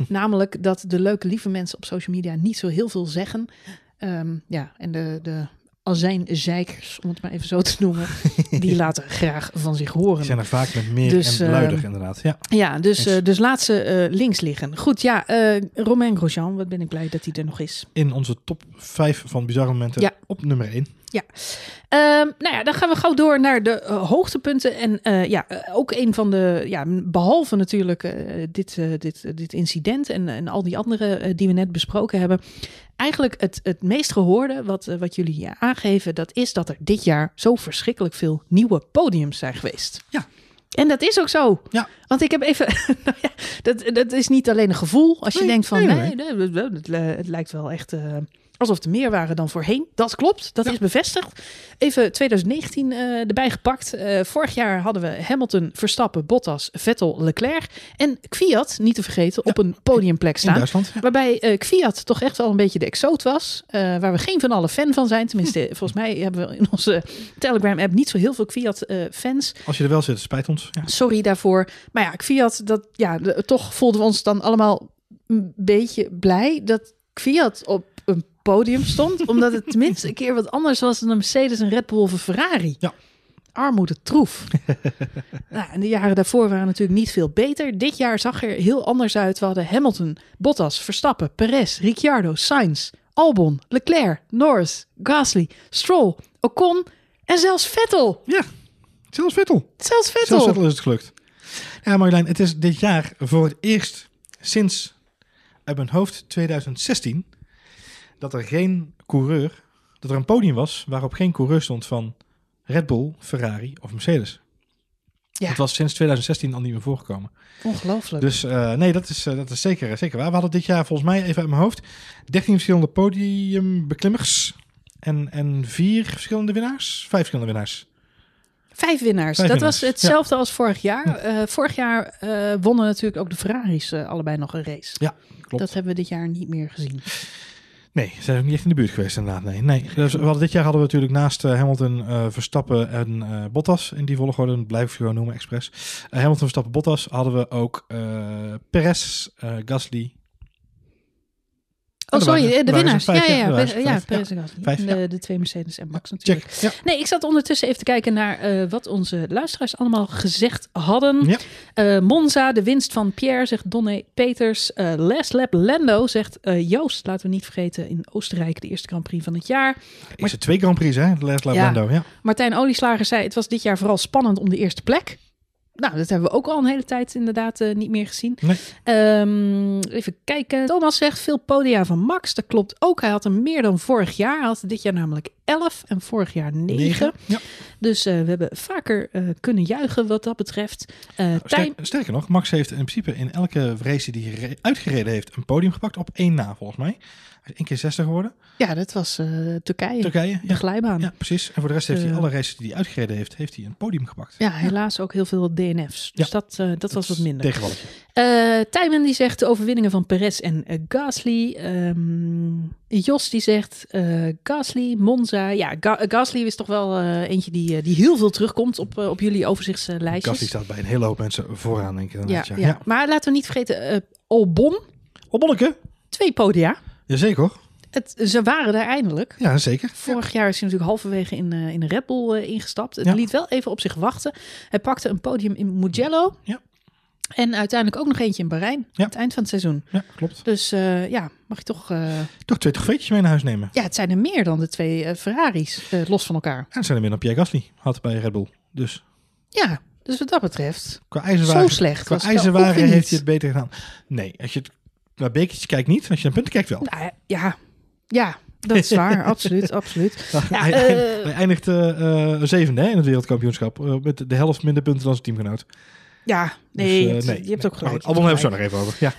Namelijk dat de leuke, lieve mensen op social media niet zo heel veel zeggen. Um, ja, en de, de azijnzeikers, om het maar even zo te noemen, die laten graag van zich horen. Die zijn er vaak met meer dus, en luider uh, inderdaad. Ja, ja dus, uh, dus laat ze uh, links liggen. Goed, ja, uh, Romain Grosjean, wat ben ik blij dat hij er nog is. In onze top vijf van bizarre momenten ja. op nummer één. Ja, um, nou ja, dan gaan we gauw door naar de uh, hoogtepunten. En uh, ja, uh, ook een van de, ja, behalve natuurlijk uh, dit, uh, dit, uh, dit incident en, en al die andere uh, die we net besproken hebben. Eigenlijk het, het meest gehoorde, wat, uh, wat jullie hier aangeven, dat is dat er dit jaar zo verschrikkelijk veel nieuwe podiums zijn geweest. Ja. En dat is ook zo. Ja. Want ik heb even... Nou ja, dat, dat is niet alleen een gevoel. Als je nee, denkt van, nee, nee, nee. nee, het, het lijkt wel echt... Uh, alsof er meer waren dan voorheen. Dat klopt, dat ja. is bevestigd. Even twintig negentien uh, erbij gepakt. Uh, vorig jaar hadden we Hamilton, Verstappen, Bottas, Vettel, Leclerc... en Kvyat, niet te vergeten, ja. op een podiumplek staan. In Duitsland, ja. Waarbij uh, Kvyat toch echt wel een beetje de exoot was. Uh, waar we geen van alle fan van zijn. Tenminste, hm. volgens mij hebben we in onze Telegram-app... niet zo heel veel Kvyat-fans. Uh, Als je er wel zit, spijt ons. Ja. Sorry daarvoor. Maar ja, Kvyat, dat, ja, de, toch voelden we ons dan allemaal... een beetje blij dat Kvyat op een podium stond, omdat het tenminste een keer wat anders was dan een Mercedes, een Red Bull of een Ferrari. Ja. Armoede troef. Nou, en de jaren daarvoor waren natuurlijk niet veel beter. Dit jaar zag er heel anders uit. We hadden Hamilton, Bottas, Verstappen, Perez, Ricciardo, Sainz, Albon, Leclerc, Norris, Gasly, Stroll, Ocon en zelfs Vettel. Ja, zelfs Vettel. Zelfs Vettel. Zelfs Vettel is het gelukt. Ja, Marjolein, het is dit jaar voor het eerst sinds uit mijn hoofd twintig zestien... dat er geen coureur, dat er een podium was waarop geen coureur stond van Red Bull, Ferrari of Mercedes. Ja. Dat was sinds twintig zestien al niet meer voorgekomen. Ongelooflijk. Dus uh, nee, dat is, uh, dat is zeker, zeker waar. We hadden dit jaar volgens mij, even uit mijn hoofd, dertien verschillende podiumbeklimmers en, en vier verschillende winnaars, vijf verschillende winnaars. Vijf winnaars. Vijf dat winnaars. was hetzelfde ja. als vorig jaar. Ja. Uh, vorig jaar uh, wonnen natuurlijk ook de Ferraris uh, allebei nog een race. Ja, klopt. Dat hebben we dit jaar niet meer gezien. Nee, ze zijn ook niet echt in de buurt geweest inderdaad. Nee, nee. Dus we hadden, dit jaar hadden we natuurlijk naast uh, Hamilton, uh, Verstappen en uh, Bottas... in die volgorde, dat blijf ik gewoon noemen, expres. Uh, Hamilton, Verstappen, Bottas hadden we ook uh, Perez, uh, Gasly... Oh, sorry, de winnaars. Ja, ja, ja, Perez en Gasly. De twee Mercedes en Max natuurlijk. Check, ja. Nee, ik zat ondertussen even te kijken naar uh, wat onze luisteraars allemaal gezegd hadden. Ja. Uh, Monza, de winst van Pierre, zegt Donné Peters. Uh, Last Lap Lando, zegt uh, Joost. Laten we niet vergeten, in Oostenrijk de eerste Grand Prix van het jaar. Is Mart- er twee Grand Prix, hè? Last Lap ja. Lando, ja. Martijn Olieslager zei, het was dit jaar vooral spannend om de eerste plek. Nou, dat hebben we ook al een hele tijd inderdaad uh, niet meer gezien. Nee. Um, even kijken. Thomas zegt, veel podia van Max. Dat klopt ook. Hij had er meer dan vorig jaar. Hij had dit jaar namelijk elf en vorig jaar negen. Ja. Dus uh, we hebben vaker uh, kunnen juichen wat dat betreft. Uh, nou, sterk, tij- sterker nog, Max heeft in principe in elke race die hij re- uitgereden heeft een podium gepakt. Op één na, volgens mij. Hij is één keer zesde geworden. Ja, dat was uh, Turkije. Turkije, de ja. glijbaan. Ja, precies. En voor de rest heeft hij uh, alle races die hij uitgereden heeft, heeft hij een podium gepakt. Ja, helaas ja. ook heel veel D N F's. Dus ja. dat, uh, dat, dat was wat minder. Tegenwoordig. Uh, Tijmen die zegt de overwinningen van Perez en uh, Gasly. Um, Jos die zegt uh, Gasly, Monza. Ja, Ga- Gasly is toch wel uh, eentje die, uh, die heel veel terugkomt op, uh, op jullie overzichtslijstjes. Uh, Gasly staat bij een hele hoop mensen vooraan, denk ik. Ja, ja. Ja. Maar laten we niet vergeten, uh, Albon. Albonneke. Twee podia. Jazeker hoor. Het, ze waren daar eindelijk. Ja, zeker. Vorig ja. jaar is hij natuurlijk halverwege in, uh, in de Red Bull uh, ingestapt. Het ja. liet wel even op zich wachten. Hij pakte een podium in Mugello. Ja. En uiteindelijk ook nog eentje in Bahrein. Ja. Aan het eind van het seizoen. Ja, klopt. Dus uh, ja, mag je toch... Uh... Toch twee trofeetjes mee naar huis nemen. Ja, het zijn er meer dan de twee uh, Ferraris uh, los van elkaar. En het zijn er meer dan Pierre Gasly had bij Red Bull. Dus. Ja, dus wat dat betreft... Qua ijzerwagen, zo slecht. Qua ijzerwagen heeft niet. Hij het beter gedaan. Nee, als je het... Maar bekertjes kijkt niet, als je naar punten kijkt wel. Nou, ja, ja, dat is waar. absoluut, absoluut. Nou, ja, hij, uh, hij eindigt uh, uh, zevende hè, in het wereldkampioenschap. Uh, met de helft minder punten dan zijn teamgenoot. Ja, nee, dus, uh, je, nee, je nee. hebt ook gelijk. Albon hebben we zo nog even over. Ja.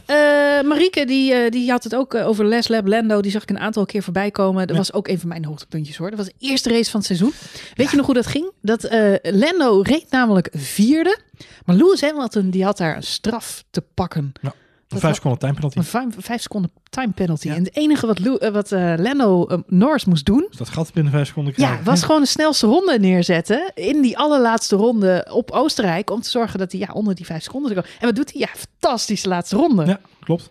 Uh, Marieke, die, uh, die had het ook uh, over Last Lap Lando. Die zag ik een aantal keer voorbij komen. Dat ja. was ook een van mijn hoogtepuntjes hoor. Dat was de eerste race van het seizoen. Weet ja. je nog hoe dat ging? Dat uh, Lando reed namelijk vierde. Maar Lewis Hamilton die had daar een straf te pakken. Ja. Een vijf seconden time penalty. Een vijf, vijf seconden time penalty. Ja. En het enige wat, Lou, wat uh, Lando uh, Norris moest doen... Dus dat gat binnen vijf seconden krijgen. Ja, was ja. gewoon de snelste ronde neerzetten. In die allerlaatste ronde op Oostenrijk. Om te zorgen dat hij ja, onder die vijf seconden komt. En wat doet hij? Ja, fantastische laatste ronde. Ja, klopt.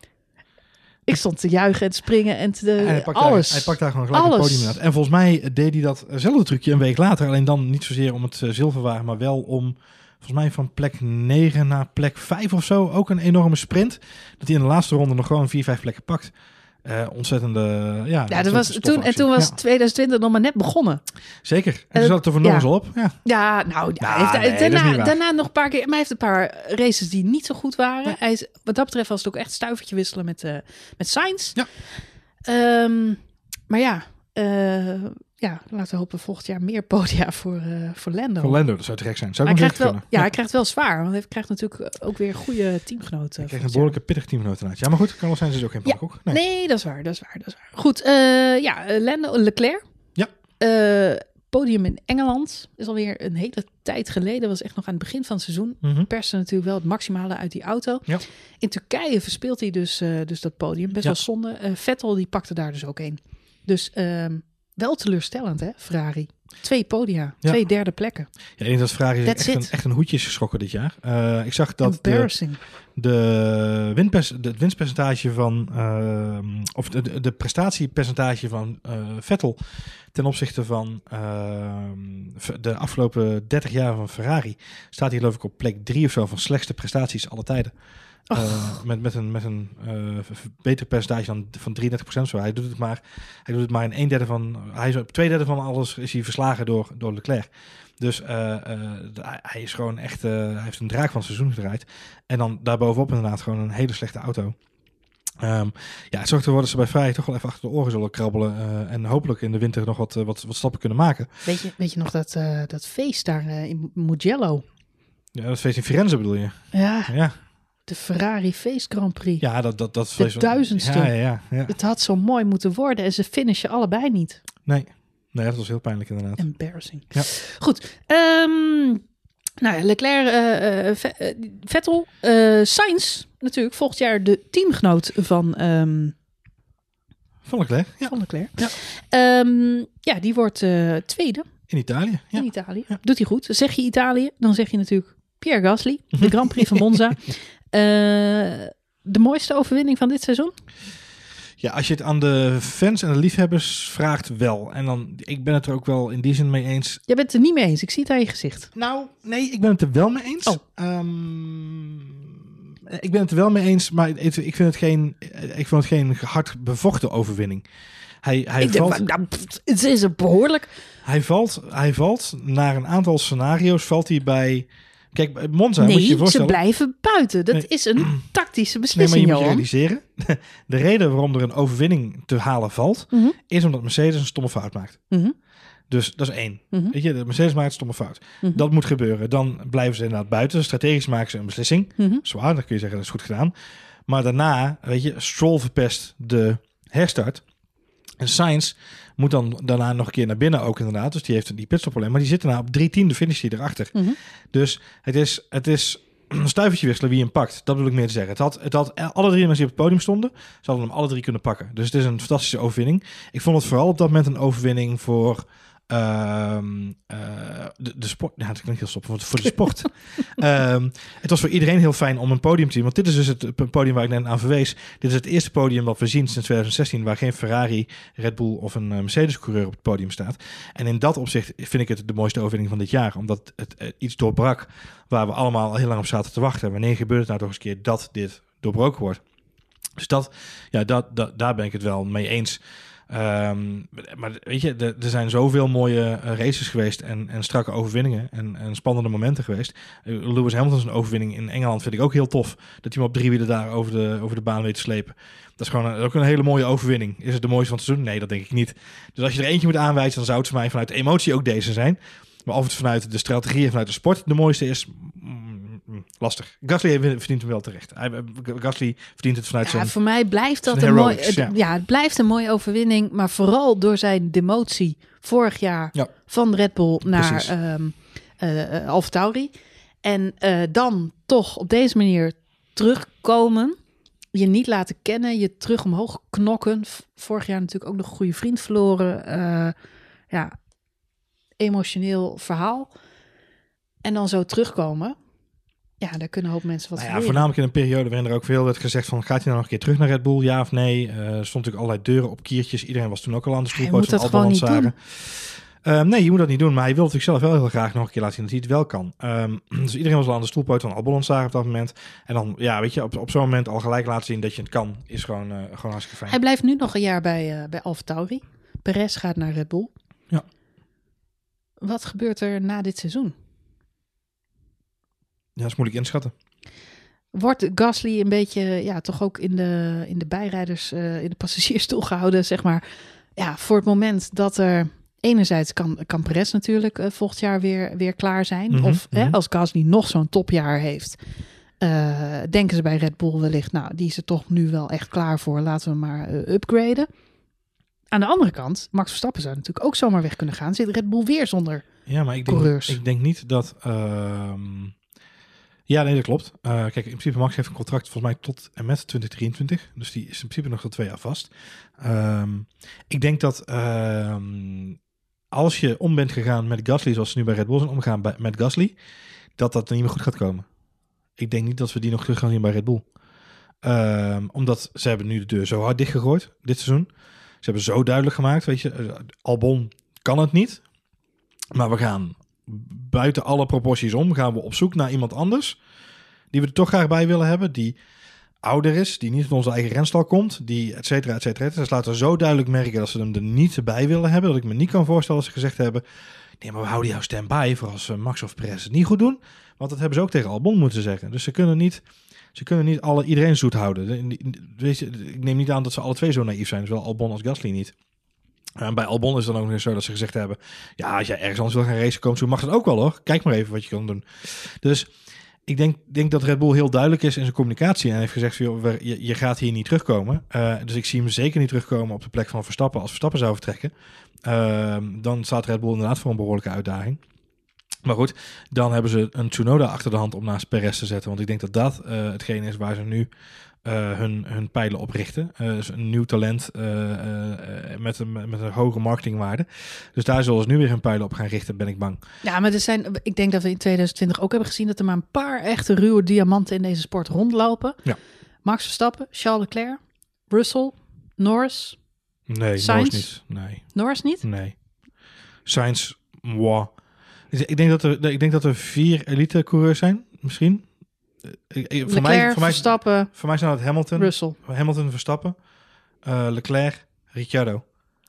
Ik stond te juichen en te springen en te, en hij pakt alles. Daar, hij pakt daar gewoon gelijk alles. Het podium uit. En volgens mij deed hij datzelfde trucje een week later. Alleen dan niet zozeer om het zilverwagen, maar wel om... Volgens mij van plek negen naar plek vijf of zo. Ook een enorme sprint. Dat hij in de laatste ronde nog gewoon vier, vijf plekken pakt. Uh, ontzettende... Ja, ja dat was toen, en toen was ja. twintig twintig nog maar net begonnen. Zeker. En toen uh, zat het er van nog eens ja. op. Ja, ja nou... Ja, ja, heeft, nee, daarna, daarna nog een paar keer... Maar hij heeft een paar races die niet zo goed waren. Nee. Hij is, wat dat betreft was het ook echt stuivertje wisselen met, uh, met Sainz. Ja. Um, maar ja... Uh, Ja, laten we hopen volgend jaar meer podia voor, uh, voor Lando. Voor Lando, dat zou te gek zijn. Zou ik hij wel, ja, ja, hij krijgt wel zwaar. Want hij krijgt natuurlijk ook weer goede teamgenoten. Hij krijgt een behoorlijke pittig teamgenoten uit. Ja, maar goed, Carlos Sainz is ook geen ja. pannenkoek. Nee. nee, dat is waar, dat is waar, dat is waar. Goed, uh, ja, Lando, Leclerc. Ja. Uh, podium in Engeland. Is alweer een hele tijd geleden. Was echt nog aan het begin van het seizoen. Mm-hmm. Persen natuurlijk wel het maximale uit die auto. Ja. In Turkije verspeelt hij dus, uh, dus dat podium. Best ja. wel zonde. Uh, Vettel, die pakte daar dus ook een. Dus... Uh, Wel teleurstellend, hè, Ferrari. Twee podia, ja. twee derde plekken. Ja, ik denk dat Ferrari echt een, echt een hoedje is geschrokken dit jaar. Uh, ik zag dat de, de, winpers, de het winstpercentage van... Uh, of de, de prestatiepercentage van uh, Vettel... ten opzichte van uh, de afgelopen dertig jaar van Ferrari... staat hij geloof ik op plek drie of zo... van slechtste prestaties alle tijden. Oh. Uh, met, met een, met een uh, beter percentage dan van drieëndertig procent zo. Hij doet het maar, hij doet het maar in een derde van... Hij is op twee derde van alles is hij verslagen door, door Leclerc. Dus uh, uh, hij is gewoon echt... Uh, hij heeft een draak van het seizoen gedraaid. En dan daarbovenop inderdaad gewoon een hele slechte auto. Um, ja, het zorgt ervoor dat ze bij Ferrari toch wel even achter de oren zullen krabbelen. Uh, en hopelijk in de winter nog wat, uh, wat, wat stappen kunnen maken. Weet je, weet je nog dat, uh, dat feest daar uh, in Mugello? Ja, dat feest in Firenze bedoel je? Ja. Ja. De Ferrari Feest Grand Prix. Ja, dat, dat, dat de duizendste. Ja, ja, ja, ja. Het had zo mooi moeten worden en ze finishen allebei niet. Nee, nee, dat was heel pijnlijk inderdaad. Embarrassing. Ja. Goed. Um, nou ja, Leclerc, uh, uh, Vettel, uh, Sainz natuurlijk. Volgend jaar de teamgenoot van... Um, van Leclerc. Ja. Van Leclerc. Ja. Um, ja, die wordt uh, tweede. In Italië. Ja. In Italië. Ja. Doet hij goed. Zeg je Italië, dan zeg je natuurlijk Pierre Gasly. De Grand Prix van Monza. Uh, de mooiste overwinning van dit seizoen? Ja, als je het aan de fans en de liefhebbers vraagt, wel. En dan, ik ben het er ook wel in die zin mee eens. Jij bent het er niet mee eens, ik zie het aan je gezicht. Nou, nee, ik ben het er wel mee eens. Oh. Um, ik ben het er wel mee eens, maar ik vind het geen, ik vind het geen hard bevochten overwinning. Hij, hij ik valt, denk, nou, pff, het is een behoorlijk... Hij valt, hij valt, naar een aantal scenario's valt hij bij... Kijk, Monza, nee, moet je je voorstellen... Nee, ze blijven buiten. Dat nee. is een tactische beslissing, nee, maar je Johan. moet je realiseren. De reden waarom er een overwinning te halen valt... Mm-hmm. is omdat Mercedes een stomme fout maakt. Mm-hmm. Dus dat is één. Mm-hmm. Weet je, de Mercedes maakt een stomme fout. Mm-hmm. Dat moet gebeuren. Dan blijven ze inderdaad buiten. Strategisch maken ze een beslissing. Mm-hmm. Zwaar, dan kun je zeggen dat is goed gedaan. Maar daarna, weet je, Stroll verpest de herstart... En Sainz moet dan daarna nog een keer naar binnen ook inderdaad. Dus die heeft die pitstopprobleem. Maar die zit daarna op drie tiende finish die erachter. Mm-hmm. Dus het is, het is een stuivertje wisselen wie hem pakt. Dat bedoel ik meer te zeggen. Het had, het had alle drie mensen die op het podium stonden, ze hadden hem alle drie kunnen pakken. Dus het is een fantastische overwinning. Ik vond het vooral op dat moment een overwinning voor... Um, uh, de, de sport, ja, dat klinkt heel stom, voor, voor de sport. um, het was voor iedereen heel fijn om een podium te zien, want dit is dus het podium waar ik net aan verwees. Dit is het eerste podium wat we zien sinds twintig zestien waar geen Ferrari, Red Bull of een Mercedes-coureur op het podium staat. En in dat opzicht vind ik het de mooiste overwinning van dit jaar, omdat het uh, iets doorbrak waar we allemaal heel lang op zaten te wachten. Wanneer gebeurt het nou toch eens een keer dat dit doorbroken wordt? Dus dat, ja, dat, dat, daar ben ik het wel mee eens. Um, maar weet je, er zijn zoveel mooie races geweest en, en strakke overwinningen en, en spannende momenten geweest. Lewis Hamilton's overwinning in Engeland vind ik ook heel tof. Dat hij hem op drie wielen daar over de, over de baan weet te slepen. Dat is gewoon een, ook een hele mooie overwinning. Is het de mooiste van het seizoen? Nee, dat denk ik niet. Dus als je er eentje moet aanwijzen, dan zou het voor mij vanuit de emotie ook deze zijn. Maar of het vanuit de strategie en vanuit de sport de mooiste is... lastig. Gasly verdient hem wel terecht. Gasly verdient het vanuit ja, zijn... Voor mij blijft dat een mooie... Ja. ja, het blijft een mooie overwinning. Maar vooral door zijn demotie vorig jaar ja. van Red Bull naar um, uh, Alfa Tauri. En uh, dan toch op deze manier terugkomen. Je niet laten kennen. Je terug omhoog knokken. Vorig jaar natuurlijk ook nog een goede vriend verloren. Uh, ja, emotioneel verhaal. En dan zo terugkomen... Ja, daar kunnen een hoop mensen wat nou ja, voornamelijk in een periode waarin er ook veel werd gezegd van... gaat hij nou nog een keer terug naar Red Bull, ja of nee? Uh, er stonden natuurlijk allerlei deuren op kiertjes. Iedereen was toen ook al aan de stoelpoot van Alba Handzagen. Uh, nee, je moet dat niet doen. Maar hij wil natuurlijk zelf wel heel graag nog een keer laten zien dat hij het wel kan. Um, dus iedereen was al aan de stoelpoot van Alba Handzagen op dat moment. En dan, ja, weet je, op, op zo'n moment al gelijk laten zien dat je het kan... is gewoon, uh, gewoon hartstikke fijn. Hij blijft nu nog een jaar bij, uh, bij Alfa Tauri. Perez gaat naar Red Bull. Ja. Wat gebeurt er na dit seizoen? Ja, dat is moeilijk inschatten. Wordt Gasly een beetje, ja, toch ook in de, in de bijrijders, uh, in de passagiersstoel gehouden, zeg maar. Ja, voor het moment dat er, enerzijds kan, kan Perez natuurlijk uh, volgend jaar weer, weer klaar zijn. Mm-hmm, of mm-hmm. Hè, als Gasly nog zo'n topjaar heeft, uh, denken ze bij Red Bull wellicht, nou, die is er toch nu wel echt klaar voor. Laten we maar uh, upgraden. Aan de andere kant, Max Verstappen zou natuurlijk ook zomaar weg kunnen gaan. Zit Red Bull weer zonder ja, maar ik denk, coureurs? Ik denk niet dat... Uh... Ja, nee, dat klopt. Uh, kijk, in principe Max heeft een contract volgens mij tot en met twintig drieëntwintig. Dus die is in principe nog tot twee jaar vast. Um, ik denk dat um, als je om bent gegaan met Gasly, zoals ze nu bij Red Bull zijn omgegaan bij, met Gasly, dat dat niet meer goed gaat komen. Ik denk niet dat we die nog terug gaan zien bij Red Bull. Um, omdat ze hebben nu de deur zo hard dichtgegooid dit seizoen. Ze hebben zo duidelijk gemaakt, weet je, Albon kan het niet. Maar we gaan... buiten alle proporties om, gaan we op zoek naar iemand anders die we er toch graag bij willen hebben, die ouder is, die niet van onze eigen renstal komt, die et cetera, et cetera. Dus laten we zo duidelijk merken dat ze hem er niet bij willen hebben, dat ik me niet kan voorstellen dat ze gezegd hebben, nee, maar we houden jou stand-by voor als Max of Perez het niet goed doen, want dat hebben ze ook tegen Albon moeten zeggen. Dus ze kunnen niet, ze kunnen niet alle, iedereen zoet houden. Ik neem niet aan dat ze alle twee zo naïef zijn, zowel Albon als Gasly niet. En bij Albon is dan ook nog zo dat ze gezegd hebben... ja, als jij ergens anders wil gaan racen komen, zo mag dat ook wel hoor. Kijk maar even wat je kan doen. Dus ik denk, denk dat Red Bull heel duidelijk is in zijn communicatie... en heeft gezegd, joh, je, je gaat hier niet terugkomen. Uh, dus ik zie hem zeker niet terugkomen op de plek van Verstappen... als Verstappen zou vertrekken. Uh, dan staat Red Bull inderdaad voor een behoorlijke uitdaging. Maar goed, dan hebben ze een Tsunoda achter de hand om naast Perez te zetten. Want ik denk dat dat uh, hetgeen is waar ze nu... Uh, hun, hun pijlen oprichten. Uh, dus een nieuw talent uh, uh, met, een, met een hoge marketingwaarde. Dus daar zullen ze nu weer hun pijlen op gaan richten, ben ik bang. Ja, maar er zijn, ik denk dat we in twintig twintig ook hebben gezien... dat er maar een paar echte ruwe diamanten in deze sport rondlopen. Ja. Max Verstappen, Charles Leclerc, Russell, Norris? Nee, Sainz? Norris niet. Nee. Norris niet? Nee. Sainz, moi. Ik denk dat er, ik denk dat er vier elite coureurs zijn, misschien. Ik, ik, voor Leclerc, mij, voor Verstappen. Mij, voor mij zijn dat Hamilton. Russell. Hamilton, Verstappen. Uh, Leclerc, Ricciardo.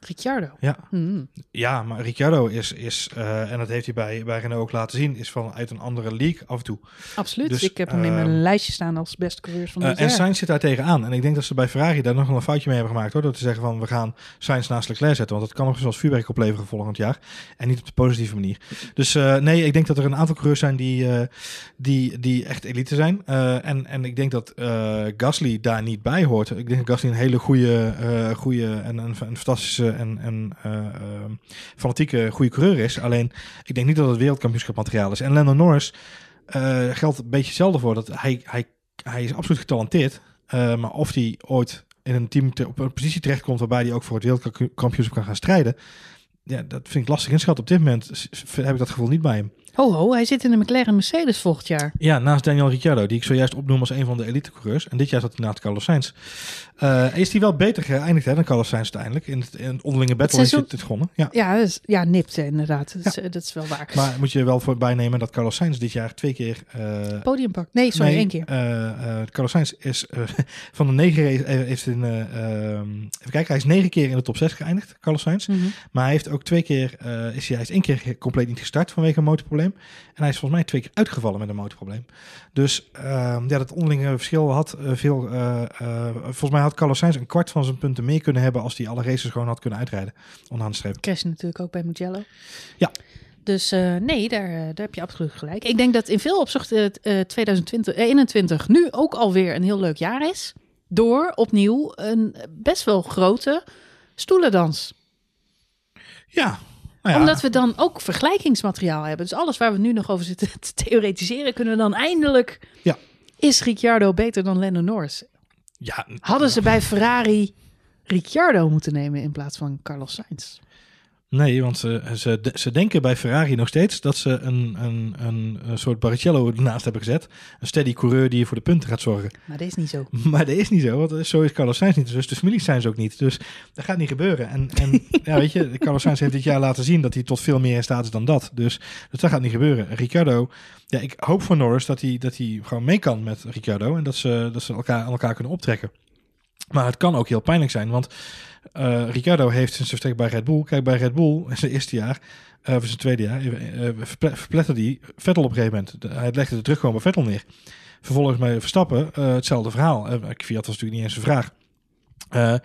Ricciardo? Ja. Mm. Ja, maar Ricciardo is, is uh, en dat heeft hij bij, bij Renault ook laten zien, is vanuit een andere league af en toe. Absoluut. Dus, ik heb hem uh, in mijn lijstje staan als beste coureurs van de uh, En Sainz zit daar tegenaan. En ik denk dat ze bij Ferrari daar nog wel een foutje mee hebben gemaakt, hoor. Door te zeggen van, we gaan Sainz naast Leclerc zetten. Want dat kan nog zoals vuurwerk opleveren volgend jaar. En niet op de positieve manier. Dus uh, nee, ik denk dat er een aantal coureurs zijn die, uh, die, die echt elite zijn. Uh, en, en ik denk dat uh, Gasly daar niet bij hoort. Ik denk dat Gasly een hele goede, uh, goede en een, een fantastische en, en uh, uh, fanatieke goede coureur is. Alleen, ik denk niet dat het wereldkampioenschap materiaal is. En Lando Norris uh, geldt een beetje hetzelfde voor. Dat hij, hij, hij is absoluut getalenteerd. Uh, maar of hij ooit in een team te, op een positie terechtkomt waarbij hij ook voor het wereldkampioenschap kan gaan strijden. Ja, dat vind ik lastig inschatten. Op dit moment heb ik dat gevoel niet bij hem. Ho, ho, hij zit in de McLaren Mercedes volgend jaar. Ja, naast Daniel Ricciardo, die ik zojuist opnoem als een van de elite coureurs. En dit jaar zat hij naast Carlos Sainz. Uh, is hij wel beter geëindigd hè, dan Carlos Sainz uiteindelijk? In het, in het onderlinge battle is het gewonnen. Ja, ja, dus, ja nipte inderdaad. Dat, ja. is, dat is wel waar. Maar moet je wel voorbij nemen dat Carlos Sainz dit jaar twee keer... Uh, Podium pakt. Nee, sorry, nee, één keer. Uh, uh, Carlos Sainz is uh, van de negen... heeft een, uh, even kijken, hij is negen keer in de top zes geëindigd, Carlos Sainz. Mm-hmm. Maar hij heeft ook twee keer... Uh, is hij, hij is één keer compleet niet gestart vanwege een motorprobleem. En hij is volgens mij twee keer uitgevallen met een motorprobleem. Dus uh, ja, dat onderlinge verschil had uh, veel... Uh, uh, volgens mij had Carlos Sainz een kwart van zijn punten meer kunnen hebben als hij alle races gewoon had kunnen uitrijden. Onderaan de streep. Crash natuurlijk ook bij Mugello. Ja. Dus uh, nee, daar, daar heb je absoluut gelijk. Ik denk dat in veel opzichten het uh, tweeduizend eenentwintig nu ook alweer een heel leuk jaar is. Door opnieuw een best wel grote stoelendans. Ja. Nou ja. Omdat we dan ook vergelijkingsmateriaal hebben. Dus alles waar we nu nog over zitten te theoretiseren... kunnen we dan eindelijk... Ja. Is Ricciardo beter dan Lando Norris? Ja. Hadden ze bij Ferrari Ricciardo moeten nemen... in plaats van Carlos Sainz? Nee, want ze, ze, ze denken bij Ferrari nog steeds... dat ze een, een, een, een soort Barrichello ernaast hebben gezet. Een steady coureur die voor de punten gaat zorgen. Maar dat is niet zo. Maar dat is niet zo, want zo is Carlos Sainz niet. Dus de familie Sainz ook niet. Dus dat gaat niet gebeuren. En, en ja, weet je, Carlos Sainz heeft dit jaar laten zien... dat hij tot veel meer in staat is dan dat. Dus, dus dat gaat niet gebeuren. Ricciardo, ja, ik hoop voor Norris dat hij, dat hij gewoon mee kan met Ricciardo... en dat ze, dat ze elkaar, aan elkaar kunnen optrekken. Maar het kan ook heel pijnlijk zijn, want... Uh, Ricciardo heeft zijn vertrek bij Red Bull. Kijk, bij Red Bull in zijn eerste jaar, uh, of zijn tweede jaar, uh, verpletterde hij Vettel op een gegeven moment. De, hij legde de terug gewoon bij Vettel neer. Vervolgens bij Verstappen, uh, hetzelfde verhaal. Uh, Fiat was natuurlijk niet eens een vraag. Uh, uh,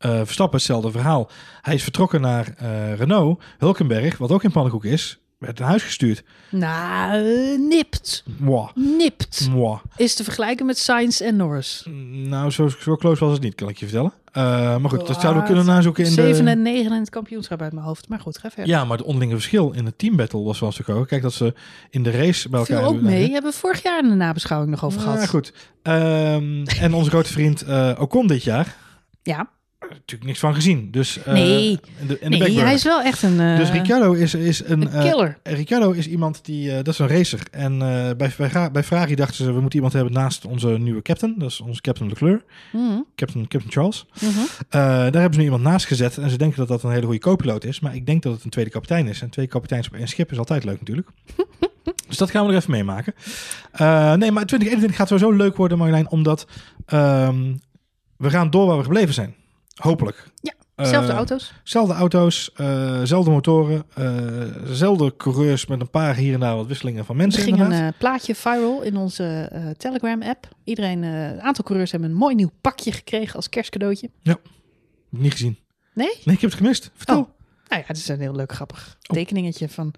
Verstappen, hetzelfde verhaal. Hij is vertrokken naar uh, Renault. Hulkenberg, wat ook in pannenkoek is, werd naar huis gestuurd. Nou, uh, nipt. Mwah. Nipt. Mwah. Is te vergelijken met Sainz en Norris. Nou, zo, zo close was het niet, kan ik je vertellen. Uh, maar goed, What? dat zouden we kunnen nazoeken in zeven de... en negen in het kampioenschap uit mijn hoofd. Maar goed, ga verder. Ja, maar het onderlinge verschil in het teambattle was wel zo hoog. Kijk, dat ze in de race bij elkaar... Viel ook mee. He? Hebben we vorig jaar in de nabeschouwing nog over nou, gehad. Ja, goed. Um, en onze grote vriend uh, Ocon dit jaar... Ja. Natuurlijk niks van gezien. Dus, uh, nee, in de, in de nee hij is wel echt een... Uh, dus Ricciardo is, is een... een killer. Uh, Ricciardo is iemand die... Uh, dat is een racer. En uh, bij, bij, bij Ferrari dachten ze... we moeten iemand hebben naast onze nieuwe captain. Dat is onze captain Leclerc. Mm. Captain, captain Charles. Mm-hmm. Uh, daar hebben ze nu iemand naast gezet. En ze denken dat dat een hele goede co-piloot is. Maar ik denk dat het een tweede kapitein is. En twee kapiteins op één schip is altijd leuk natuurlijk. Dus dat gaan we er even meemaken. Uh, nee, maar twintig eenentwintig gaat sowieso leuk worden, Marjolein. Omdat uh, we gaan door waar we gebleven zijn. Hopelijk. Ja, zelfde uh, auto's. Zelfde auto's, uh, zelfde motoren, uh, zelfde coureurs met een paar hier en daar wat wisselingen van mensen. Er ging inderdaad. een uh, plaatje viral in onze uh, Telegram-app. Iedereen, uh, een aantal coureurs hebben een mooi nieuw pakje gekregen als kerstcadeautje. Ja, niet gezien. Nee? Nee, ik heb het gemist. Vertel. Oh. Nou ja, het is een heel leuk grappig oh. tekeningetje van...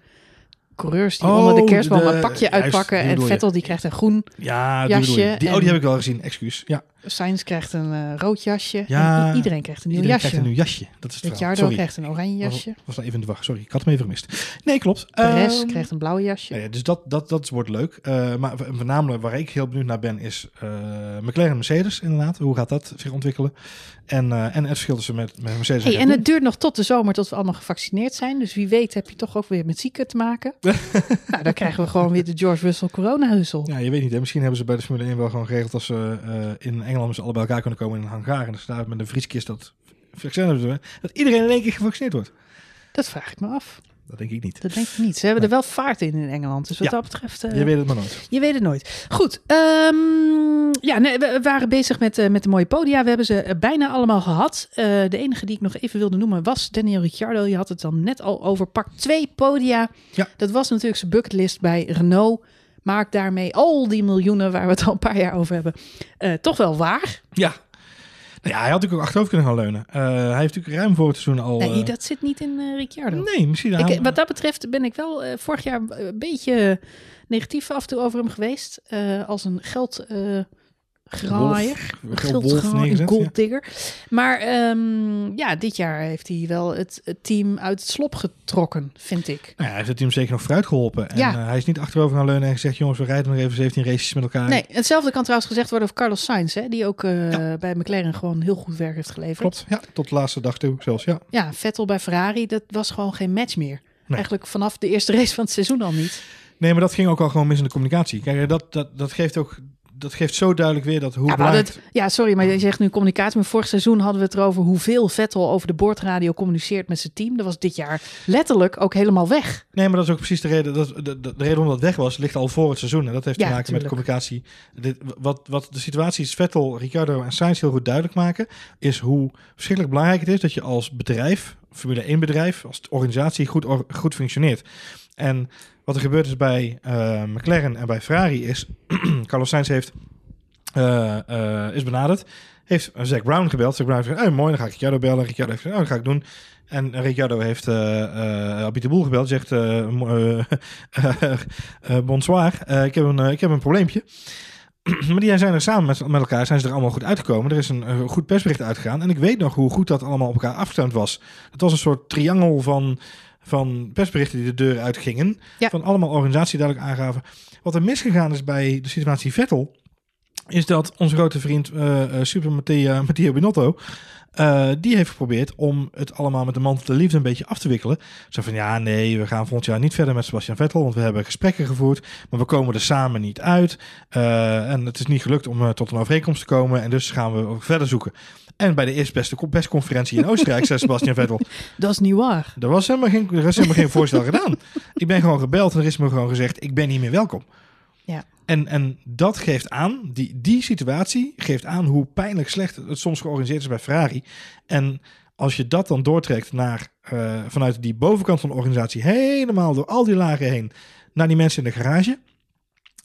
coureurs die oh, onder de kerstboom een pakje juist, uitpakken. En Vettel die krijgt een groen ja, jasje. Die, oh, die heb ik wel gezien, excuus. Ja. Sainz krijgt een uh, rood jasje. Ja, en iedereen krijgt een nieuw iedereen jasje. Iedereen krijgt een nieuw jasje. Dat is het Ricciardo sorry. krijgt een oranje jasje. Was, was dat even in de wacht, sorry. Ik had hem even gemist. Nee, klopt. Perez um, krijgt een blauw jasje. Nee, dus dat, dat, dat wordt leuk. Uh, maar voornamelijk waar ik heel benieuwd naar ben is uh, McLaren Mercedes inderdaad. Hoe gaat dat zich ontwikkelen? En, uh, en het verschil tussen met, met Mercedes hey, en En het duurt nog tot de zomer tot we allemaal gevaccineerd zijn. Dus wie weet heb je toch ook weer met zieken te maken. Nou, dan krijgen we gewoon weer de George Russell corona-hussel. Ja, je weet niet. Hè? Misschien hebben ze bij de Formule één wel gewoon geregeld... als ze uh, in Engeland met z'n allen bij elkaar kunnen komen in een hangar. En dan staat met een vrieskist dat vaccin hebben, dat iedereen in één keer gevaccineerd wordt. Dat vraag ik me af. Dat denk ik niet. Dat denk ik niet. Ze hebben nee. er wel vaart in in Engeland. Dus wat ja. dat betreft... Uh, je weet het maar nooit. Je weet het nooit. Goed. Um, ja, nee, we waren bezig met, uh, met de mooie podia. We hebben ze bijna allemaal gehad. Uh, de enige die ik nog even wilde noemen was Daniel Ricciardo. Je had het dan net al over. Pak twee podia. Ja. Dat was natuurlijk zijn bucketlist bij Renault. Maakt daarmee al die miljoenen waar we het al een paar jaar over hebben. Uh, toch wel waar. Ja. Ja, hij had natuurlijk ook achterover kunnen gaan leunen. Uh, hij heeft natuurlijk ruim voor het seizoen al... Nee, uh... dat zit niet in uh, Ricciardo. Nee, misschien... Ik, wat dat betreft ben ik wel uh, vorig jaar een beetje negatief af en toe over hem geweest. Uh, als een geld... Uh... graaier, een golddigger. Ja. Maar um, ja, dit jaar heeft hij wel het, het team uit het slop getrokken, vind ik. Nou ja, hij heeft het team zeker nog vooruit geholpen. En ja. uh, hij is niet achterover gaan leunen en gezegd... jongens, we rijden nog even zeventien races met elkaar. Nee, hetzelfde kan trouwens gezegd worden over Carlos Sainz... Hè, die ook uh, ja. bij McLaren gewoon heel goed werk heeft geleverd. Klopt, ja, tot de laatste dag toe zelfs, ja. Ja, Vettel bij Ferrari, dat was gewoon geen match meer. Nee. Eigenlijk vanaf de eerste race van het seizoen al niet. Nee, maar dat ging ook al gewoon mis in de communicatie. Kijk, dat, dat, dat geeft ook... Dat geeft zo duidelijk weer dat hoe ja, blijft... dat, ja, sorry, maar je zegt nu communicatie. Maar vorig seizoen hadden we het erover hoeveel Vettel over de boordradio communiceert met zijn team. Dat was dit jaar letterlijk ook helemaal weg. Nee, maar dat is ook precies de reden. Dat, de, de, de reden omdat het weg was, ligt al voor het seizoen. En dat heeft ja, te maken natuurlijk. met de communicatie. Dit, wat, wat de situatie is, Vettel, Ricciardo en Sainz heel goed duidelijk maken... is hoe verschrikkelijk belangrijk het is dat je als bedrijf, Formule één bedrijf... als organisatie goed, or, goed functioneert. En... Wat er gebeurd is bij uh, McLaren en bij Ferrari is... Carlos Sainz heeft, uh, uh, is benaderd. Heeft Zac Brown gebeld. Zac Brown heeft gezegd, oh, mooi, dan ga ik Ricciardo bellen. Ricciardo heeft gezegd, oh, dat ga ik doen. En Ricciardo heeft uh, uh, Abit de Boel gebeld. Zegt, uh, uh, uh, uh, bonsoir, uh, ik, heb een, uh, ik heb een probleempje. Maar die zijn er samen met, met elkaar, zijn ze er allemaal goed uitgekomen. Er is een, een goed persbericht uitgegaan. En ik weet nog hoe goed dat allemaal op elkaar afgestemd was. Het was een soort triangel van... van persberichten die de deur uitgingen, ja. van allemaal organisatie duidelijk aangaven. Wat er misgegaan is bij de situatie Vettel, is dat onze grote vriend uh, Super Matteo Binotto, uh, die heeft geprobeerd om het allemaal met de mantel de liefde een beetje af te wikkelen. Zo van, ja, nee, we gaan volgend jaar niet verder met Sebastian Vettel, want we hebben gesprekken gevoerd, maar we komen er samen niet uit. Uh, en het is niet gelukt om uh, tot een overeenkomst te komen en dus gaan we ook verder zoeken. En bij de eerste beste persconferentie in Oostenrijk zei Sebastian Vettel... Dat is niet waar. Er was helemaal geen, er is helemaal geen voorstel gedaan. Ik ben gewoon gebeld en er is me gewoon gezegd... ik ben niet meer welkom. Ja. En, en dat geeft aan, die, die situatie geeft aan... hoe pijnlijk slecht het soms georganiseerd is bij Ferrari. En als je dat dan doortrekt naar uh, vanuit die bovenkant van de organisatie... helemaal door al die lagen heen naar die mensen in de garage...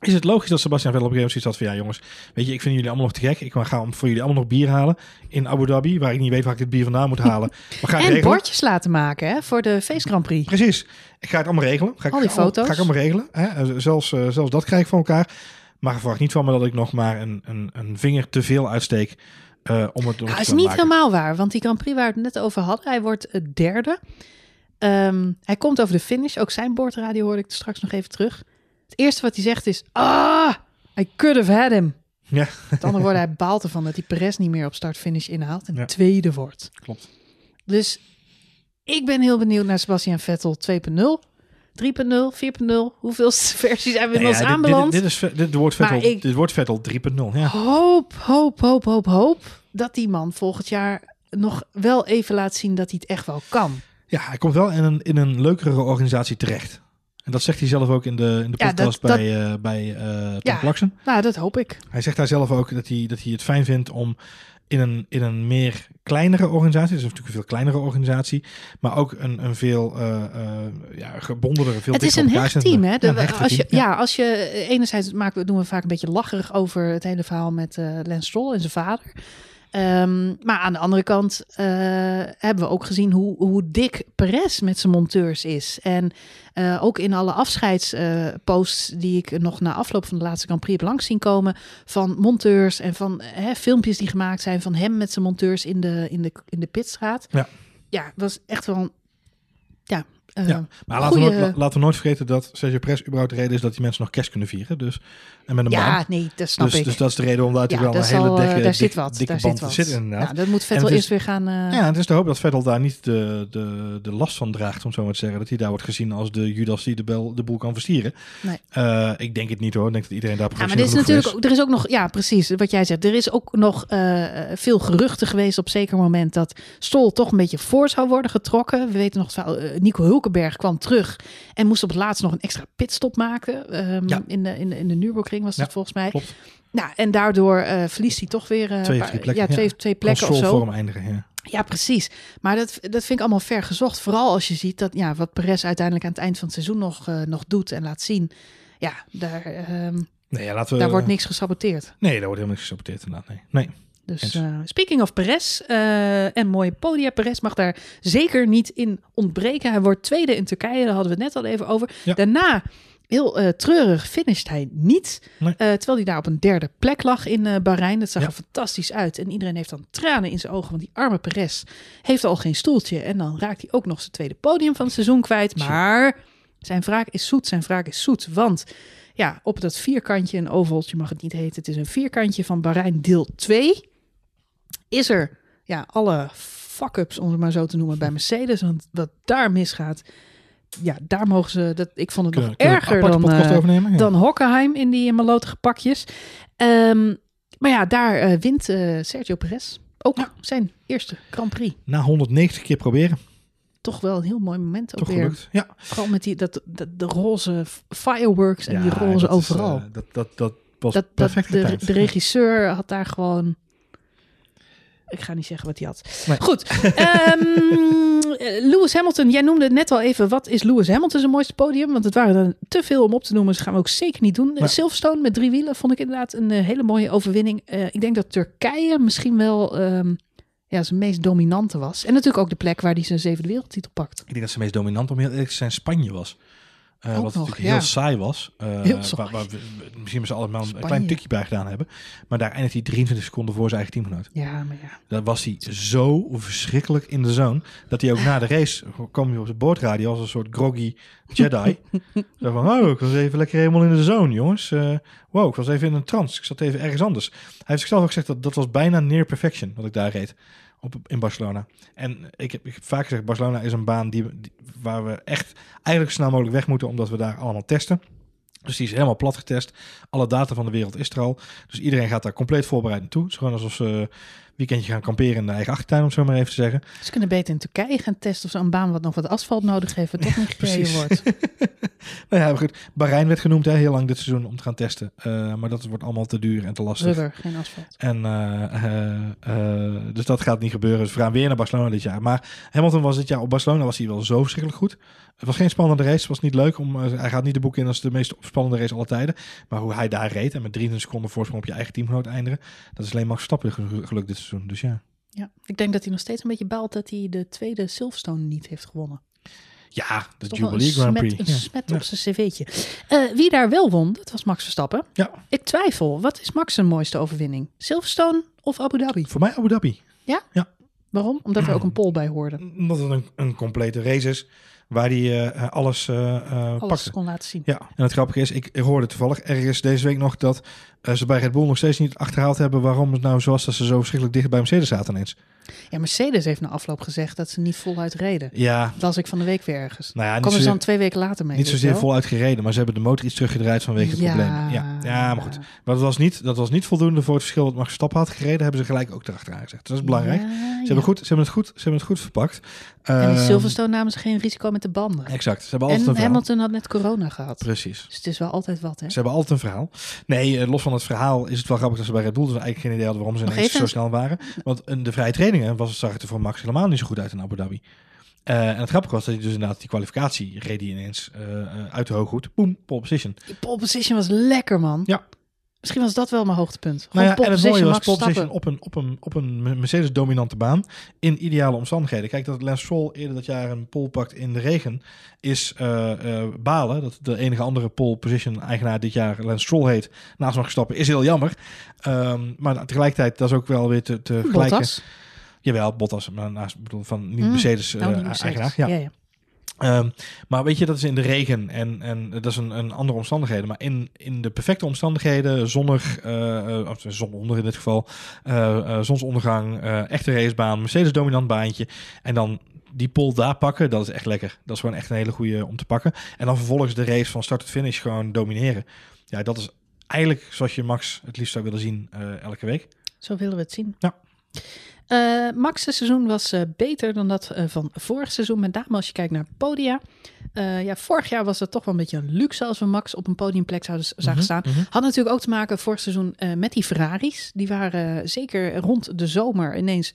Is het logisch dat Sebastian Vettel op een gegeven moment zoiets had van... ja jongens, weet je, ik vind jullie allemaal nog te gek. Ik ga voor jullie allemaal nog bier halen in Abu Dhabi... waar ik niet weet waar ik dit bier vandaan moet halen. Maar ga en regelen. Bordjes laten maken hè, voor de feest Grand Prix. Precies. Ik ga het allemaal regelen. Ga ik, Al die foto's. Ga ik allemaal regelen. Hè? Zelfs, uh, zelfs dat krijg ik van elkaar. Maar verwacht niet van me dat ik nog maar een, een, een vinger te veel uitsteek... Uh, om het door nou, te maken. Dat is niet helemaal waar, want die Grand Prix waar we het net over hadden... hij wordt het derde. Um, hij komt over de finish. Ook zijn boordradio hoorde ik straks nog even terug... Het eerste wat hij zegt is... Ah, I could have had him. Ja. Met andere woorden, hij baalt ervan dat hij Perez niet meer op start-finish inhaalt. En ja. tweede wordt. Klopt. Dus ik ben heel benieuwd naar Sebastian Vettel twee punt nul. drie punt nul, vier punt nul. Hoeveel versies hebben we inmiddels nou ja, aanbeland? Dit, dit, dit, dit, dit wordt Vettel, ik, dit wordt Vettel drie punt nul. Ja. Hoop, hoop, hoop, hoop, hoop... dat die man volgend jaar nog wel even laat zien dat hij het echt wel kan. Ja, hij komt wel in een, in een leukere organisatie terecht... En dat zegt hij zelf ook in de, in de podcast ja, dat, bij, dat, uh, bij uh, Tom ja, Clarkson. Nou, dat hoop ik. Hij zegt daar zelf ook dat hij, dat hij het fijn vindt om in een, in een meer kleinere organisatie... dus natuurlijk een veel kleinere organisatie... maar ook een, een veel uh, uh, ja, gebondener, veel... Het is een hecht team, hè? De, ja, een als je, team, ja. ja, als je... Enerzijds maken, doen we vaak een beetje lacherig over het hele verhaal met uh, Lance Stroll en zijn vader... Um, maar aan de andere kant uh, hebben we ook gezien hoe, hoe dik Perez met zijn monteurs is. En uh, ook in alle afscheidsposts uh, die ik nog na afloop van de laatste Grand Prix heb langs zien komen... van monteurs en van hè, filmpjes die gemaakt zijn van hem met zijn monteurs in de, in de, in de pitstraat. Ja, ja, was echt wel een, ja, Uh, ja, maar laten, goeie... we nooit, laten we nooit vergeten dat Sergio Perez überhaupt de reden is dat die mensen nog kerst kunnen vieren. Dus, en met een ja, baan. Nee, dat snap dus, ik. Dus dat is de reden omdat ja, er wel een hele al, dikke, daar dik, wat, dikke daar band zit, zit inderdaad. Nou, dat moet Vettel eerst weer gaan... Uh... Ja, het is de hoop dat Vettel daar niet de, de, de last van draagt, om zo maar te zeggen. Dat hij daar wordt gezien als de Judas die de, bel, de boel kan verstieren. Nee. Uh, ik denk het niet hoor. Ik denk dat iedereen daar professioneel ja, maar dit is natuurlijk, is. Er is ook nog, ja precies, wat jij zegt. Er is ook nog uh, veel geruchten geweest op zeker moment dat Stroll toch een beetje voor zou worden getrokken. We weten nog wel, uh, Nico Hulkenberg kwam terug en moest op het laatst nog een extra pitstop maken. Um, ja. in, de, in, de, in de Nürburgring was dat ja, volgens mij. Klopt. Nou, en daardoor uh, verliest hij toch weer uh, twee, paar, plekken, ja, twee, ja. twee plekken of zo. Eindigen, ja. ja, precies. Maar dat, dat vind ik allemaal ver gezocht. Vooral als je ziet dat ja, wat Perez uiteindelijk aan het eind van het seizoen nog, uh, nog doet en laat zien. Ja, daar, um, nee, ja, laten we, daar wordt niks gesaboteerd. Nee, daar wordt helemaal niks gesaboteerd inderdaad. Nee, nee. Dus uh, speaking of Perez uh, en mooie podia, Perez mag daar zeker niet in ontbreken. Hij wordt tweede in Turkije, daar hadden we het net al even over. Ja. Daarna, heel uh, treurig, finisht hij niet. Nee. Uh, terwijl hij daar op een derde plek lag in uh, Bahrein. Dat zag ja. er fantastisch uit. En iedereen heeft dan tranen in zijn ogen, want die arme Perez heeft al geen stoeltje. En dan raakt hij ook nog zijn tweede podium van het seizoen kwijt. Maar zijn wraak is zoet, zijn wraak is zoet, want... ja, op dat vierkantje, een ovaltje mag het niet heten. Het is een vierkantje van Bahrein deel twee. Is er ja, alle fuck-ups, om het maar zo te noemen, bij Mercedes. Want wat daar misgaat, ja, daar mogen ze... Dat, ik vond het kun, nog kun erger dan, uh, ja. dan Hockenheim in die malotige pakjes. Um, maar ja, daar uh, wint uh, Sergio Perez ook ja. zijn eerste Grand Prix. Na honderdnegentig keer proberen. Toch wel een heel mooi moment ook toch weer. Gelukt, ja. Gewoon met die, dat, dat, de roze fireworks en ja, die roze dat overal. Is, uh, dat, dat, dat was dat, perfecte dat de, tijd. De regisseur had daar gewoon... Ik ga niet zeggen wat hij had. Nee. Goed. um, Lewis Hamilton, jij noemde het net al even. Wat is Lewis Hamilton zijn mooiste podium? Want het waren er te veel om op te noemen. Dus dat gaan we ook zeker niet doen. Maar Silverstone met drie wielen vond ik inderdaad een hele mooie overwinning. Uh, ik denk dat Turkije misschien wel... Um, ja, zijn meest dominante was. En natuurlijk ook de plek waar hij zijn zevende wereldtitel pakt. Ik denk dat zijn meest dominante, om heel eerlijk te zijn, Spanje was. Uh, wat nog, natuurlijk ja. heel saai was. Uh, heel waar, waar we, misschien met z'n allen een klein tikje bij gedaan hebben. Maar daar eindigt hij drieëntwintig seconden voor zijn eigen teamgenoot. Ja, maar ja. Daar was hij zo verschrikkelijk in de zone. Dat hij ook na de race kwam hij op de boordradio als een soort groggy Jedi. Zo van, oh, ik was even lekker helemaal in de zone, jongens. Uh, wow, ik was even in een trance. Ik zat even ergens anders. Hij heeft zichzelf ook gezegd, dat dat was bijna near perfection wat ik daar reed. Op, in Barcelona. En ik heb, ik heb vaak gezegd, Barcelona is een baan die, die, waar we echt eigenlijk snel mogelijk weg moeten, omdat we daar allemaal testen. Dus die is helemaal plat getest. Alle data van de wereld is er al. Dus iedereen gaat daar compleet voorbereid naartoe. Het is gewoon alsof ze weekendje gaan kamperen in de eigen achtertuin, om zo maar even te zeggen. Ze kunnen beter in Turkije gaan testen of zo'n baan wat nog wat asfalt nodig heeft, wat toch niet gereden wordt. Nou ja, maar goed. Bahrein werd genoemd hè, heel lang dit seizoen om te gaan testen. Uh, maar dat wordt allemaal te duur en te lastig. Rubber, geen asfalt. En, uh, uh, uh, dus dat gaat niet gebeuren. Dus we gaan weer naar Barcelona dit jaar. Maar Hamilton was dit jaar op Barcelona was hij wel zo verschrikkelijk goed. Het was geen spannende race. Het was niet leuk. Om, uh, hij gaat niet de boek in als de meest spannende race aller tijden. Maar hoe hij daar reed en met drieëntwintig seconden voorsprong op je eigen teamgenoot eindigen. Dat is alleen Max Verstappen gelukt dit seizoen. Dus ja. ja. Ik denk dat hij nog steeds een beetje baalt dat hij de tweede Silverstone niet heeft gewonnen. Ja, de Jubilee Grand Prix. Een smet, een ja. smet op ja. zijn cv'tje. Uh, wie daar wel won, dat was Max Verstappen. Ja. Ik twijfel. Wat is Max zijn mooiste overwinning? Silverstone of Abu Dhabi? Voor mij Abu Dhabi. Ja? Ja. Waarom? Omdat er ook een poll bij hoorde. Omdat het een, een complete race is. Waar hij uh, alles, uh, alles pakte. Kon laten zien. Ja, en het grappige is, ik hoorde toevallig ergens deze week nog dat uh, ze bij Red Bull nog steeds niet achterhaald hebben waarom het nou zo was dat ze zo verschrikkelijk dicht bij Mercedes zaten ineens. Ja, Mercedes heeft na afloop gezegd dat ze niet voluit reden. Ja. Dat was ik van de week weer ergens. Nou ja, komen zozeer, ze dan twee weken later mee. Niet zozeer wel? Voluit gereden, maar ze hebben de motor iets teruggedraaid vanwege het ja. probleem. Ja. ja, maar goed. Maar dat was, niet, dat was niet voldoende voor het verschil wat Max Verstappen had gereden. Hebben ze gelijk ook erachteraan gezegd. Dus dat is belangrijk. Ja, ze, ja. Hebben goed, ze, hebben het goed, ze hebben het goed verpakt. En in Silverstone namen ze geen risico met de banden. Exact. Ze hebben altijd en een Hamilton had net corona gehad. Precies. Dus het is wel altijd wat, hè? Ze hebben altijd een verhaal. Nee, los van het verhaal is het wel grappig dat ze bij Red Bull dus eigenlijk geen idee hadden waarom ze ineens Geef zo eens. snel waren. Want de vrije trainingen was, zag het er voor Max helemaal niet zo goed uit in Abu Dhabi. Uh, en het grappige was dat hij dus inderdaad die kwalificatie reed die ineens uh, uit de hooghoed. Boom, pole position. Die pole position was lekker, man. Ja. Misschien was dat wel mijn hoogtepunt. Nou ja, en het mooie was pole position op een, op een, op een Mercedes-dominante baan in ideale omstandigheden. Kijk, dat Lance Stroll eerder dat jaar een pole pakt in de regen is uh, uh, balen. Dat de enige andere pole position-eigenaar dit jaar Lance Stroll heet. Naast Max Verstappen is heel jammer. Um, maar tegelijkertijd, dat is ook wel weer te, te gelijken. Bottas? Jawel, Bottas. Maar naast, bedoel, van niet Mercedes-eigenaar. Mm, nou, uh, Mercedes. ja. ja, ja. Um, maar weet je, dat is in de regen en, en dat is een, een andere omstandigheden. Maar in, in de perfecte omstandigheden, zonnig, uh, of zononder in dit geval, uh, uh, zonsondergang, uh, echte racebaan, Mercedes-dominant baantje. En dan die pole daar pakken, dat is echt lekker. Dat is gewoon echt een hele goede om te pakken. En dan vervolgens de race van start tot finish gewoon domineren. Ja, dat is eigenlijk zoals je Max het liefst zou willen zien uh, elke week. Zo willen we het zien. Ja. Uh, Max's seizoen was uh, beter dan dat uh, van vorig seizoen. Met name als je kijkt naar podia. Uh, ja, vorig jaar was het toch wel een beetje een luxe als we Max op een podiumplek zouden z- zagen staan. Mm-hmm. Had natuurlijk ook te maken vorig seizoen uh, met die Ferraris. Die waren uh, zeker rond de zomer ineens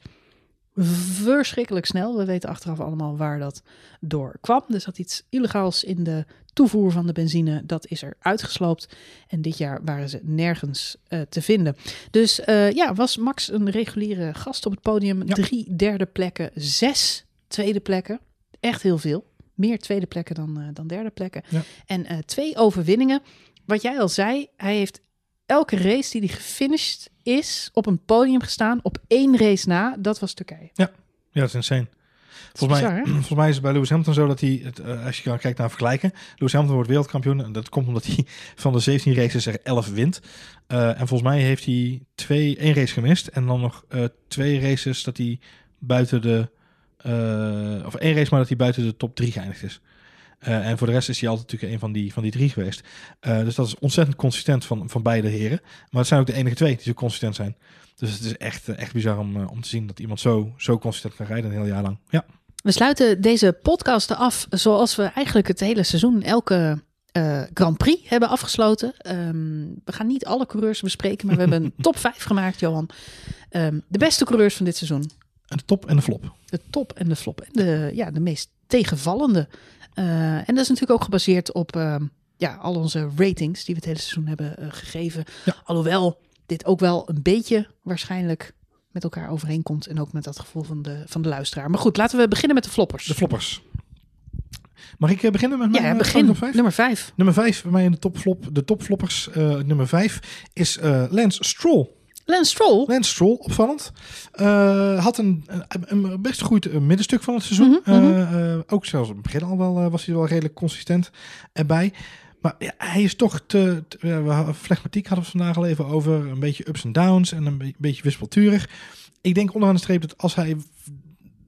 verschrikkelijk snel. We weten achteraf allemaal waar dat door kwam. Er zat iets illegaals in de toevoer van de benzine. Dat is er uitgesloopt. En dit jaar waren ze nergens uh, te vinden. Dus uh, ja, was Max een reguliere gast op het podium. Ja. Drie derde plekken, zes tweede plekken. Echt heel veel. Meer tweede plekken dan, uh, dan derde plekken. Ja. En uh, twee overwinningen. Wat jij al zei, hij heeft elke race die hij gefinished is, op een podium gestaan, op één race na, dat was Turkije. Ja, ja, dat is insane. Volgens, bizar, mij, volgens mij is het bij Lewis Hamilton zo dat hij, het, uh, als je kijkt naar vergelijken, Lewis Hamilton wordt wereldkampioen. En dat komt omdat hij van de zeventien races er elf wint. Uh, en volgens mij heeft hij twee, één race gemist. En dan nog uh, twee races dat hij buiten de, uh, of één race maar dat hij buiten de top drie geëindigd is. Uh, en voor de rest is hij altijd natuurlijk een van die, van die drie geweest. Uh, dus dat is ontzettend consistent van, van beide heren. Maar het zijn ook de enige twee die zo consistent zijn. Dus het is echt, echt bizar om, uh, om te zien dat iemand zo, zo consistent kan rijden een heel jaar lang. Ja. We sluiten deze podcast af zoals we eigenlijk het hele seizoen elke uh, Grand Prix hebben afgesloten. Um, we gaan niet alle coureurs bespreken, maar we hebben een top vijf gemaakt, Johan. Um, de beste coureurs van dit seizoen. En de top en de flop. De top en de flop. De, ja, de meest tegenvallende. Uh, en dat is natuurlijk ook gebaseerd op uh, ja, al onze ratings die we het hele seizoen hebben uh, gegeven. Ja. Alhoewel dit ook wel een beetje waarschijnlijk met elkaar overeenkomt. En ook met dat gevoel van de, van de luisteraar. Maar goed, laten we beginnen met de floppers. De floppers. Mag ik beginnen met mijn ja, begin, nummer vijf? Nummer vijf. Nummer vijf bij mij in de topflop. De topfloppers uh, nummer vijf is uh, Lance Stroll. Lance Stroll? Lance Stroll, opvallend. Uh, had een, een, een best goed middenstuk van het seizoen. Mm-hmm, mm-hmm. Uh, uh, ook zelfs op het begin al wel uh, was hij wel redelijk consistent erbij. Maar ja, hij is toch te... te uh, flegmatiek hadden we vandaag al even over. Een beetje ups en downs en een be- beetje wispelturig. Ik denk onderaan de streep dat als hij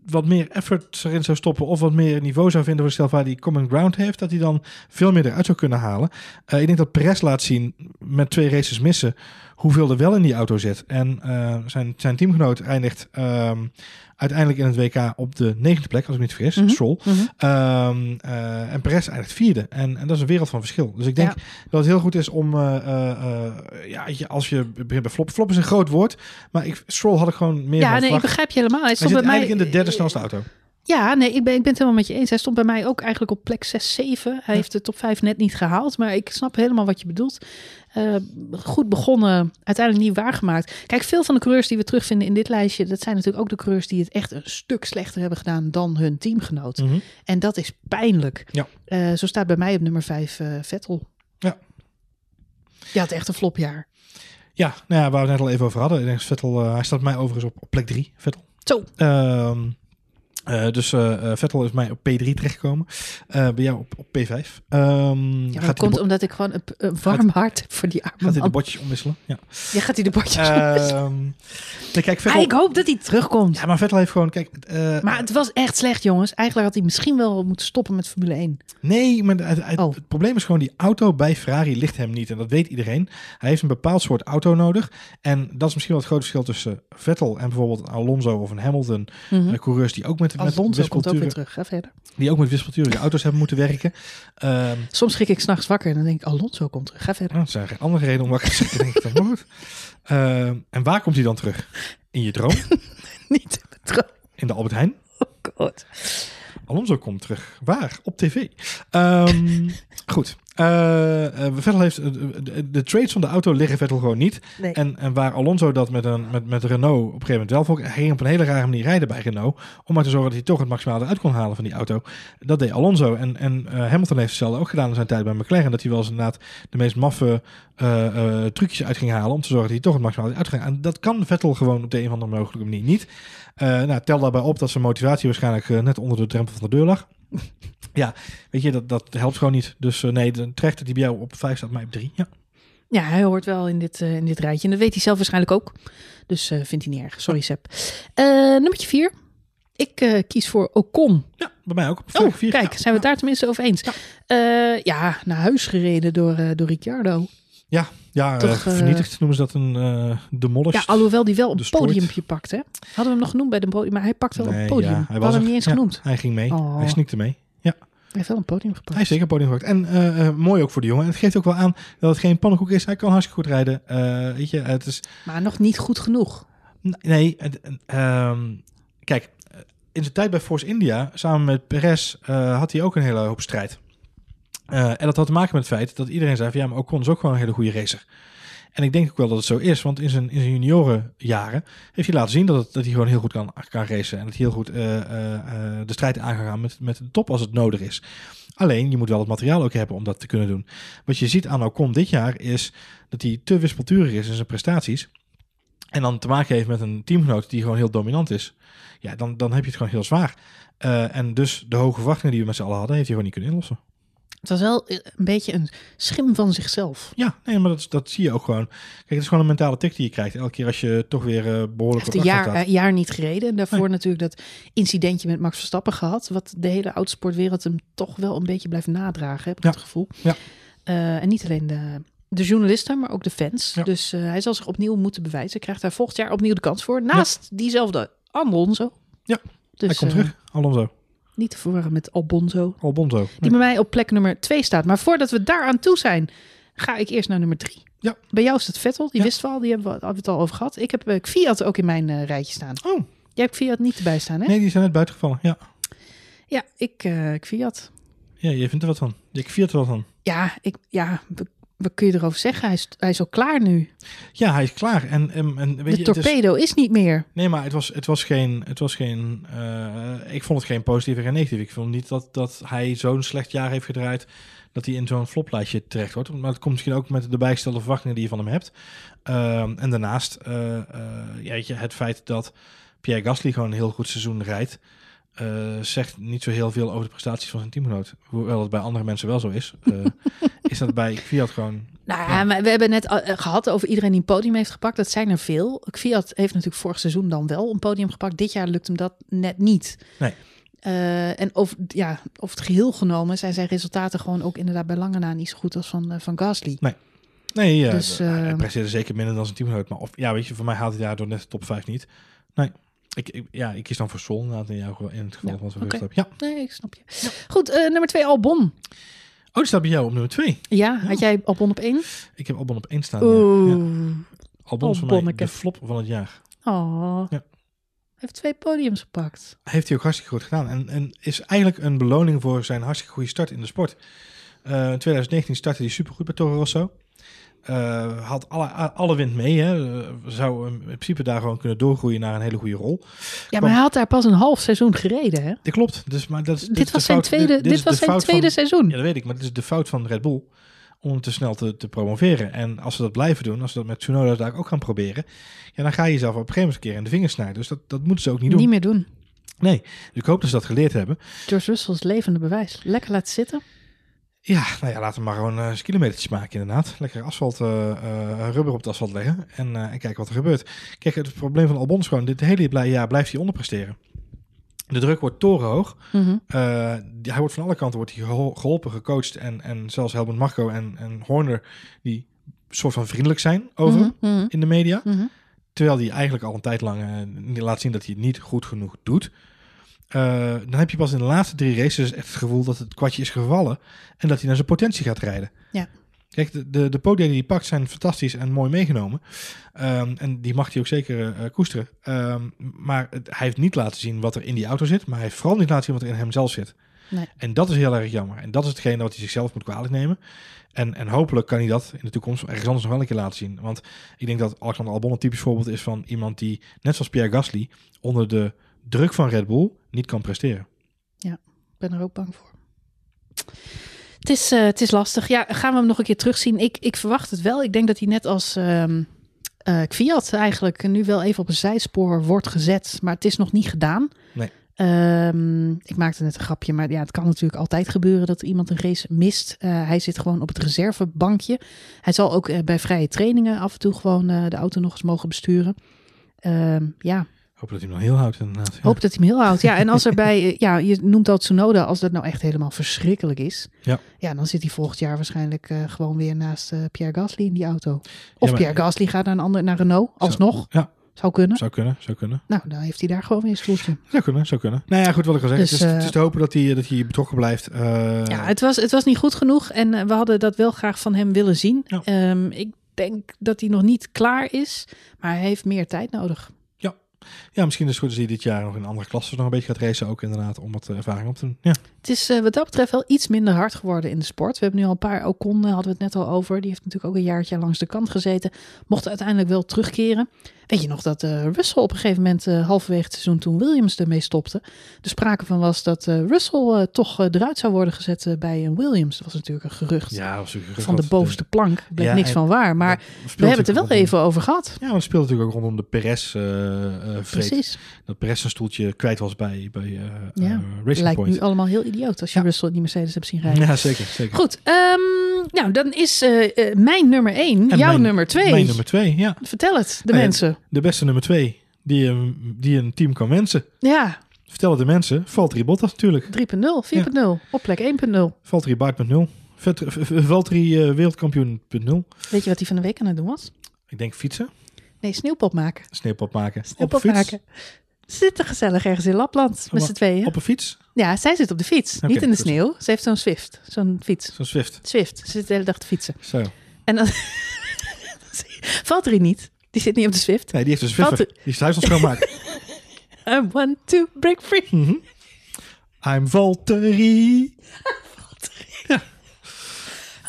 wat meer effort erin zou stoppen of wat meer niveau zou vinden voor zichzelf waar hij common ground heeft, dat hij dan veel meer eruit zou kunnen halen. Uh, ik denk dat Perez laat zien met twee races missen hoeveel er wel in die auto zit. En uh, zijn, zijn teamgenoot eindigt um, uiteindelijk in het W K op de negende plek, als ik me niet vergis, mm-hmm. Stroll. Mm-hmm. Um, uh, en Perez eindigt vierde. En, en dat is een wereld van verschil. Dus ik denk ja. dat het heel goed is om, uh, uh, ja, als je begint bij flop, flop is een groot woord, maar ik, Stroll had ik gewoon meer. Ja, nee, vlak. Ik begrijp je helemaal. Hij stond hij bij mij eigenlijk in de derde snelste auto. Ja, nee, ik ben, ik ben het helemaal met je eens. Hij stond bij mij ook eigenlijk op plek zes zeven. Hij ja. heeft de top vijf net niet gehaald, maar ik snap helemaal wat je bedoelt. Uh, goed begonnen, uiteindelijk niet waargemaakt. Kijk, veel van de coureurs die we terugvinden in dit lijstje, dat zijn natuurlijk ook de coureurs die het echt een stuk slechter hebben gedaan dan hun teamgenoot. Mm-hmm. En dat is pijnlijk. Ja. Uh, zo staat bij mij op nummer vijf uh, Vettel. Ja. Je had echt een flopjaar. Ja, nou ja, waar we het net al even over hadden. Ik denk Vettel, uh, hij staat bij mij overigens op, op plek drie, Vettel. Zo. Um, Uh, dus uh, Vettel is mij op P drie terechtgekomen. Uh, bij jou op, op P vijf. Um, ja, dat komt bo- omdat ik gewoon een, een warm gaat, hart heb voor die arme man. Gaat hij de bordjes omwisselen? Ja, ja gaat hij de bordjes uh, omwisselen? Nee, kijk, Vettel, ah, ik hoop dat hij terugkomt. Ja, maar Vettel heeft gewoon... Kijk, uh, maar het was echt slecht, jongens. Eigenlijk had hij misschien wel moeten stoppen met Formule één. Nee, maar het, het, oh. het probleem is gewoon die auto bij Ferrari ligt hem niet. En dat weet iedereen. Hij heeft een bepaald soort auto nodig. En dat is misschien wel het grote verschil tussen Vettel en bijvoorbeeld Alonso of een Hamilton. Mm-hmm. De coureurs die ook met Alonso komt ook weer terug, hè, verder. Die ook met wispelturige auto's hebben moeten werken. Um, Soms schrik ik 's nachts wakker en dan denk ik, Alonso komt terug, ga verder. Nou, dat zijn geen andere reden om wakker te schrikken, denk ik dan nooit. Uh, en waar komt hij dan terug? In je droom? Niet in mijn droom. In de Albert Heijn? Oh god. Alonso komt terug. Waar? Op tv. Um, goed. Uh, Vettel heeft de, de trades van de auto liggen Vettel gewoon niet. Nee. En, en waar Alonso dat met, een, met, met Renault op een gegeven moment wel vond, hij ging op een hele rare manier rijden bij Renault om maar te zorgen dat hij toch het maximale uit kon halen van die auto. Dat deed Alonso. En, en uh, Hamilton heeft hetzelfde ook gedaan in zijn tijd bij McLaren, dat hij wel eens inderdaad de meest maffe uh, uh, trucjes uit ging halen om te zorgen dat hij toch het maximale uit ging halen. En dat kan Vettel gewoon op de een of andere mogelijke manier niet. Uh, nou, tel daarbij op dat zijn motivatie waarschijnlijk uh, net onder de drempel van de deur lag. Ja, weet je, dat, dat helpt gewoon niet. Dus uh, nee, de trechter die bij jou op vijf staat, mij op drie. Ja, ja hij hoort wel in dit, uh, in dit rijtje. En dat weet hij zelf waarschijnlijk ook. Dus uh, vindt hij niet erg. Sorry, Seb. Uh, nummertje vier. Ik uh, kies voor Ocon. Ja, bij mij ook. Oh, vier. Kijk, zijn we het daar tenminste over eens. Ja, uh, ja naar huis gereden door, uh, door Ricciardo. Ja, ja Toch, uh, vernietigd uh, noemen ze dat een uh, demolished. Ja, alhoewel die wel een destroyed. Podiumpje pakt. Hè? Hadden we hem nog genoemd bij de podium, maar hij pakt wel nee, een podium. Ja, hij we hadden hem niet eens ja, genoemd. Hij ging mee, oh. hij sneakte mee. Ja. Hij heeft wel een podium gepakt. Hij heeft zeker een podium gepakt. En uh, uh, mooi ook voor de jongen. En het geeft ook wel aan dat het geen pannenkoek is. Hij kan hartstikke goed rijden. Uh, weet je, het is... Maar nog niet goed genoeg. Nee, uh, um, kijk, in zijn tijd bij Force India, samen met Perez, uh, had hij ook een hele hoop strijd. Uh, en dat had te maken met het feit dat iedereen zei van ja, maar Ocon is ook gewoon een hele goede racer. En ik denk ook wel dat het zo is, want in zijn, in zijn juniorenjaren heeft hij laten zien dat, het, dat hij gewoon heel goed kan, kan racen. En dat hij heel goed uh, uh, de strijd aan kan gaan met, met de top als het nodig is. Alleen, je moet wel het materiaal ook hebben om dat te kunnen doen. Wat je ziet aan Ocon dit jaar is dat hij te wispelturig is in zijn prestaties. En dan te maken heeft met een teamgenoot die gewoon heel dominant is. Ja, dan, dan heb je het gewoon heel zwaar. Uh, en dus de hoge verwachtingen die we met z'n allen hadden, heeft hij gewoon niet kunnen inlossen. Het was wel een beetje een schim van zichzelf. Ja, nee, maar dat, dat zie je ook gewoon. Kijk, het is gewoon een mentale tik die je krijgt. Elke keer als je toch weer uh, behoorlijk... Hij heeft een jaar, uh, jaar niet gereden. En daarvoor nee. natuurlijk dat incidentje met Max Verstappen gehad. Wat de hele autosportwereld hem toch wel een beetje blijft nadragen. Heb ik ja. het gevoel. Ja. Uh, en niet alleen de, de journalisten, maar ook de fans. Ja. Dus uh, hij zal zich opnieuw moeten bewijzen. Hij krijgt daar volgend jaar opnieuw de kans voor. Naast ja. diezelfde Alonso. Ja, dus, hij komt uh, terug. Alonso. Niet te verwarren met Albonzo. Albonzo. Nee. Die bij mij op plek nummer twee staat. Maar voordat we daar aan toe zijn, ga ik eerst naar nummer drie. Ja. Bij jou is het Vettel. Die ja. wist wel. Die hebben we, hebben we het al over gehad. Ik heb uh, Fiat ook in mijn uh, rijtje staan. Oh. Jij hebt Fiat niet erbij staan, hè? Nee, die zijn net buitengevallen. Ja. Ja, ik uh, Fiat. Ja, je vindt er wat van. Ik Fiat er wat van. Ja, ik, ja we, wat kun je erover zeggen? Hij is, hij is al klaar nu. Ja, hij is klaar. En, en, en, weet de je, torpedo het is, is niet meer. Nee, maar het was, het was geen... Het was geen uh, ik vond het geen positief en geen negatief. Ik vond niet dat, dat hij zo'n slecht jaar heeft gedraaid... dat hij in zo'n floplijstje terecht wordt. Maar dat komt misschien ook met de bijgestelde verwachtingen die je van hem hebt. Uh, en daarnaast uh, uh, ja, weet je, het feit dat Pierre Gasly gewoon een heel goed seizoen rijdt... Uh, zegt niet zo heel veel over de prestaties van zijn teamgenoot. Hoewel het bij andere mensen wel zo is. Uh, is dat bij Fiat gewoon... Nou ja, ja. Maar we hebben net gehad over iedereen die een podium heeft gepakt. Dat zijn er veel. Fiat heeft natuurlijk vorig seizoen dan wel een podium gepakt. Dit jaar lukt hem dat net niet. Nee. Uh, en over, ja, over het geheel genomen zijn zijn resultaten gewoon ook inderdaad bij lange na niet zo goed als van, uh, van Gasly. Nee. Nee, ja, dus, uh, hij presteerde zeker minder dan zijn teamgenoot. Maar of, ja, weet je, voor mij haalt hij daardoor net de top vijf niet. Nee. Ik, ik, ja, ik kies dan voor Sol inderdaad in, jou, in het geval ja, van zo'n okay. ja. Nee, ik snap je. Ja. Goed, uh, nummer twee, Albon. Oh, die staat bij jou op nummer twee. Ja, had ja. jij Albon op één? Ik heb Albon op één staan, Oeh. Ja. Ja. Albon is voor mij de flop van het jaar. Oh, ja. Hij heeft twee podiums gepakt. Heeft hij ook hartstikke goed gedaan. En, en is eigenlijk een beloning voor zijn hartstikke goede start in de sport. Uh, in twintig negentien startte hij supergoed bij Toro Rosso. Uh, had alle, alle wind mee. Hè. Zou in principe daar gewoon kunnen doorgroeien naar een hele goede rol. Ja, maar Kom, hij had daar pas een half seizoen gereden. Hè? Dat klopt. Dus, maar dat is, dit, dit was zijn fout, tweede, dit, dit dit was zijn tweede van, seizoen. Ja, dat weet ik. Maar dit is de fout van Red Bull. Om te snel te, te promoveren. En als ze dat blijven doen, als ze dat met Tsunoda daar ook gaan proberen. Ja, dan ga je jezelf op een gegeven moment een keer in de vingers snijden. Dus dat, dat moeten ze ook niet doen. Niet meer doen. Nee. Dus ik hoop dat ze dat geleerd hebben. George Russell is levende bewijs. Lekker laten zitten. Ja, nou ja, laten we maar gewoon uh, kilometertjes maken inderdaad. Lekker asfalt, uh, uh, rubber op het asfalt leggen en, uh, en kijken wat er gebeurt. Kijk, het probleem van Albon is gewoon, dit hele jaar blijft hij onderpresteren. De druk wordt torenhoog. Mm-hmm. Uh, die, hij wordt van alle kanten wordt hij geholpen, gecoacht en, en zelfs Helmut Marko en, en Horner, die soort van vriendelijk zijn over mm-hmm. Mm-hmm. in de media. Mm-hmm. Terwijl hij eigenlijk al een tijd lang uh, laat zien dat hij het niet goed genoeg doet. Uh, dan heb je pas in de laatste drie races echt het gevoel dat het kwartje is gevallen en dat hij naar zijn potentie gaat rijden. Ja. Kijk, de, de, de podia die hij pakt zijn fantastisch en mooi meegenomen. Um, en die mag hij ook zeker uh, koesteren. Um, maar het, hij heeft niet laten zien wat er in die auto zit, maar hij heeft vooral niet laten zien wat er in hemzelf zit. Nee. En dat is heel erg jammer. En dat is hetgene wat hij zichzelf moet kwalijk nemen. En, en hopelijk kan hij dat in de toekomst ergens anders nog wel een keer laten zien. Want ik denk dat Alexander Albon een typisch voorbeeld is van iemand die, net zoals Pierre Gasly, onder de druk van Red Bull niet kan presteren. Ja, ik ben er ook bang voor. Het is, uh, het is lastig. Ja, gaan we hem nog een keer terugzien? Ik, ik verwacht het wel. Ik denk dat hij net als um, uh, Kvyat eigenlijk nu wel even op een zijspoor wordt gezet. Maar het is nog niet gedaan. Nee. Um, ik maakte net een grapje, maar ja, het kan natuurlijk altijd gebeuren dat iemand een race mist. Uh, hij zit gewoon op het reservebankje. Hij zal ook uh, bij vrije trainingen af en toe gewoon uh, de auto nog eens mogen besturen. Um, ja. Hoop dat hij hem nog heel houdt inderdaad. Ja. Hoop dat hij hem heel houdt, ja. En als er bij, ja, je noemt al Tsunoda, als dat nou echt helemaal verschrikkelijk is. Ja. Ja, dan zit hij volgend jaar waarschijnlijk uh, gewoon weer naast uh, Pierre Gasly in die auto. Of ja, Pierre Gasly gaat naar een ander, naar Renault, alsnog. Zo, ja. Zou kunnen. Zou kunnen, zou kunnen. Nou, dan heeft hij daar gewoon weer een stoeltje. Zou kunnen, zou kunnen. Nou ja, goed, wat ik al zeg. Dus, het, is, uh, het is te hopen dat hij, dat hij betrokken blijft. Uh, ja, het was, het was niet goed genoeg. En we hadden dat wel graag van hem willen zien. Ja. Um, ik denk dat hij nog niet klaar is. Maar hij heeft meer tijd nodig. Ja, ja, misschien is het goed dat hij dit jaar nog in andere klassen nog een beetje gaat racen. Ook inderdaad, om wat ervaring op te doen. Ja. Het is uh, wat dat betreft wel iets minder hard geworden in de sport. We hebben nu al een paar, Ocon hadden we het net al over. Die heeft natuurlijk ook een jaartje langs de kant gezeten. Mocht uiteindelijk wel terugkeren. Weet je nog dat uh, Russell op een gegeven moment uh, halverwege het seizoen toen Williams ermee stopte. Er sprake van was dat uh, Russell uh, toch uh, eruit zou worden gezet uh, bij een Williams. Dat was natuurlijk een gerucht, ja, was een gerucht van de bovenste de... plank. Er bleek ja, niks en... van waar, maar ja, we hebben het er wel rondom... even over gehad. Ja, we speelden natuurlijk ook rondom de Perez. Uh, uh, Precies. Dat Perez een stoeltje kwijt was bij, bij uh, ja, uh, Racing lijkt Point. Nu allemaal heel idioot als je ja. Russell in die Mercedes hebt zien rijden. Ja, zeker. zeker. Goed, um, nou dan is uh, uh, mijn nummer één, en jouw mijn, nummer twee. Mijn nummer twee, ja. Vertel het, de en, mensen. De beste nummer twee die, die een team kan wensen. Ja. Vertel het de mensen. Valtteri Bottas natuurlijk. drie punt nul, vier punt nul, ja. Op plek één punt nul. Valtteri Bart punt nul. Valtteri uh, wereldkampioen punt nul. Weet je wat hij van de week aan het doen was? Ik denk fietsen. Nee, sneeuwpop maken. Sneeuwpop maken. Sneeuwpop maken. Ze zitten gezellig ergens in Lapland met z'n tweeën. Op een fiets? Ja, zij zit op de fiets. Okay, niet in de goed. Sneeuw. Ze heeft zo'n Zwift. Zo'n fiets. Zo'n Zwift. Zwift. Ze zit de hele dag te fietsen. Zo. En dan... Valtteri niet. Die zit niet op de Zwift. Nee, die heeft een Zwiffer. Valtteri. Die is thuis al schoonmaken. I want to break free. Mm-hmm. I'm Valtteri. Valtteri. Ja.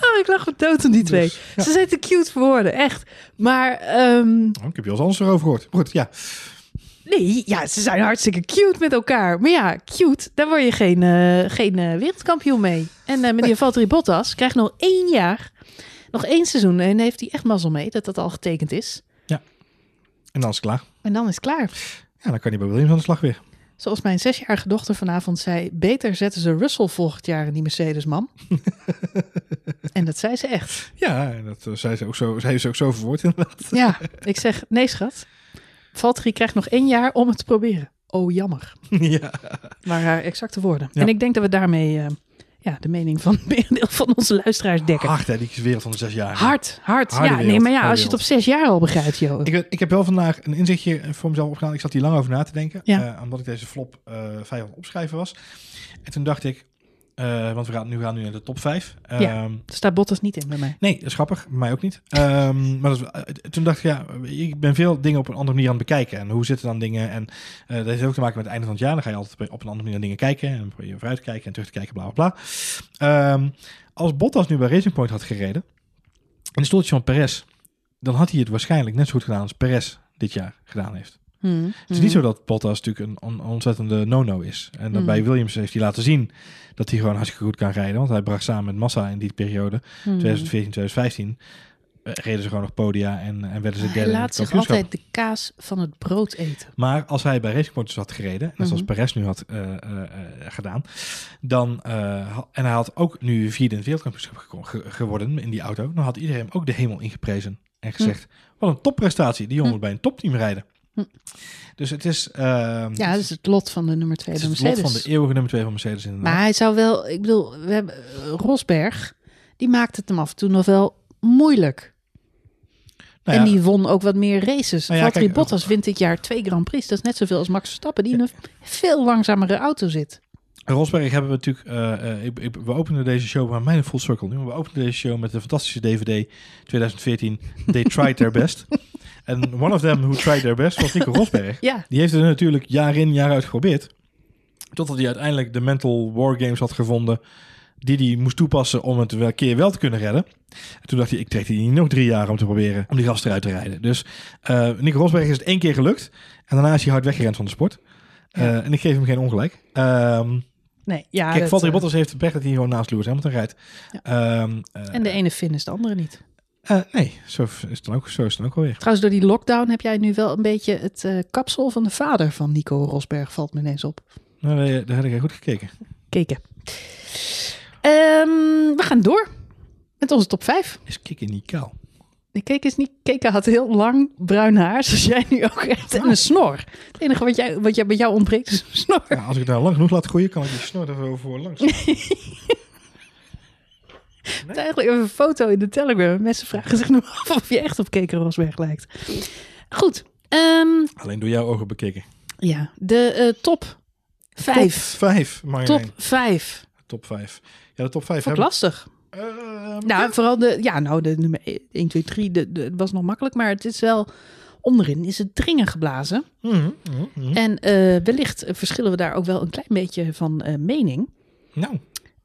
Oh, ik lach me dood om die twee. Dus, ja. Ze zijn te cute voor woorden, echt. Maar... Um... Oh, ik heb je als anders erover gehoord. Goed, ja. Nee, ja, ze zijn hartstikke cute met elkaar. Maar ja, cute, daar word je geen, uh, geen uh, wereldkampioen mee. En uh, meneer nee. Valtteri Bottas krijgt nog één jaar, nog één seizoen. En heeft hij echt mazzel mee dat dat al getekend is. En dan is het klaar. En dan is het klaar. Ja, dan kan hij bij Williams aan de slag weer. Zoals mijn zesjarige dochter vanavond zei... beter zetten ze Russell volgend jaar in die Mercedes, mam. En dat zei ze echt. Ja, en dat zei ze ook zo, zei ze ook zo verwoord inderdaad. Ja, ik zeg, nee schat. Valtteri krijgt nog één jaar om het te proberen. Oh, jammer. Ja. Maar haar exacte woorden. Ja. En ik denk dat we daarmee... Uh, Ja, de mening van merendeel van onze luisteraars dekken. Hard, hè, die wereld van de zes jaar. Hard, hard. Harde ja, wereld, nee, maar ja, als je het op zes jaar al begrijpt, joh. Ik, ik heb wel vandaag een inzichtje voor mezelf opgedaan. Ik zat hier lang over na te denken, ja. uh, omdat ik deze flop uh, vijf aan het opschrijven was. En toen dacht ik, uh, want we gaan nu, gaan nu naar de top vijf. Um, ja, daar staat Bottas niet in bij mij. Nee, dat is grappig, bij mij ook niet. Um, maar dat, uh, toen dacht ik, ja, ik ben veel dingen op een andere manier aan het bekijken. En hoe zitten dan dingen? En uh, dat heeft ook te maken met het einde van het jaar. Dan ga je altijd op een andere manier naar dingen kijken. En probeer je vooruit te kijken en terug te kijken, bla, bla, bla. Um, als Bottas nu bij Racing Point had gereden, in de stoeltje van Perez, dan had hij het waarschijnlijk net zo goed gedaan als Perez dit jaar gedaan heeft. Mm, het is mm. niet zo dat Bottas natuurlijk een, een ontzettende no-no is. En dan mm. bij Williams heeft hij laten zien dat hij gewoon hartstikke goed kan rijden. Want hij bracht samen met Massa in die periode, mm. tweeduizend veertien tweeduizend vijftien, uh, reden ze gewoon nog podia en, en werden ze derde in het kampioenschap. Hij laat zich altijd de kaas van het brood eten. Maar als hij bij Racing Point had gereden, net zoals mm. Perez nu had uh, uh, uh, gedaan, dan, uh, en hij had ook nu vierde in het wereldkampioenschap ge- ge- geworden in die auto, dan had iedereen hem ook de hemel ingeprezen en gezegd, mm. wat een topprestatie, die jongen mm. bij een topteam rijden. Hm. Dus het is... Uh, ja, dat is het lot van de nummer twee van Mercedes. Het lot van de eeuwige nummer twee van Mercedes inderdaad. Maar hij zou wel... Ik bedoel, we hebben uh, Rosberg, die maakte het hem af en toe nog wel moeilijk. Nou ja, en die won ook wat meer races. Nou ja, Valtteri kijk, Bottas oh, wint dit jaar twee Grand Prix. Dat is net zoveel als Max Verstappen, die in een veel langzamere auto zit. Rosberg hebben we natuurlijk... Uh, ik, ik, we openden deze show, maar mijn full circle nu. We openden deze show met de fantastische D V D tweeduizend veertien. They tried their best. En one of them who tried their best was Nico Rosberg. Ja. Die heeft het natuurlijk jaar in, jaar uit geprobeerd. Totdat hij uiteindelijk de mental war games had gevonden... die hij moest toepassen om het een keer wel te kunnen redden. En toen dacht hij, ik trek die nog drie jaar om te proberen... om die gast eruit te rijden. Dus uh, Nico Rosberg is het één keer gelukt. En daarna is hij hard weggerend van de sport. Uh, ja. En ik geef hem geen ongelijk. Um, nee, ja, kijk, Valtteri Bottas heeft de pech dat hij gewoon naast Lewis Hamilton rijdt. Ja. Um, uh, en de ene fin is de andere niet. Uh, nee, zo is het dan ook, zo is het dan ook alweer. Trouwens, door die lockdown heb jij nu wel een beetje het uh, kapsel van de vader van Nico Rosberg, valt me ineens op. Nou, daar had ik goed gekeken. Keken. Um, we gaan door met onze top vijf. Is Keke niet kaal? De Keke is niet... Keke had heel lang bruin haar, zoals jij nu ook hebt. En een snor. Het enige wat jij, wat jij bij jou ontbreekt is een snor. Ja, als ik daar lang genoeg laat groeien, kan ik die snor er wel voor langs. Nee? Het eigenlijk even een foto in de Telegram. Mensen vragen zich nu af of je echt op Keke Rosberg lijkt. Goed. Um, Alleen door jouw ogen bekeken. Ja, de uh, top vijf. Top vijf, Marjolein. Top vijf. Top vijf. Ja, de top vijf. Vond ik lastig. Uh, nou, ja. vooral de... Ja, nou, de nummer één, twee, drie, de, de, het was nog makkelijk. Maar het is wel... Onderin is het dringen geblazen. Mm-hmm, mm-hmm. En uh, wellicht verschillen we daar ook wel een klein beetje van uh, mening. Nou...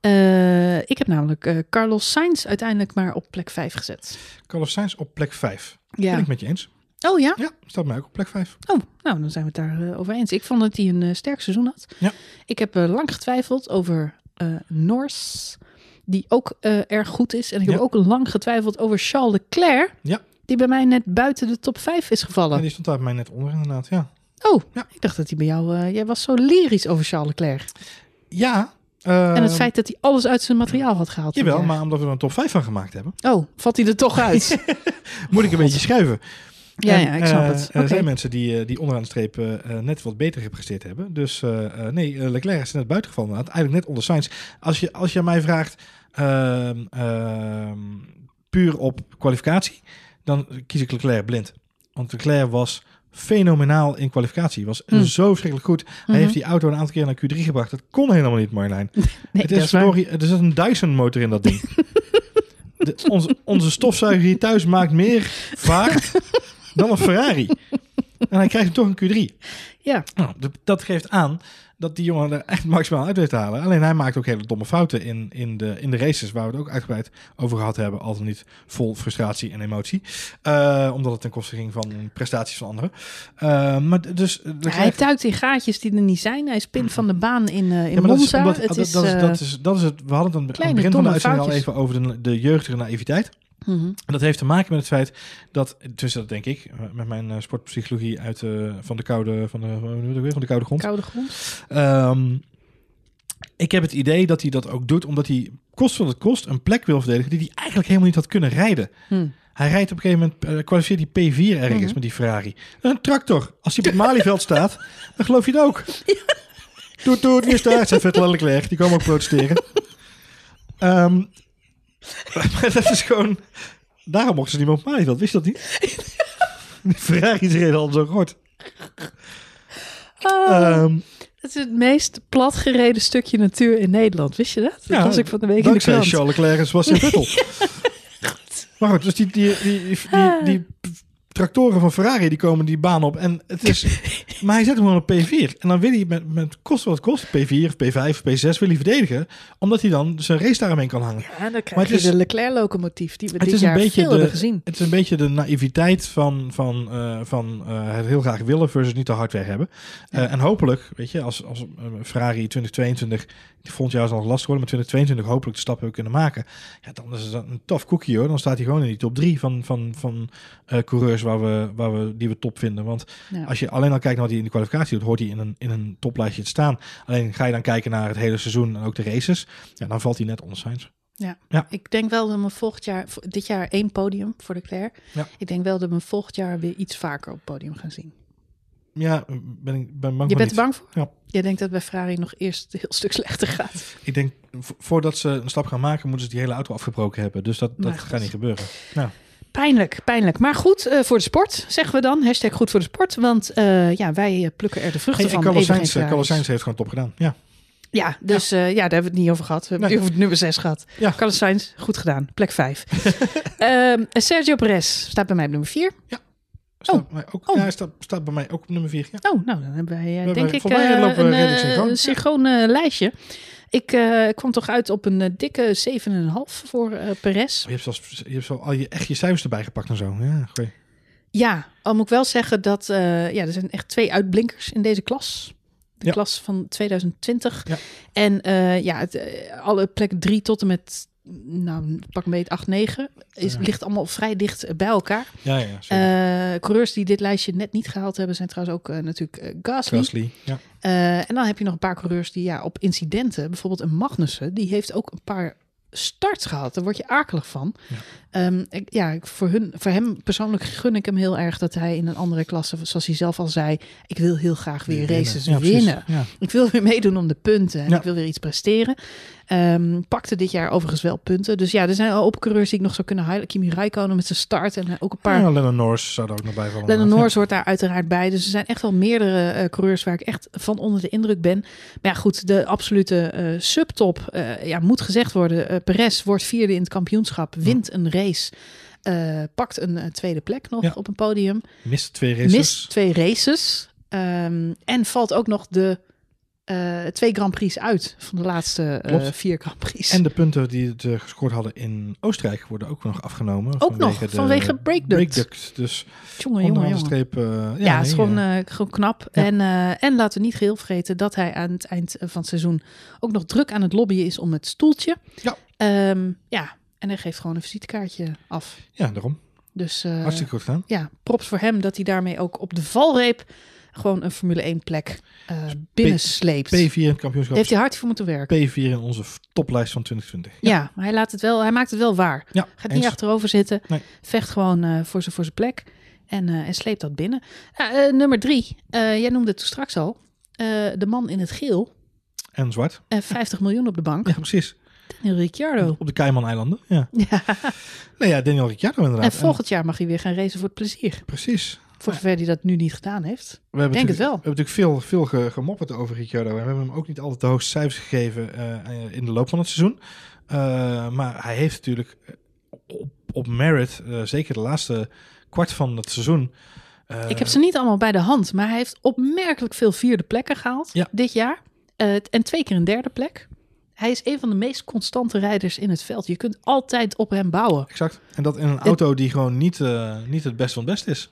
Uh, ik heb namelijk uh, Carlos Sainz uiteindelijk maar op plek vijf gezet. Carlos Sainz op plek vijf. Ja. Dat ben ik met je eens. Oh ja? Ja, staat mij ook op plek vijf. Oh, nou dan zijn we het daar uh, over eens. Ik vond dat hij een uh, sterk seizoen had. Ja. Ik heb uh, lang getwijfeld over uh, Norris, die ook uh, erg goed is. En ik ja. heb ook lang getwijfeld over Charles Leclerc, ja. die bij mij net buiten de top vijf is gevallen. Ja, die stond daar bij mij net onder inderdaad, ja. Oh, ja. Ik dacht dat hij bij jou... Uh, jij was zo lyrisch over Charles Leclerc. Ja, Uh, en het feit dat hij alles uit zijn materiaal had gehaald. Jawel, vandaag. Maar omdat we er een top vijf van gemaakt hebben. Oh, valt hij er toch uit? Moet ik een beetje schuiven. Ja, en, ja ik snap uh, het. Er okay. zijn mensen die, die onderaan de streep uh, net wat beter gepresteerd hebben. Dus uh, nee, Leclerc is net buitengevallen. Eigenlijk net onder Sainz. Als je, als je mij vraagt uh, uh, puur op kwalificatie, dan kies ik Leclerc blind. Want Leclerc was... fenomenaal in kwalificatie. Was mm. zo verschrikkelijk goed. Hij mm-hmm. heeft die auto een aantal keer naar Q drie gebracht. Dat kon helemaal niet, Marjolein. Nee, het is sorry, er zit een Dyson-motor in dat ding. De, onze, onze stofzuiger hier thuis maakt meer vaart dan een Ferrari. En hij krijgt hem toch een Q drie. Ja. Nou, de, dat geeft aan dat die jongen er echt maximaal uit weet te halen. Alleen hij maakt ook hele domme fouten in, in, de, in de races... waar we het ook uitgebreid over gehad hebben. Altijd niet vol frustratie en emotie. Uh, omdat het ten koste ging van prestaties van anderen. Uh, maar dus, ja, hij krijgt... tuikt in gaatjes die er niet zijn. Hij is pin van de baan in, uh, in ja, Monza. Dat is, omdat, het dat, is, uh, dat, is, dat is het. We hadden het aan het begin van de uitzending al even over de, de jeugdige naïviteit. Mm-hmm. En dat heeft te maken met het feit dat, dus dat denk ik, met mijn uh, sportpsychologie uit uh, van de koude, van de, van de koude grond. Koude grond. Um, ik heb het idee dat hij dat ook doet, omdat hij kost wat het kost een plek wil verdedigen die hij eigenlijk helemaal niet had kunnen rijden. Mm. Hij rijdt op een gegeven moment, uh, kwalificeert hij P vier ergens mm-hmm. met die Ferrari. Dat is een tractor. Als hij op het Malieveld staat, dan geloof je het ook. Doet, doet, wie is daar? Zijn Vettel en Leclerc. Die komen ook protesteren. Um, maar dat is gewoon... Daarom mochten ze niet op mij. Dat wist dat niet. De Ferrari's reden al zo kort. Oh, um, het is het meest platgereden stukje natuur in Nederland. Wist je dat? Dat ja, was ik van de week in de krant. Dankzij Charles Leclerc en Sebastian Vettel. Maar goed, dus die, die, die, die, die, die tractoren van Ferrari die komen die baan op. En het is, maar hij zet hem gewoon op P vier. En dan wil hij met, met kost wat kost, P vier, of P vijf, of P zes, wil hij verdedigen. Omdat hij dan zijn race daarmee kan hangen. Ja, dan krijg maar je het is, de Leclerc-locomotief die we dit jaar veel de, hebben gezien. Het is een beetje de naïviteit van, van, uh, van uh, het heel graag willen versus niet te hard weg hebben. Uh, ja. En hopelijk, weet je, als, als uh, Ferrari twintig tweeëntwintig, die volgend jaar zal nog lastig worden, maar twintig tweeëntwintig hopelijk de stappen kunnen maken. Ja, dan is het een tof koekje hoor. Dan staat hij gewoon in die top drie van, van, van uh, coureurs Waar we, waar we die we top vinden. Want ja. als je alleen al kijkt naar wat hij in de kwalificatie doet, hoort hij in een, in een toplijstje te staan. Alleen ga je dan kijken naar het hele seizoen en ook de races. Ja, dan valt hij net onder Sainz. Ja. ja, ik denk wel dat we volgend jaar, dit jaar één podium voor de Leclerc. Ja. Ik denk wel dat we volgend jaar weer iets vaker op het podium gaan zien. Ja, ben ik ben bang Je bent niet. bang voor? Ja. Jij denkt dat bij Ferrari nog eerst een heel stuk slechter gaat. Ik denk, voordat ze een stap gaan maken, moeten ze die hele auto afgebroken hebben. Dus dat, dat gaat niet gebeuren. Nou. Pijnlijk, pijnlijk. Maar goed uh, voor de sport, zeggen we dan. Hashtag goed voor de sport. Want uh, ja, wij plukken er de vruchten hey, van. En Carlos Sainz heeft gewoon top gedaan. Ja, ja dus ja. Uh, ja, daar hebben we het niet over gehad. We hebben nee. het over nummer zes gehad. Ja. Carlos Sainz, goed gedaan. Plek vijf. um, Sergio Perez staat bij mij op nummer vier. Ja. Staat oh. bij mij ook, oh. ja, staat, staat bij mij ook op nummer vier. Ja. Oh, nou, dan hebben wij, uh, we denk hebben, ik, uh, lopen een, uh, een synchroon uh, lijstje. Ik uh, kwam toch uit op een uh, dikke zeven komma vijf voor uh, Perez. Oh, je hebt zelfs, je hebt zo al je, echt je cijfers erbij gepakt en zo. Ja, goeie. Ja, al moet ik wel zeggen dat uh, ja, er zijn echt twee uitblinkers in deze klas. De ja. klas van twintig twintig. Ja. En uh, ja, het, alle plek drie tot en met nou, pak een beetje acht negen. Ja. Ligt allemaal vrij dicht bij elkaar. Ja, ja, uh, coureurs die dit lijstje net niet gehaald hebben... zijn trouwens ook uh, natuurlijk uh, Gasly. Gasly ja. uh, en dan heb je nog een paar coureurs die ja op incidenten... bijvoorbeeld een Magnussen, die heeft ook een paar... starts gehad. Daar word je akelig van. Ja, um, ik, ja voor, hun, voor hem persoonlijk gun ik hem heel erg dat hij in een andere klasse, zoals hij zelf al zei, ik wil heel graag weer winnen. races ja, winnen. Ja. Ik wil weer meedoen om de punten en ja. ik wil weer iets presteren. Um, pakte dit jaar overigens wel punten. Dus ja, er zijn al op coureurs die ik nog zou kunnen highlighten. Kimi Räikkönen met zijn start en ook een paar... Ja, Lando Norris zou er ook nog bij vallen. Lando Norris ja. hoort daar uiteraard bij. Dus er zijn echt wel meerdere uh, coureurs waar ik echt van onder de indruk ben. Maar ja, goed, de absolute uh, subtop uh, ja, moet gezegd worden. Uh, Perez wordt vierde in het kampioenschap, wint ja. een race... Uh, pakt een uh, tweede plek nog ja. op een podium. Mist twee races. Mist twee races. Um, en valt ook nog de... Uh, twee Grand Prix uit van de laatste uh, vier Grand Prix. En de punten die het uh, gescoord hadden in Oostenrijk worden ook nog afgenomen. Ook vanwege nog, de, vanwege Breakduct. breakduct. Dus jongen, jongen, jongen. Streep, uh, ja, ja, het is nee, gewoon, uh, gewoon knap. Ja. En, uh, en laten we niet geheel vergeten dat hij aan het eind van het seizoen ook nog druk aan het lobbyen is om het stoeltje. Ja. Um, ja. En hij geeft gewoon een visitekaartje af. Ja, daarom. Dus, uh, hartstikke goed gedaan. Ja, props voor hem dat hij daarmee ook op de valreep gewoon een Formule één plek uh, binnensleept. P vier in het kampioenschap. Heeft hij hard voor moeten werken. P vier in onze toplijst van twintig twintig. Ja, ja, maar hij, laat het wel, hij maakt het wel waar. Ja, gaat eens. Niet achterover zitten. Nee. Vecht gewoon uh, voor zijn voor zijn plek. En, uh, en sleept dat binnen. Uh, uh, nummer drie. Uh, jij noemde het toen straks al. Uh, de man in het geel. En zwart. En uh, vijftig ja. miljoen op de bank. Ja, precies. Daniel Ricciardo. Op de Cayman-eilanden, ja. ja. Nou ja, Daniel Ricciardo inderdaad. En volgend jaar mag hij weer gaan racen voor het plezier. Precies. Voor zover hij dat nu niet gedaan heeft. We hebben Denk het wel. We hebben natuurlijk veel, veel gemopperd over Ricciardo. En we hebben hem ook niet altijd de hoogste cijfers gegeven uh, in de loop van het seizoen. Uh, maar hij heeft natuurlijk op, op merit, uh, zeker de laatste kwart van het seizoen... Uh, Ik heb ze niet allemaal bij de hand. Maar hij heeft opmerkelijk veel vierde plekken gehaald ja. dit jaar. Uh, en twee keer een derde plek. Hij is een van de meest constante rijders in het veld. Je kunt altijd op hem bouwen. Exact. En dat in een auto die gewoon niet, uh, niet het best van het best is.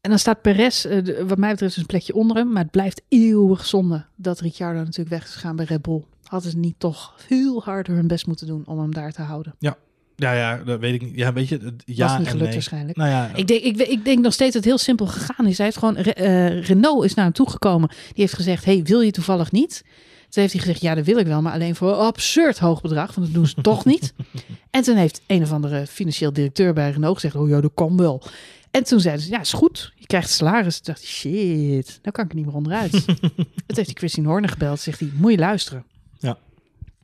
En dan staat Perez, uh, wat mij betreft, een plekje onder hem. Maar het blijft eeuwig zonde dat Ricciardo natuurlijk weg is gegaan bij Red Bull. Hadden ze niet toch heel harder hun best moeten doen om hem daar te houden. Ja, ja, ja dat weet ik niet. Ja, weet je, het, ja was niet gelukt nee. waarschijnlijk. Nou ja, ik, denk, ik, ik denk nog steeds dat het heel simpel gegaan is. Hij heeft gewoon, uh, Renault is naar hem toegekomen. Die heeft gezegd, hey, wil je toevallig niet? Toen heeft hij gezegd, ja, dat wil ik wel, maar alleen voor een absurd hoog bedrag. Want dat doen ze toch niet. En toen heeft een of andere financieel directeur bij Renault gezegd, oh ja, dat kan wel. En toen zeiden ze, ja, is goed. Je krijgt salaris. Toen dacht ik, shit, nou kan ik er niet meer onderuit. Het heeft die Christine Horner gebeld. Zegt hij, moet je luisteren. Ja.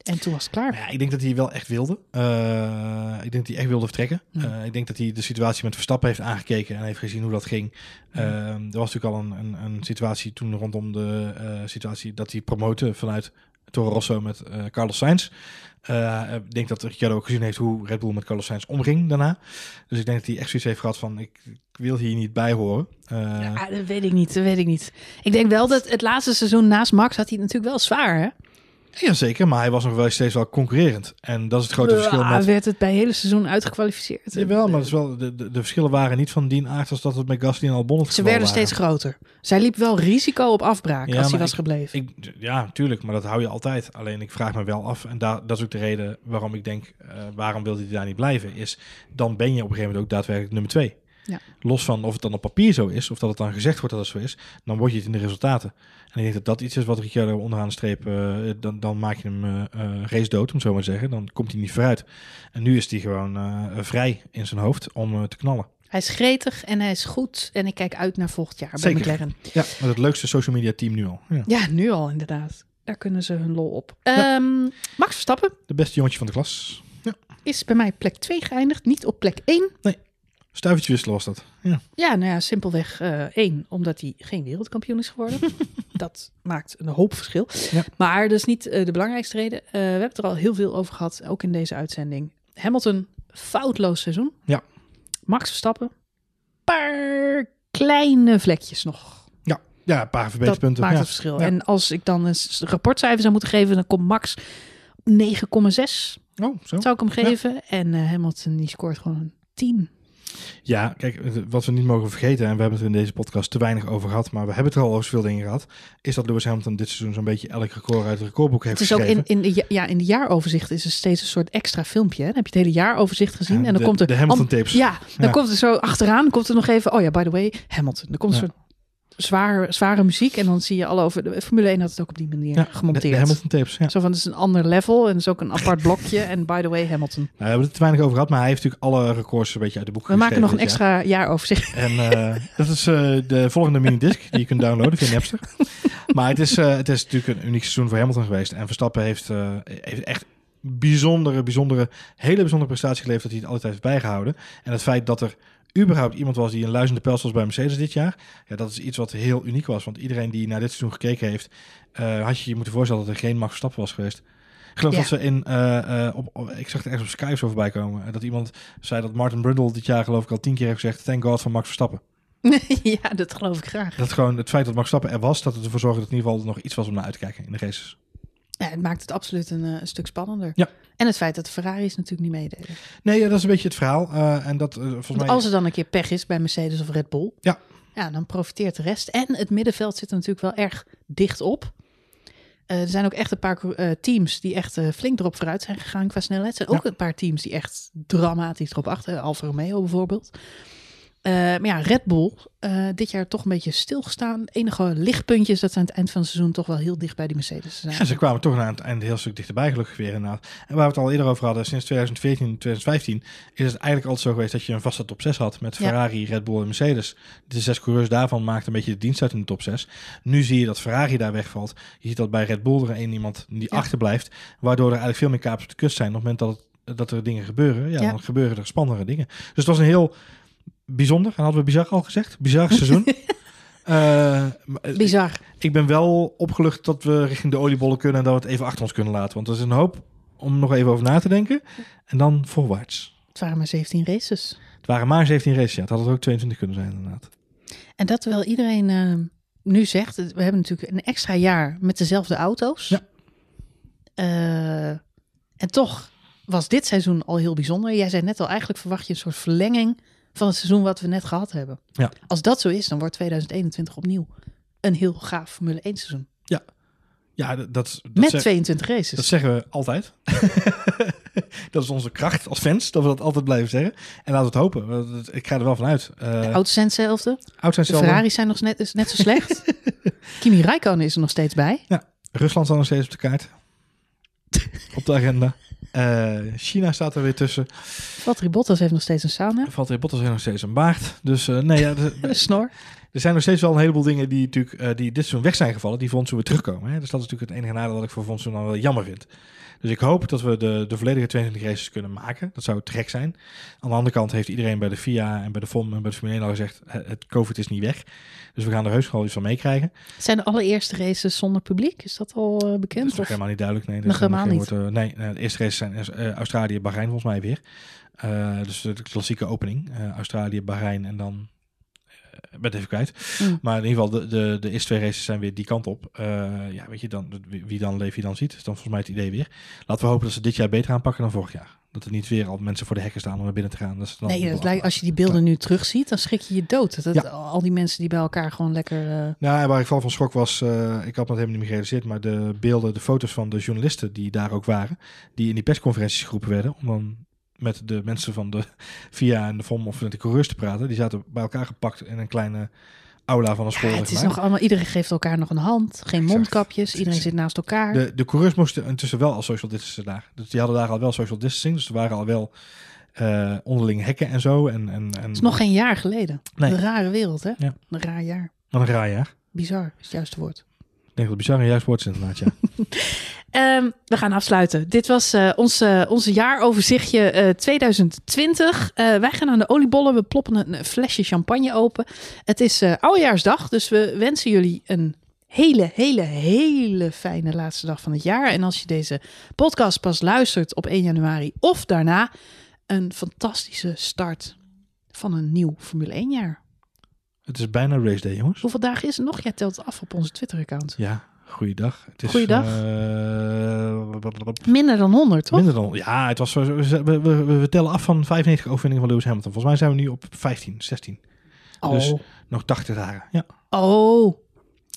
En toen was het klaar. Ja, ik denk dat hij wel echt wilde. Uh, ik denk dat hij echt wilde vertrekken. Uh, ik denk dat hij de situatie met Verstappen heeft aangekeken en heeft gezien hoe dat ging. Uh, er was natuurlijk al een, een, een situatie toen rondom de uh, situatie dat hij promoten vanuit Toro Rosso met uh, Carlos Sainz. Uh, ik denk dat Ricciardo ook gezien heeft hoe Red Bull met Carlos Sainz omging daarna. Dus ik denk dat hij echt zoiets heeft gehad van... ik, ik wil hier niet bij horen. Uh, ja, dat weet ik niet, dat weet ik niet. Ik denk wel dat het laatste seizoen naast Max had hij natuurlijk wel zwaar, hè? Ja, zeker, maar hij was nog wel steeds wel concurrerend. En dat is het grote Uah, verschil. Met... werd het bij het hele seizoen uitgekwalificeerd. Jawel, maar dat is wel, de, de, de verschillen waren niet van dien aard als dat het met Gasly en Albon het Ze werden waren. steeds groter. Zij liep wel risico op afbraak ja, als hij was ik, gebleven. Ik, ja, tuurlijk, maar dat hou je altijd. Alleen ik vraag me wel af, en da, dat is ook de reden waarom ik denk, uh, waarom wil hij daar niet blijven, is dan ben je op een gegeven moment ook daadwerkelijk nummer twee. Ja. Los van of het dan op papier zo is, of dat het dan gezegd wordt dat het zo is, dan word je het in de resultaten. En ik denk dat dat iets is wat Ricciardo onderaan de streep, uh, dan, dan maak je hem uh, uh, race dood, om zo maar te zeggen. Dan komt hij niet vooruit. En nu is hij gewoon uh, vrij in zijn hoofd om uh, te knallen. Hij is gretig en hij is goed. En ik kijk uit naar volgend jaar bij McLaren. Ja, met het leukste social media team nu al. Ja, ja nu al inderdaad. Daar kunnen ze hun lol op. Ja. Um, Max Verstappen. De beste jongetje van de klas. Ja. Is bij mij plek twee geëindigd, niet op plek één. Nee. Stuivertje wisselen was dat. Ja, ja nou ja, simpelweg uh, één, omdat hij geen wereldkampioen is geworden. Dat maakt een hoop verschil. Ja. Maar dat is niet uh, de belangrijkste reden. Uh, we hebben het er al heel veel over gehad, ook in deze uitzending. Hamilton, foutloos seizoen. Ja. Max Verstappen, paar kleine vlekjes nog. Ja, ja een paar verbeterpunten. Dat maakt ja. het verschil. Ja. En als ik dan een rapportcijfer zou moeten geven, dan komt Max negen komma zes. Oh, zo. Zou ik hem geven. Ja. En uh, Hamilton, die scoort gewoon een tien. Ja, kijk, wat we niet mogen vergeten, en we hebben het in deze podcast te weinig over gehad, maar we hebben het er al over zoveel dingen gehad, is dat Lewis Hamilton dit seizoen zo'n beetje elk record uit het recordboek heeft het is geschreven. Ook in, in, ja, in de jaaroverzicht is er steeds een soort extra filmpje. Hè? Dan heb je het hele jaaroverzicht gezien. Ja, en dan de, komt er de Hamilton tapes. Om, ja, dan ja. komt er zo achteraan, komt er nog even, oh ja, by the way, Hamilton. Dan komt er ja. soort Zware, zware muziek. En dan zie je al over... De, Formule één had het ook op die manier ja, gemonteerd. De Hamilton tapes, ja. Zo van, het is een ander level. En het is ook een apart blokje. En by the way, Hamilton. Nou, we hebben het te weinig over gehad. Maar hij heeft natuurlijk alle records een beetje uit de boeken We maken nog een extra jaar, jaar over zich. En uh, dat is uh, de volgende minidisc die je kunt downloaden via Napster. Maar het is, uh, het is natuurlijk een uniek seizoen voor Hamilton geweest. En Verstappen heeft, uh, heeft echt... bijzondere, bijzondere, hele bijzondere prestatie geleverd dat hij het altijd heeft bijgehouden. En het feit dat er überhaupt iemand was die een luizende pels was bij Mercedes dit jaar, ja, dat is iets wat heel uniek was. Want iedereen die naar dit seizoen gekeken heeft, uh, had je je moeten voorstellen dat er geen Max Verstappen was geweest. Ik geloof ja. dat ze in, uh, uh, op, op, ik zag het ergens op Sky of zo voorbij komen, dat iemand zei dat Martin Brundle dit jaar geloof ik al tien keer heeft gezegd, thank God van Max Verstappen. Ja, dat geloof ik graag. Dat gewoon het feit dat Max Verstappen er was, dat het ervoor zorgde dat in ieder geval nog iets was om naar uit te kijken in de races. Ja, het maakt het absoluut een, een stuk spannender. Ja. En het feit dat de Ferraris natuurlijk niet meededen. Nee, ja, dat is een beetje het verhaal. Uh, en dat, uh, volgens mij... Als er dan een keer pech is bij Mercedes of Red Bull... Ja. Ja, dan profiteert de rest. En het middenveld zit er natuurlijk wel erg dicht op. Uh, er zijn ook echt een paar uh, teams die echt uh, flink erop vooruit zijn gegaan qua snelheid. Er zijn ook ja. een paar teams die echt dramatisch erop achter. Uh, Alfa Romeo bijvoorbeeld. Uh, maar ja, Red Bull, uh, dit jaar toch een beetje stilgestaan. Het enige lichtpuntje is dat ze aan het eind van het seizoen toch wel heel dicht bij die Mercedes zijn. Ja, ze kwamen toch aan het eind een heel stuk dichterbij, gelukkig weer inderdaad. En waar we het al eerder over hadden, sinds tweeduizend veertien, tweeduizend vijftien... is het eigenlijk altijd zo geweest dat je een vaste top zes had met Ferrari, ja. Red Bull en Mercedes. De zes coureurs daarvan maakten een beetje de dienst uit in de top zes. Nu zie je dat Ferrari daar wegvalt. Je ziet dat bij Red Bull er één iemand die ja. achterblijft, waardoor er eigenlijk veel meer kapers op de kust zijn. Op het moment dat, het, dat er dingen gebeuren, ja, ja. dan gebeuren er spannendere dingen. Dus het was een heel... bijzonder, en hadden we bizar al gezegd. Bizar seizoen. uh, bizar. Ik ben wel opgelucht dat we richting de oliebollen kunnen... en dat we het even achter ons kunnen laten. Want er is een hoop om nog even over na te denken. En dan voorwaarts. Het waren maar zeventien races. Het waren maar zeventien races, ja. Het had er ook tweeëntwintig kunnen zijn, inderdaad. En dat wel iedereen uh, nu zegt... we hebben natuurlijk een extra jaar met dezelfde auto's. Ja. Uh, en toch was dit seizoen al heel bijzonder. Jij zei net al, eigenlijk verwacht je een soort verlenging... van het seizoen wat we net gehad hebben. Ja. Als dat zo is, dan wordt tweeduizend eenentwintig opnieuw een heel gaaf Formule één seizoen. Ja, ja dat, dat met zeg, tweeëntwintig races. Dat zeggen we altijd. Dat is onze kracht als fans, dat we dat altijd blijven zeggen. En laten we het hopen. Ik ga er wel van uit. Uh, de auto's zijn hetzelfde. De Ferraris zijn nog net, net zo slecht. Kimi Räikkönen is er nog steeds bij. Ja. Rusland staat nog steeds op de kaart. Op de agenda. Uh, China staat er weer tussen. Valtteri Bottas heeft nog steeds een sauna. Valtteri Bottas heeft nog steeds een baard. Dus uh, nee, ja, de, de snor. Er zijn nog steeds wel een heleboel dingen die natuurlijk uh, die dit seizoen weg zijn gevallen, die Vonsu weer terugkomen. Hè? Dus dat is natuurlijk het enige nadeel dat ik voor Vonsu dan wel jammer vind. Dus ik hoop dat we de, de volledige tweeëntwintig races kunnen maken. Dat zou trek zijn. Aan de andere kant heeft iedereen bij de F I A en bij de F O M en bij de Formule één al gezegd, het COVID is niet weg. Dus we gaan er heus gewoon iets van meekrijgen. Zijn de allereerste races zonder publiek? Is dat al uh, bekend? Dat is nog of? helemaal niet duidelijk. Nee, dat nog helemaal niet. Wordt, uh, nee, nee, de eerste races zijn uh, Australië, Bahrein volgens mij weer. Uh, dus de klassieke opening. Uh, Australië, Bahrein en dan... Ik ben het even kwijt. Mm. Maar in ieder geval, de, de, de eerste twee races zijn weer die kant op. Uh, ja, weet je, dan, wie dan leeft, wie dan ziet. Dat is dan volgens mij het idee weer. Laten we hopen dat ze dit jaar beter aanpakken dan vorig jaar. Dat er niet weer al mensen voor de hekken staan om naar binnen te gaan. Dat is dan nee, dat lijkt, als je die beelden nu terugziet, dan schrik je je dood. Dat ja. Al die mensen die bij elkaar gewoon lekker... Uh... Nou, waar ik vooral van schok was, uh, ik had nog helemaal niet meer gerealiseerd, maar de beelden, de foto's van de journalisten die daar ook waren, die in die persconferenties geroepen werden, om dan... met de mensen van de F I A en de F O M of met de coureurs te praten. Die zaten bij elkaar gepakt in een kleine aula van een school. Ja, het is nog allemaal, iedereen geeft elkaar nog een hand. Geen exact. Mondkapjes, iedereen zit naast elkaar. De, de coureurs moesten intussen wel al social distancen daar. Dus die hadden daar al wel social distancing. Dus er waren al wel uh, onderling hekken en zo. En, en, en... Het is nog geen jaar geleden. Nee. Een rare wereld, hè? Ja. Een raar jaar. Wat een raar jaar. Bizar is het juiste woord. Ik denk dat het bizar en juist woord is inderdaad, ja. Um, we gaan afsluiten. Dit was uh, ons uh, onze jaaroverzichtje uh, tweeduizend twintig. Uh, wij gaan aan de oliebollen. We ploppen een, een flesje champagne open. Het is uh, oudejaarsdag, dus we wensen jullie een hele, hele, hele fijne laatste dag van het jaar. En als je deze podcast pas luistert op één januari of daarna, een fantastische start van een nieuw Formule één jaar. Het is bijna race day, jongens. Hoeveel dagen is het nog? Jij telt het af op onze Twitter-account. Ja, Goeiedag. Het is, Goeiedag. Uh, minder dan honderd, toch? Minder dan, ja, het was, we, we, we tellen af van vijfennegentig overwinningen van Lewis Hamilton. Volgens mij zijn we nu op vijftien, zestien. Oh. Dus nog tachtig dagen. Ja. Oh,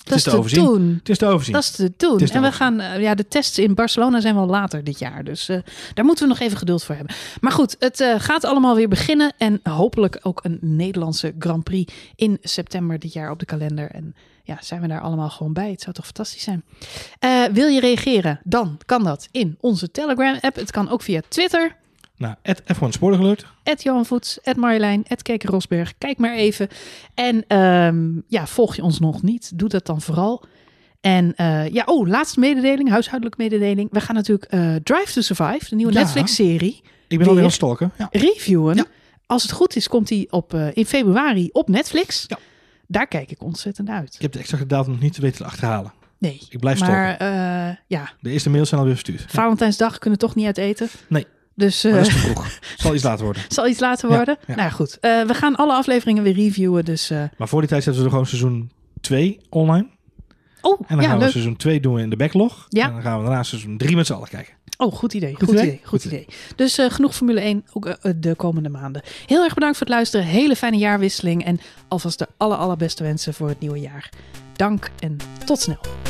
dat is te doen. Het is te overzien. Dat is te doen. Is te en we gaan, ja, de tests in Barcelona zijn wel later dit jaar. Dus uh, daar moeten we nog even geduld voor hebben. Maar goed, het uh, gaat allemaal weer beginnen. En hopelijk ook een Nederlandse Grand Prix in september dit jaar op de kalender. En ja, zijn we daar allemaal gewoon bij. Het zou toch fantastisch zijn. Uh, wil je reageren? Dan kan dat in onze Telegram-app. Het kan ook via Twitter. Nou, F één Spoorgeluid. Johan Voets, Marjolein, Keker Rosberg. Kijk maar even. En um, ja, volg je ons nog niet? Doe dat dan vooral. En uh, ja, oh, laatste mededeling, huishoudelijke mededeling. We gaan natuurlijk uh, Drive to Survive, de nieuwe ja, Netflix-serie. Ik ben alweer aan het stalken. Ja. Reviewen. Ja. Als het goed is, komt die op, uh, in februari op Netflix. Ja. Daar kijk ik ontzettend naar uit. Ik heb de exacte datum nog niet te weten te achterhalen. Nee. Ik blijf maar, stalken. Uh, ja. De eerste mails zijn alweer verstuurd. Valentijnsdag kunnen we toch niet uit eten. Nee. Dus, uh, dat is te vroeg. Zal iets later worden. Zal iets later worden. Ja, ja. Nou goed, uh, we gaan alle afleveringen weer reviewen. Dus, uh... Maar voor die tijd zetten we er gewoon seizoen twee online. Oh, en dan ja, gaan we leuk. seizoen twee doen in de backlog. Ja. En dan gaan we daarna seizoen drie met z'n allen kijken. Oh, goed idee. Goed, goed, idee? Idee, goed, goed idee. idee. Dus uh, genoeg Formule één ook uh, de komende maanden. Heel erg bedankt voor het luisteren. Hele fijne jaarwisseling. En alvast de aller allerbeste wensen voor het nieuwe jaar. Dank en tot snel.